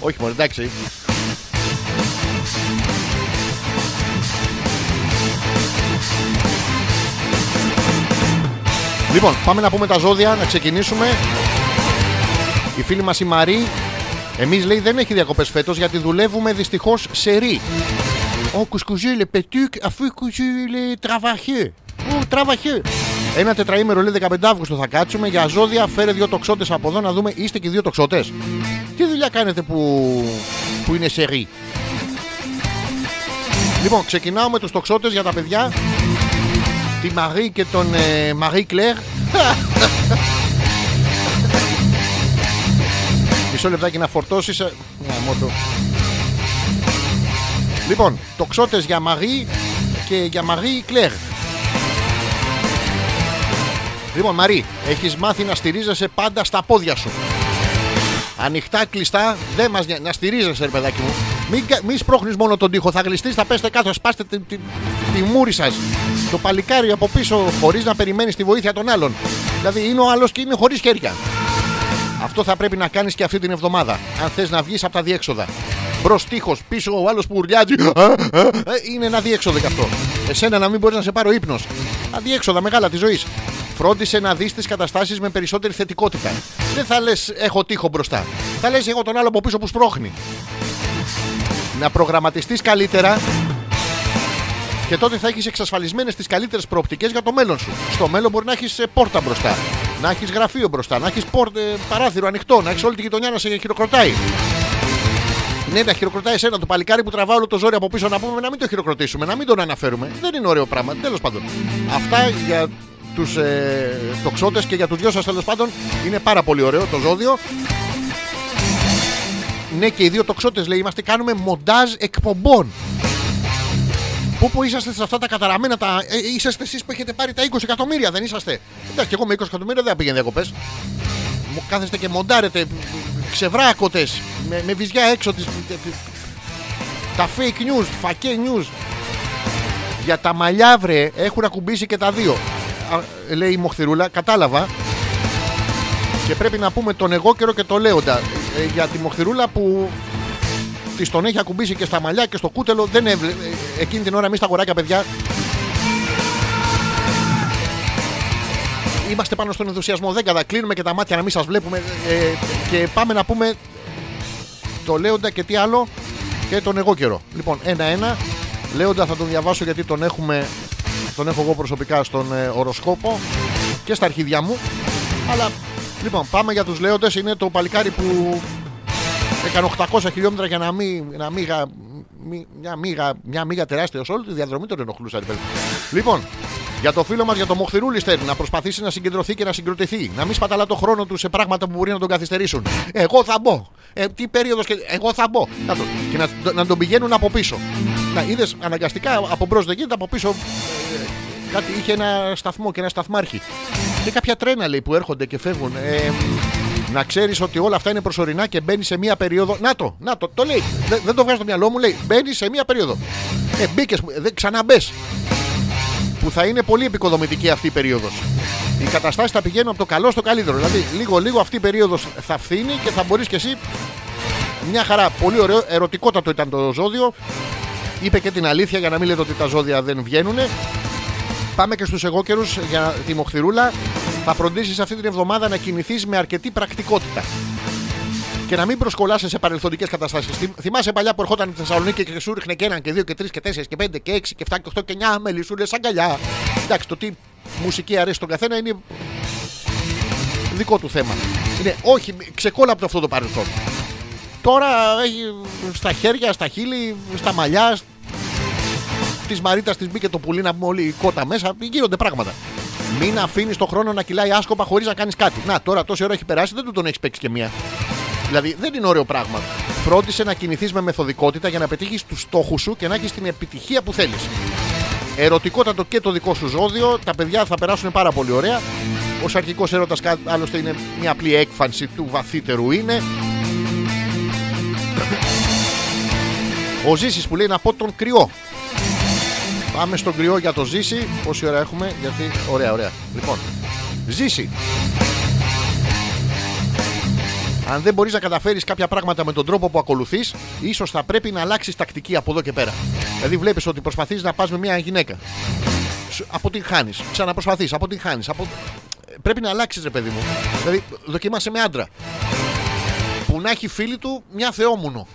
όχι μόνο, εντάξει. Λοιπόν, πάμε να πούμε τα ζώδια, να ξεκινήσουμε. Η φίλη μας η Μαρή. Εμείς λέει δεν έχει διακοπές φέτος γιατί δουλεύουμε δυστυχώς σε ρί. «Ο κουσκουζί λε πετούκ, αφού κουσκουζί λε τραβαχέ». «Ο τραβαχέ». Ένα τετραήμερο λέει δεκαπέντε Αυγούστου θα κάτσουμε. Για ζώδια φέρε δύο τοξότες από εδώ να δούμε. Είστε και δύο τοξότες? Τι δουλειά κάνετε που, που είναι σε ρί? Λοιπόν, ξεκινάω με τους τοξότες για τα παιδιά. Τη Μαρή και τον ε, Μαρή Κλέρ. Μισό λεπτάκι να φορτώσεις. Μια μότο. Λοιπόν, τοξότες για Μαρή και για Μαρή Κλέρ. Λοιπόν, Μαρή, έχεις μάθει να στηρίζεσαι πάντα στα πόδια σου. Ανοιχτά, κλειστά, δεν μας νοιάζει. Να στηρίζεσαι, ρε παιδάκι μου. Μην, μην σπρώχνεις μόνο τον τοίχο. Θα γλιστείς, θα πέστε κάτω, σπάστε τη, τη, τη μούρη σας. Το παλικάρι από πίσω, χωρίς να περιμένεις τη βοήθεια των άλλων. Δηλαδή, είναι ο άλλος και είναι χωρίς χέρια. Αυτό θα πρέπει να κάνεις και αυτή την εβδομάδα. Αν θες να βγεις από τα διέξοδα. Μπρος τείχος, πίσω ο άλλος που ουρλιάζει. Είναι ένα διέξοδο κι αυτό. Εσένα να μην μπορείς να σε πάρει ο ύπνος. Αδιέξοδα μεγάλα της ζωής. Φρόντισε να δεις τις καταστάσεις με περισσότερη θετικότητα. Δεν θα λες έχω τείχο μπροστά. Θα λες έχω τον άλλο από πίσω που σπρώχνει. Να προγραμματιστείς καλύτερα. Και τότε θα έχεις εξασφαλισμένες τις καλύτερες προοπτικές για το μέλλον σου. Στο μέλλον μπορεί να έχεις πόρτα μπροστά. Να έχεις γραφείο μπροστά. Να έχεις παράθυρο ανοιχτό. Να έχεις όλη τη γειτονιά να σε χειροκροτάει. Ναι, να χειροκροτάει εσένα το παλικάρι που τραβάει όλο το ζόρι από πίσω. Να πούμε να μην το χειροκροτήσουμε, να μην τον αναφέρουμε. Δεν είναι ωραίο πράγμα. Τέλος πάντων. Αυτά για τους ε, τοξότες και για τους δυο σας τέλος πάντων. Είναι πάρα πολύ ωραίο το ζώδιο. Ναι, και οι δύο τοξότες λέει είμαστε. Κάνουμε μοντάζ εκπομπών. Πού που είσαστε σε αυτά τα καταραμένα. Τα... Ε, είσαστε εσείς που έχετε πάρει τα είκοσι εκατομμύρια, δεν είσαστε? Εντάξει, και εγώ με είκοσι εκατομμύρια δεν θα πήγαινε διακοπές. Κάθεστε και μοντάρετε. Ξεβράκωτες, με, με βυζιά έξω τις, τα fake news, φακέ news. Για τα μαλλιά βρε, έχουν ακουμπήσει και τα δύο. Α, λέει η Μοχθηρούλα, κατάλαβα. Και πρέπει να πούμε τον εγώ καιρό και τον Λέοντα. Ε, για τη Μοχθηρούλα που της τον έχει ακουμπήσει και στα μαλλιά και στο κούτελο. Δεν έβλε, ε, εκείνη την ώρα εμείς τα αγοράκια παιδιά είμαστε πάνω στον ενθουσιασμό. Δεν κατακλίνουμε και τα μάτια να μην σας βλέπουμε. Ε, και πάμε να πούμε το Λέοντα και τι άλλο και τον εγώ καιρό. Λοιπόν, ένα-ένα. Λέοντα θα τον διαβάσω γιατί τον, έχουμε, τον έχω εγώ προσωπικά στον ε, οροσκόπο και στα αρχίδια μου. Αλλά λοιπόν, πάμε για τους Λέοντες. Είναι το παλικάρι που Έκανε οκτακόσια χιλιόμετρα για να μην. Να μήγα, μη, μια, μήγα, μια μήγα τεράστια. Όλη τη διαδρομή τον ενοχλούσαν. Λοιπόν, για το φίλο μας, για το Μοχθηρούλη, στέλνει να προσπαθήσει να συγκεντρωθεί και να συγκροτηθεί. Να μην σπαταλά το χρόνο του σε πράγματα που μπορεί να τον καθυστερήσουν. Εγώ θα μπω. Ε, τι περίοδος και. Εγώ θα μπω. Κάτω. Και να, να τον πηγαίνουν από πίσω. Να είδες αναγκαστικά από μπρος δεν γίνεται, από πίσω. Κάτι, είχε ένα σταθμό και ένα σταθμάρχη. Και κάποια τρένα λέει που έρχονται και φεύγουν. Ε, να ξέρεις ότι όλα αυτά είναι προσωρινά και μπαίνει σε μία περίοδο. Να το, να το, το λέει. Δεν, δεν το βγάζω στο μυαλό μου, λέει. Μπαίνει σε μία περίοδο. Ε, μπήκες, δεν ξαναμπες. Που θα είναι πολύ επικοδομητική αυτή η περίοδος. Οι καταστάσεις θα πηγαίνουν από το καλό στο καλύτερο. Δηλαδή, λίγο-λίγο αυτή η περίοδος θα φθίνει και θα μπορείς κι εσύ. Μια χαρά. Πολύ ωραίο. Ερωτικότατο ήταν το ζώδιο. Είπε και την αλήθεια για να μην λέτε ότι τα ζώδια δεν βγαίνουν. Πάμε και στους εγώκερους για τη Μοχθηρούλα. Θα φροντίσεις αυτή την εβδομάδα να κινηθείς με αρκετή πρακτικότητα και να μην προσκολάσαι σε παρελθοντικές καταστάσεις. Θυμάσαι παλιά που ερχόταν στη Θεσσαλονίκη και σου ρίχνε και έναν και δύο και τρεις και τέσσερις και πέντε και έξι και εφτά και οχτώ και εννιά μελισσούλες αγκαλιά. Εντάξει, το τι μουσική αρέσει στον καθένα είναι δικό του θέμα. Είναι όχι, ξεκόλα από αυτό το παρελθόν. Τώρα έχει στα χέρια, στα χείλη, στα μαλλιά. Τη Μαρίτα τη μπήκε το πουλί να πούμε όλη η κότα μέσα. Γίνονται πράγματα. Μην αφήνει τον χρόνο να κυλάει άσκοπα χωρίς να κάνει κάτι. Να, τώρα τόση ώρα έχει περάσει, δεν του τον έχει παίξει και μία. Δηλαδή δεν είναι ωραίο πράγμα. Φρόντισε να κινηθείς με μεθοδικότητα για να πετύχεις τους στόχους σου και να έχεις την επιτυχία που θέλεις. Ερωτικότατο και το δικό σου ζώδιο. Τα παιδιά θα περάσουν πάρα πολύ ωραία. Ο σαρκικός έρωτας άλλωστε είναι μια απλή έκφανση του βαθύτερου είναι. Ο Ζήσης που λέει να πω τον κρυό. Πάμε στον κρυό για το Ζήση. Πόση ώρα έχουμε, γιατί. Ωραία, ωραία. Λοιπόν, Ζήση. Αν δεν μπορείς να καταφέρεις κάποια πράγματα με τον τρόπο που ακολουθείς, ίσως θα πρέπει να αλλάξεις τακτική από εδώ και πέρα. Δηλαδή, βλέπεις ότι προσπαθείς να πας με μια γυναίκα. Αποτυγχάνεις. Ξαναπροσπαθείς. Αποτυγχάνεις. Απο... Πρέπει να αλλάξεις, ρε παιδί μου. Δηλαδή, δοκίμασε με άντρα. Που να έχει φίλη του μια θεόμουνο.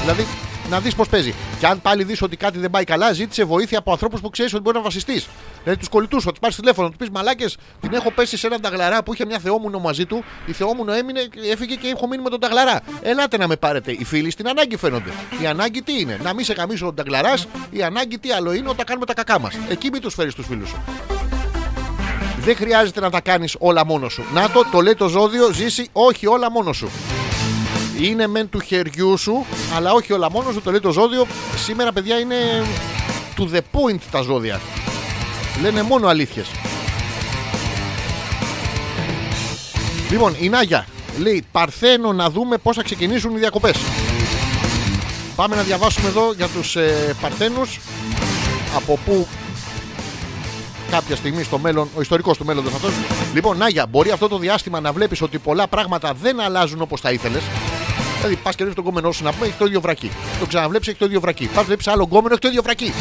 Δηλαδή. Να δεις πώς παίζει. Και αν πάλι δεις ότι κάτι δεν πάει καλά, ζήτησε βοήθεια από ανθρώπους που ξέρεις ότι μπορεί να βασιστείς. Δηλαδή τους κολλητούς, ότι πάρεις τηλέφωνο, του πεις μαλάκες, την έχω πέσει σε έναν ταγλαρά που είχε μια θεόμουνο μαζί του. Η θεόμουνο έμεινε, έφυγε και έχω μείνει με τον ταγλαρά. Ελάτε να με πάρετε. Οι φίλοι στην ανάγκη φαίνονται. Η ανάγκη τι είναι, να μην σε γαμίσω τον ταγλαρά, η ανάγκη τι άλλο είναι όταν κάνουμε τα κακά μας. Εκεί μην τους φέρεις τους φίλους σου. Δεν χρειάζεται να τα κάνεις όλα μόνος σου. Να το, το λέει το ζώδιο, Ζήσει, όχι όλα μόνος σου. Είναι μεν του χεριού σου, αλλά όχι όλα μόνο σου, το λέει το ζώδιο. Σήμερα, παιδιά, είναι to the point τα ζώδια. Λένε μόνο αλήθειες. Λοιπόν, η Νάγια λέει: Παρθένο, να δούμε πώς θα ξεκινήσουν οι διακοπές. Πάμε να διαβάσουμε εδώ για τους ε, Παρθένους. Από πού κάποια στιγμή στο μέλλον, ο ιστορικός του μέλλοντος αυτός. Λοιπόν, Νάγια, μπορεί αυτό το διάστημα να βλέπεις ότι πολλά πράγματα δεν αλλάζουν όπως τα ήθελες. Δηλαδή, πα και δει τον κόμενό σου να πούμε: έχει το ίδιο βρακί. Το ξαναβλέψει, έχει το ίδιο βρακί. Πα βλέπει άλλο κόμενο, έχει το ίδιο βρακί.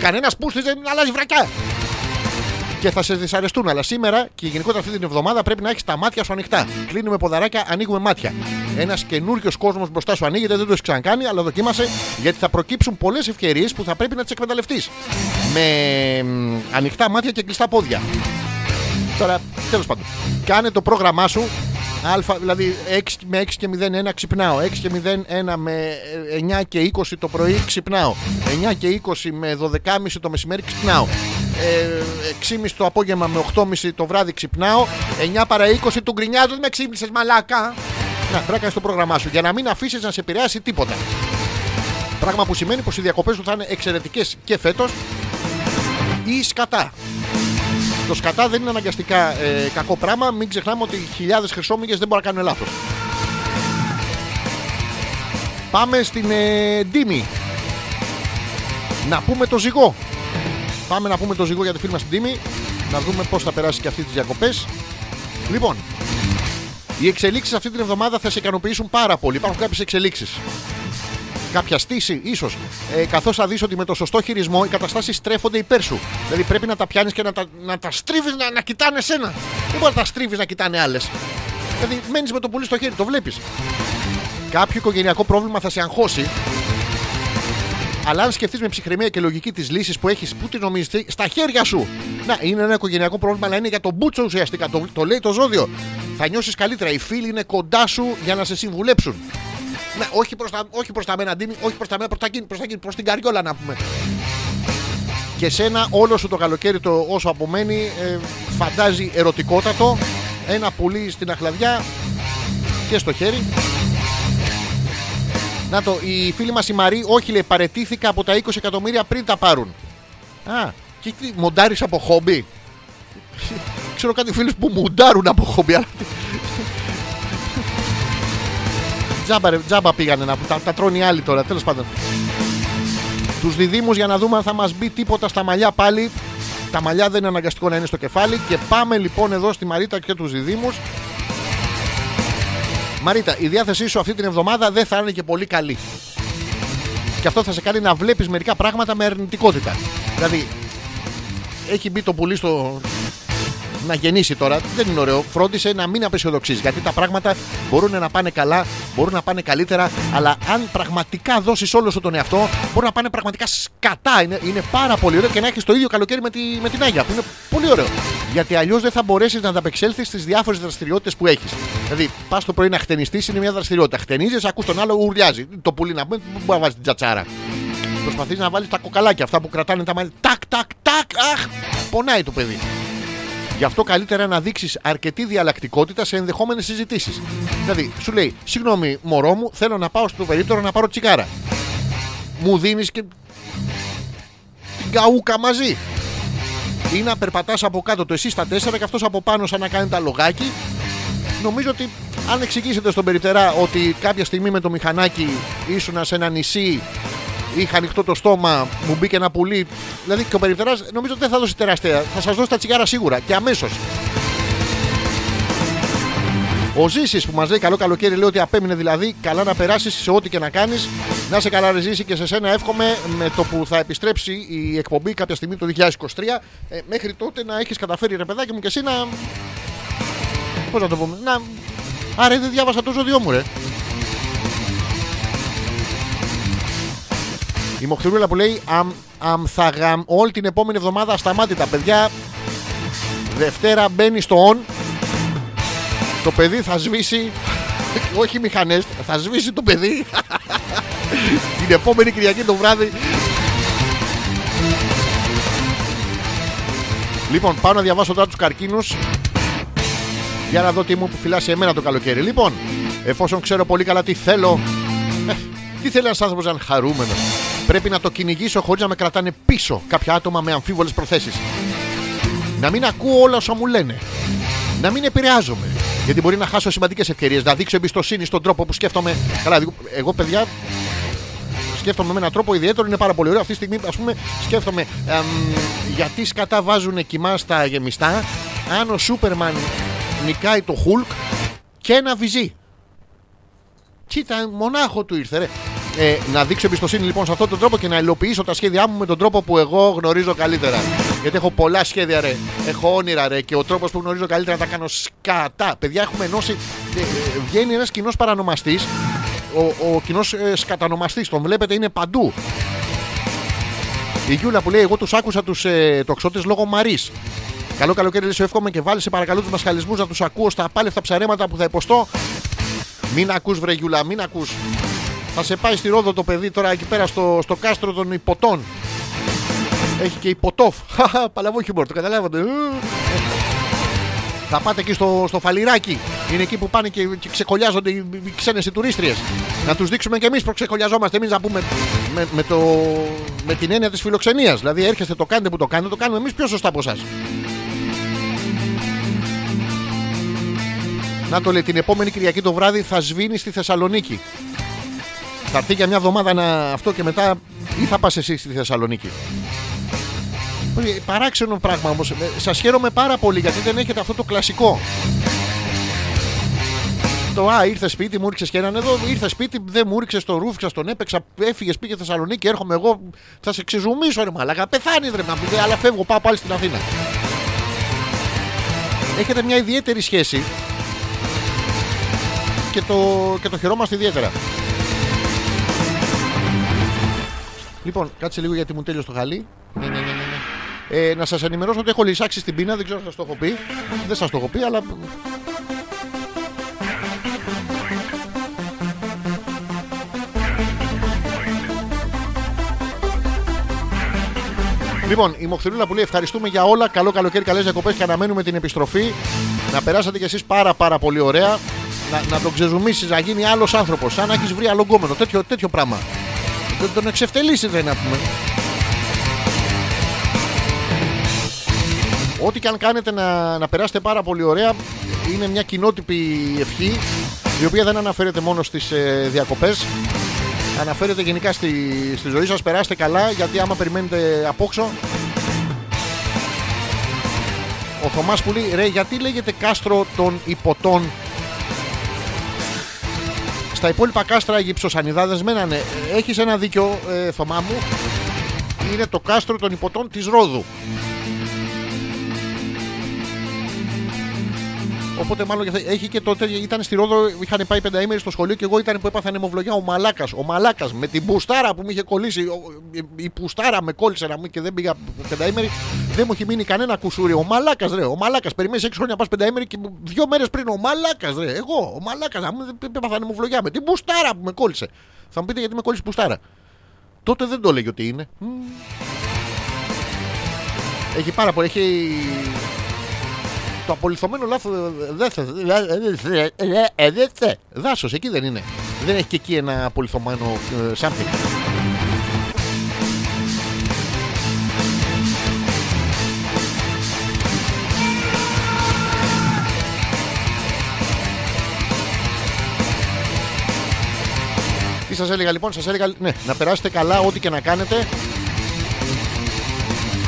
Κανένα πούστη δεν αλλάζει βρακιά. Και θα σε δυσαρεστούν. Αλλά σήμερα και γενικότερα αυτή την εβδομάδα πρέπει να έχει τα μάτια σου ανοιχτά. Κλείνουμε ποδαράκια, ανοίγουμε μάτια. Ένα καινούριο κόσμο μπροστά σου ανοίγεται, δεν το έχει ξανακάνει, αλλά δοκίμασε γιατί θα προκύψουν πολλέ ευκαιρίε που θα πρέπει να τι εκμεταλλευτεί. Με ανοιχτά μάτια και κλειστά πόδια. Τώρα, τέλος πάντων, κάνε το πρόγραμμά σου. Α, δηλαδή έξι με έξι και μηδέν ένα ξυπνάω, έξι και μηδέν ένα με εννιά και είκοσι το πρωί ξυπνάω, εννιά και είκοσι με δώδεκα και μισή το μεσημέρι ξυπνάω, ε, έξι και μισή το απόγευμα με οκτώ και μισή το βράδυ ξυπνάω, εννιά παρά είκοσι του γκρινιάζω, δεν με ξύπνησες μαλάκα. Να, πρέπει να κάνεις το πρόγραμμά σου για να μην αφήσεις να σε επηρεάσει τίποτα. Πράγμα που σημαίνει πως οι διακοπές σου θα είναι εξαιρετικές και φέτος ή σκατά. Το σκατά δεν είναι αναγκαστικά ε, κακό πράγμα. Μην ξεχνάμε ότι χιλιάδες χρυσόμυγες δεν μπορούν να κάνουν λάθος. Πάμε στην ε, Ντίμη. Να πούμε το ζυγό. Πάμε να πούμε το ζυγό για τη φίλη μας την Ντίμη. Να δούμε πώς θα περάσει και αυτή τις διακοπές. Λοιπόν, οι εξελίξεις αυτή την εβδομάδα θα σε ικανοποιήσουν πάρα πολύ. Υπάρχουν κάποιες εξελίξεις. Κάποια στήση, ίσως. Ε, καθώς θα δεις ότι με το σωστό χειρισμό οι καταστάσεις στρέφονται υπέρ σου. Δηλαδή πρέπει να τα πιάνεις και να τα, να τα στρίβεις να, να κοιτάνε εσένα. Δεν μπορεί να τα στρίβεις να κοιτάνε άλλες. Δηλαδή μένεις με το πουλί στο χέρι, το βλέπεις. Κάποιο οικογενειακό πρόβλημα θα σε αγχώσει. Αλλά αν σκεφτείς με ψυχραιμία και λογική τις λύσεις που έχεις, πού την νομίζεις, στα χέρια σου. Να, είναι ένα οικογενειακό πρόβλημα, αλλά είναι για τον μπούτσο ουσιαστικά. Το, το λέει το ζώδιο. Θα νιώσεις καλύτερα. Οι φίλοι είναι κοντά σου για να σε συμβουλέψουν. Ναι, όχι προς τα, όχι προς τα μένα, Ντίμη, όχι προς τα μένα, προς τα εκείνη, προς, προς την καριόλα να πούμε. Και σένα όλο σου το καλοκαίρι το όσο απομένει ε, φαντάζει ερωτικότατο. Ένα πουλί στην αχλαδιά και στο χέρι. Να το, η φίλη μας η Μαρή, όχι λέει, παρετήθηκα από τα είκοσι εκατομμύρια πριν τα πάρουν. Α, και μοντάρεις από χόμπι. Ξέρω κάτι φίλους που μουντάρουν από χόμπι, αλλά... Τζάμπα, ρε, τζάμπα πήγανε να τα, τα τρώνε οι άλλοι τώρα, τέλος πάντων. Τους διδύμους για να δούμε αν θα μας μπει τίποτα στα μαλλιά πάλι. Τα μαλλιά δεν είναι αναγκαστικό να είναι στο κεφάλι. Και πάμε λοιπόν εδώ στη Μαρίτα και τους διδύμους. Μαρίτα, η διάθεσή σου αυτή την εβδομάδα δεν θα είναι και πολύ καλή. Και αυτό θα σε κάνει να βλέπεις μερικά πράγματα με αρνητικότητα. Δηλαδή, έχει μπει το πουλί στο... να γεννήσει τώρα, δεν είναι ωραίο. Φρόντισε να μην απεσιοδοξείς, γιατί τα πράγματα μπορούν να πάνε καλά, μπορούν να πάνε καλύτερα, αλλά αν πραγματικά δώσεις όλο σου τον εαυτό, μπορούν να πάνε πραγματικά σκατά. Είναι, είναι πάρα πολύ ωραίο και να έχεις το ίδιο καλοκαίρι με, τη, με την Άγια, που είναι πολύ ωραίο. Γιατί αλλιώς δεν θα μπορέσεις να ανταπεξέλθεις στις διάφορες δραστηριότητες που έχεις. Δηλαδή, πας το πρωί να χτενιστείς, είναι μια δραστηριότητα. Χτενίζεις, ακούς τον άλλο, ουρλιάζει. Το πουλί να πούμε, δεν μπορεί να βάλεις την τζατσάρα. Προσπαθείς να βάλεις τα κοκαλάκια, αυτά που κρατάνε τα μαλλιά. Τάκ, τάκ, τάκ, αχ, πονάει το παιδί. Γι' αυτό καλύτερα να δείξεις αρκετή διαλλακτικότητα σε ενδεχόμενες συζητήσεις. Δηλαδή, σου λέει, συγγνώμη, μωρό μου, θέλω να πάω στο περίπτερο να πάρω τσιγάρα. Μου δίνεις και την καούκα μαζί. Ή να περπατάς από κάτω το εσύ στα τέσσερα και αυτός από πάνω σαν να κάνει τα λογάκι. Νομίζω ότι αν εξηγήσετε στον περιπτερά ότι κάποια στιγμή με το μηχανάκι ήσουνα σε ένα νησί, είχα ανοιχτό το στόμα, μου μπήκε ένα πουλί. Δηλαδή και ο περιπτεράς νομίζω ότι δεν θα δώσει τεράστια. Θα σας δώσει τα τσιγάρα σίγουρα και αμέσως. Ο Ζήσης που μας λέει καλό καλοκαίρι, λέει ότι απέμεινε δηλαδή. Καλά να περάσεις σε ό,τι και να κάνεις. Να σε καλά, ρε Ζήση, και σε σένα εύχομαι με το που θα επιστρέψει η εκπομπή κάποια στιγμή το είκοσι είκοσι τρία. Ε, μέχρι τότε να έχεις καταφέρει, ρε παιδάκι μου, και εσύ να. Πώς να το πούμε. Να. Άρα δεν διάβασα το ζώδιό μου, ρε. Η Μοχθηρούλα που λέει αμ, αμ θα γαμ όλη την επόμενη εβδομάδα ασταμάτητα. Παιδιά, Δευτέρα μπαίνει στο on. Το παιδί θα σβήσει. Όχι μηχανές, θα σβήσει το παιδί. Την επόμενη Κυριακή το βράδυ. Λοιπόν, πάω να διαβάσω τώρα τους καρκίνους για να δω τι μου που φυλάσει εμένα το καλοκαίρι. Λοιπόν, εφόσον ξέρω πολύ καλά τι θέλω, τι θέλει ένας άνθρωπος να είναι χαρούμενος, πρέπει να το κυνηγήσω χωρίς να με κρατάνε πίσω κάποια άτομα με αμφίβολες προθέσεις. Να μην ακούω όλα όσα μου λένε. Να μην επηρεάζομαι. Γιατί μπορεί να χάσω σημαντικές ευκαιρίες. Να δείξω εμπιστοσύνη στον τρόπο που σκέφτομαι. Καλά, εγώ παιδιά σκέφτομαι με έναν τρόπο ιδιαίτερο. Είναι πάρα πολύ ωραίο. Αυτή τη στιγμή, ας πούμε, σκέφτομαι εμ, γιατί σκατά βάζουν κοιμά στα γεμιστά αν ο Σούπερμαν νικάει το Χουλκ και ένα βυζί. Κοίτα, μονάχο του ήρθε, ρε. Ε, να δείξω εμπιστοσύνη λοιπόν σε αυτόν τον τρόπο και να υλοποιήσω τα σχέδιά μου με τον τρόπο που εγώ γνωρίζω καλύτερα. Γιατί έχω πολλά σχέδια, ρε. Έχω όνειρα, ρε. Και ο τρόπος που γνωρίζω καλύτερα να τα κάνω σκατά. Παιδιά, έχουμε ενώσει. Ε, ε, βγαίνει ένας κοινός παρανομαστής. Ο, ο κοινός ε, σκατανομαστής, τον βλέπετε, είναι παντού. Η Γιούλα που λέει: εγώ τους άκουσα τους ε, τοξότες λόγω Μαρίς. Καλό καλοκαίρι, λέει, σου εύχομαι και βάλει σε παρακαλώ τους μασχαλισμούς να τους ακούω στα απάλευτα ψαρέματα που θα υποστώ. Μην ακούς, βρε Γιούλα, μην ακούς. Θα σε πάει στη Ρόδο το παιδί τώρα εκεί πέρα στο, στο κάστρο των Υποτών. Έχει και Υποτόφ. Παλαβό χιούμορ, το καταλάβατε. Θα πάτε εκεί στο, στο Φαληράκι. Είναι εκεί που πάνε και, και ξεκολλιάζονται οι, οι ξένες οι τουρίστριες. Να τους δείξουμε και εμείς που ξεκολλιαζόμαστε. Εμείς να πούμε με, με, το, με την έννοια της φιλοξενίας. Δηλαδή έρχεστε, το κάνετε που το κάνετε, το κάνουμε εμείς πιο σωστά από εσάς. Να το λέει, την επόμενη Κυριακή το βράδυ θα σβήνει στη Θεσσαλονίκη. Θα έρθει για μια εβδομάδα να... αυτό και μετά, ή θα πας εσύ στη Θεσσαλονίκη. Παράξενο πράγμα όμως. Σας χαίρομαι πάρα πολύ γιατί δεν έχετε αυτό το κλασικό. Το α, ήρθε σπίτι, μου έριξες και έναν εδώ. Ήρθε σπίτι, δεν μου έριξες, το ρούφηξα, τον έπαιξα. Έφυγες, πήγε Θεσσαλονίκη, έρχομαι εγώ. Θα σε ξεζουμίσω, ρε μαλάκα. Πεθάνεις, ρε μαλάκα. Αλλά φεύγω, πάω πάλι στην Αθήνα. Έχετε μια ιδιαίτερη σχέση. Και το, και το χαιρόμαστε ιδιαίτερα. Λοιπόν, κάτσε λίγο γιατί μου τέλειωσε το χαλί. Ναι, ναι, ναι, ναι. Ε, να σας ενημερώσω ότι έχω λυσάξει στην πείνα. Δεν ξέρω αν σας το έχω πει. Δεν σας το έχω πει, αλλά... Λοιπόν, η Μοχθηρούλα που λέει ευχαριστούμε για όλα. Καλό καλοκαίρι, καλές διακοπές και αναμένουμε την επιστροφή. Να περάσατε κι εσείς πάρα πάρα πολύ ωραία. Να, να τον ξεζουμίσεις, να γίνει άλλος άνθρωπος. Σαν να έχεις βρει αλογκόμενο. Τέτοιο, τέτοιο πράγμα. Τον, τον εξευτελίσει, δεν είναι να πούμε. Ό,τι και αν κάνετε να, να περάσετε πάρα πολύ ωραία. Είναι μια κοινότυπη ευχή, η οποία δεν αναφέρεται μόνο στις ε, διακοπές. Αναφέρεται γενικά στη, στη ζωή σας. Περάστε καλά, γιατί άμα περιμένετε απόξω. Ο Θωμάς που λέει, ρε, γιατί λέγεται κάστρο των υποτών? Στα υπόλοιπα κάστρα γυψοσανιδάδες μένανε. Έχεις ένα δίκιο, ε, Θωμά μου. Είναι το κάστρο των υποτών της Ρόδου. Οπότε μάλλον έχει και τότε, ήταν στη Ρόδο, είχαν πάει πενταήμερη στο σχολείο και εγώ ήταν που έπαθα αιμοβλογιά. Ο Μαλάκας, ο Μαλάκας με την πουστάρα που μου είχε κολλήσει, η πουστάρα με κόλλησε να μου και δεν πήγα πενταήμερη, δεν μου έχει μείνει κανένα κουσούρι. Ο Μαλάκας, ρε, ο Μαλάκας, περιμένεις έξι χρόνια πας πενταήμερη και δύο μέρες πριν, ο Μαλάκας, ρε, εγώ, ο Μαλάκας, να μου έπαθα αιμοβλογιά με την πουστάρα που με κόλλησε. Θα μου πείτε γιατί με κόλλησε πουστάρα. Τότε δεν το λέγει ότι είναι. Έχει πάρα πολύ, έχει. Το απολυθωμένο λάθος δάσος, εκεί δεν είναι? Δεν έχει και εκεί ένα απολυθωμένο something? Τι σας έλεγα λοιπόν? Σας έλεγα ναι, να περάσετε καλά ό,τι και να κάνετε.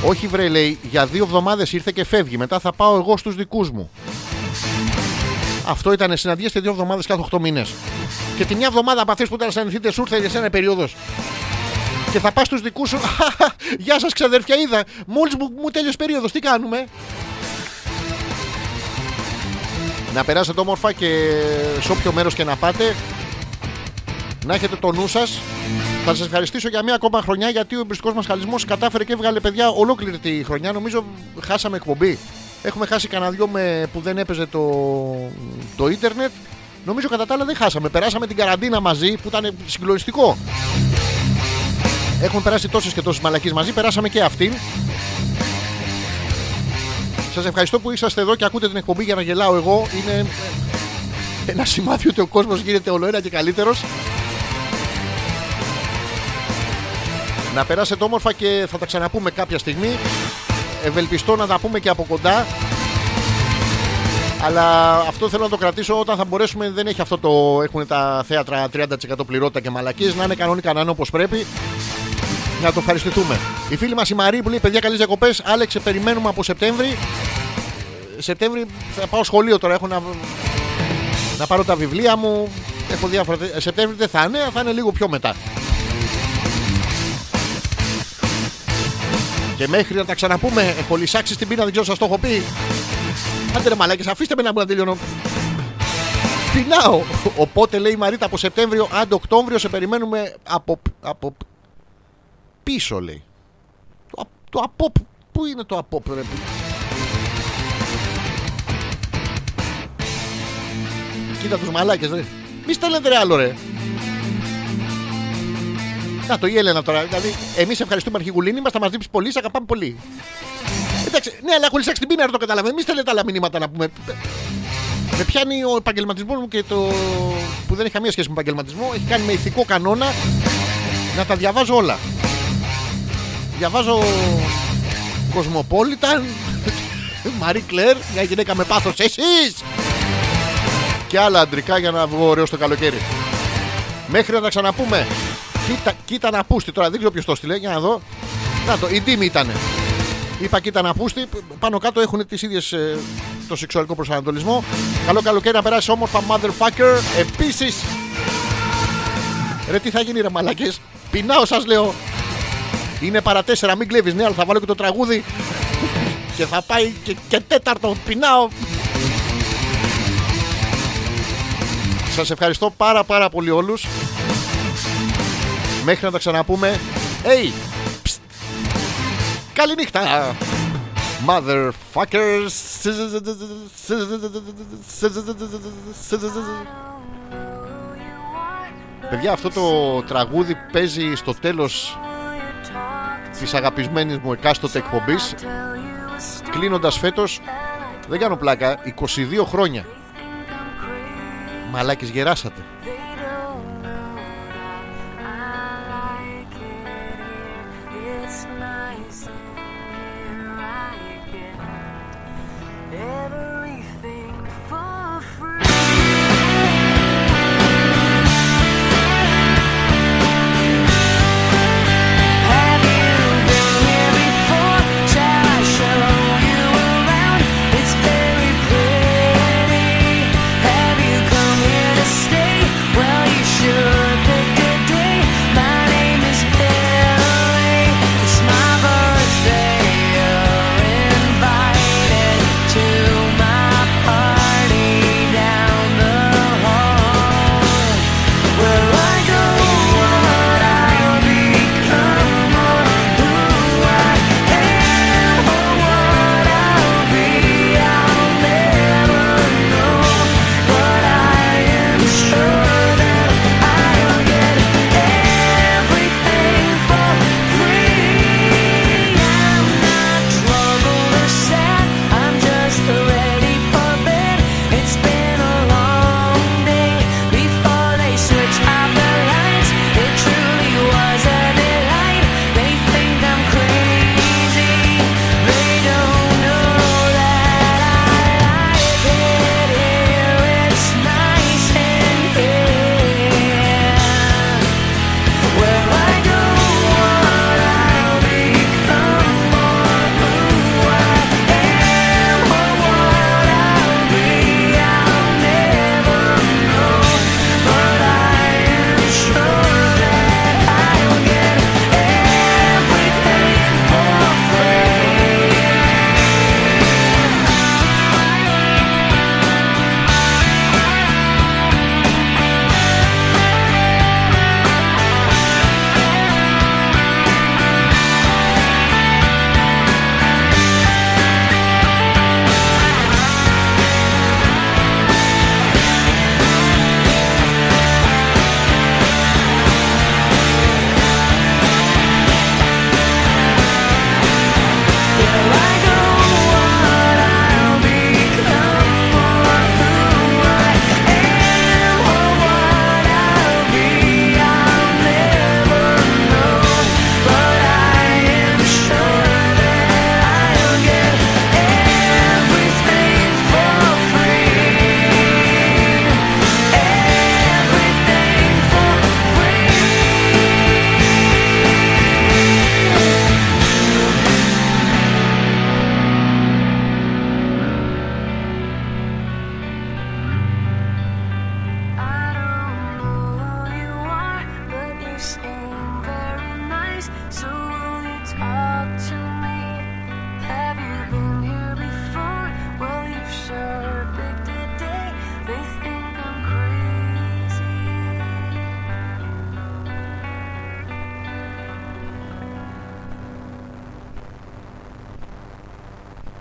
Όχι βρε, λέει, για δύο εβδομάδες ήρθε και φεύγει. Μετά θα πάω εγώ στους δικούς μου. Αυτό ήταν συναντίες και δύο εβδομάδες κάθε οκτώ μήνες. Και τη μια εβδομάδα από αυτές που ήταν συναντηθείτε σου ήρθε σε ένα περίοδος. Και θα πας στους δικούς σου. Γεια σας ξαδέρφια, είδα. Μόλις μου, μου τέλειωσε περίοδος, τι κάνουμε? Να περάσετε όμορφα και σε όποιο μέρος και να πάτε, να έχετε το νου σας. Θα σας ευχαριστήσω για μία ακόμα χρονιά, γιατί ο Εμπρηστικός Μασχαλισμός κατάφερε και έβγαλε παιδιά ολόκληρη τη χρονιά. Νομίζω χάσαμε εκπομπή. Έχουμε χάσει κανένα δυο με... που δεν έπαιζε το, το ίντερνετ. Νομίζω κατά τα άλλα δεν χάσαμε. Περάσαμε την καραντίνα μαζί που ήταν συγκλονιστικό. Έχουν περάσει τόσες και τόσες μαλακίες μαζί. Περάσαμε και αυτήν. Σας ευχαριστώ που είσαστε εδώ και ακούτε την εκπομπή για να γελάω εγώ. Είναι ένα σημάδι ότι ο κόσμος γίνεται ολοένα και καλύτερος. Να περάσετε όμορφα και θα τα ξαναπούμε κάποια στιγμή. Ευελπιστώ να τα πούμε και από κοντά. Αλλά αυτό θέλω να το κρατήσω όταν θα μπορέσουμε. Δεν έχει αυτό το... Έχουν τα θέατρα τριάντα τοις εκατό πληρότητα και μαλακίες. Να είναι κανόνικα, να είναι όπως πρέπει. Να το ευχαριστηθούμε. Η φίλη μας η Μαρή που λέει, παιδιά καλές διακοπές. Άλεξε, περιμένουμε από Σεπτέμβρη. Σεπτέμβρη θα πάω σχολείο τώρα. Έχω να, να πάρω τα βιβλία μου. Έχω διάφορα... Σεπτέμβρη δεν θα είναι, θα είναι λίγο πιο μετά. Και μέχρι να τα ξαναπούμε, έχω λυσάξει την πείνα, δεν ξέρω, σας το έχω πει. Άντε ρε μαλάκες, αφήστε με να μου να τελειώνω. Πεινάω. Οπότε λέει η Μαρίτα από Σεπτέμβριο, άντε Οκτώβριο, σε περιμένουμε από, από... πίσω, λέει. Το, το απόπ, πού είναι το απόπ, ρε. Κοίτα τους μαλάκες, ρε. Μη στέλνετε ρε άλλο, ρε. Να το η Έλενα τώρα. Δηλαδή, εμείς ευχαριστούμε Αρχηγουλίνη, μας θα μας δείξει πολύ, σε αγαπάμε πολύ. Εντάξει, ναι, αλλά έχω λυσάξει την πείνα, δεν το καταλαβαίνω. Μην στέλνετε άλλα μηνύματα να πούμε. Με πιάνει ο επαγγελματισμός μου και το. Που δεν έχει καμία σχέση με επαγγελματισμό, έχει κάνει με ηθικό κανόνα να τα διαβάζω όλα. Διαβάζω Κοσμοπόλιταν, Μαρί Κλέρ, μια γυναίκα με πάθος, εσείς! Και άλλα αντρικά για να βγω ωραίο στο καλοκαίρι. Μέχρι να τα ξαναπούμε. Κοίτα, κοίτα να πούστη τώρα, δεν ξέρω ποιος το στείλε, για να δω. Να το, η Ντίμη ήτανε. Είπα κοίτα να πούστη, πάνω κάτω έχουν τις ίδιες ε, το σεξουαλικό προσανατολισμό. Καλό καλοκαίρι, να περάσει όμορφα, motherfucker. Επίσης, ρε τι θα γίνει ρε μαλάκες, πεινάω σας λέω. Είναι παρά τέσσερα, μην κλέβεις, ναι, αλλά θα βάλω και το τραγούδι. Και θα πάει και, και τέταρτο, πεινάω. Σας ευχαριστώ πάρα πάρα πολύ όλους. Μέχρι να τα ξαναπούμε. Hey! Psst. Καληνύχτα! Motherfuckers! Παιδιά, αυτό το τραγούδι παίζει στο τέλος της αγαπισμένης μου εκάστοτε εκπομπής, κλείνοντας φέτος, δεν κάνω πλάκα, είκοσι δύο χρόνια. Μαλάκες, γεράσατε.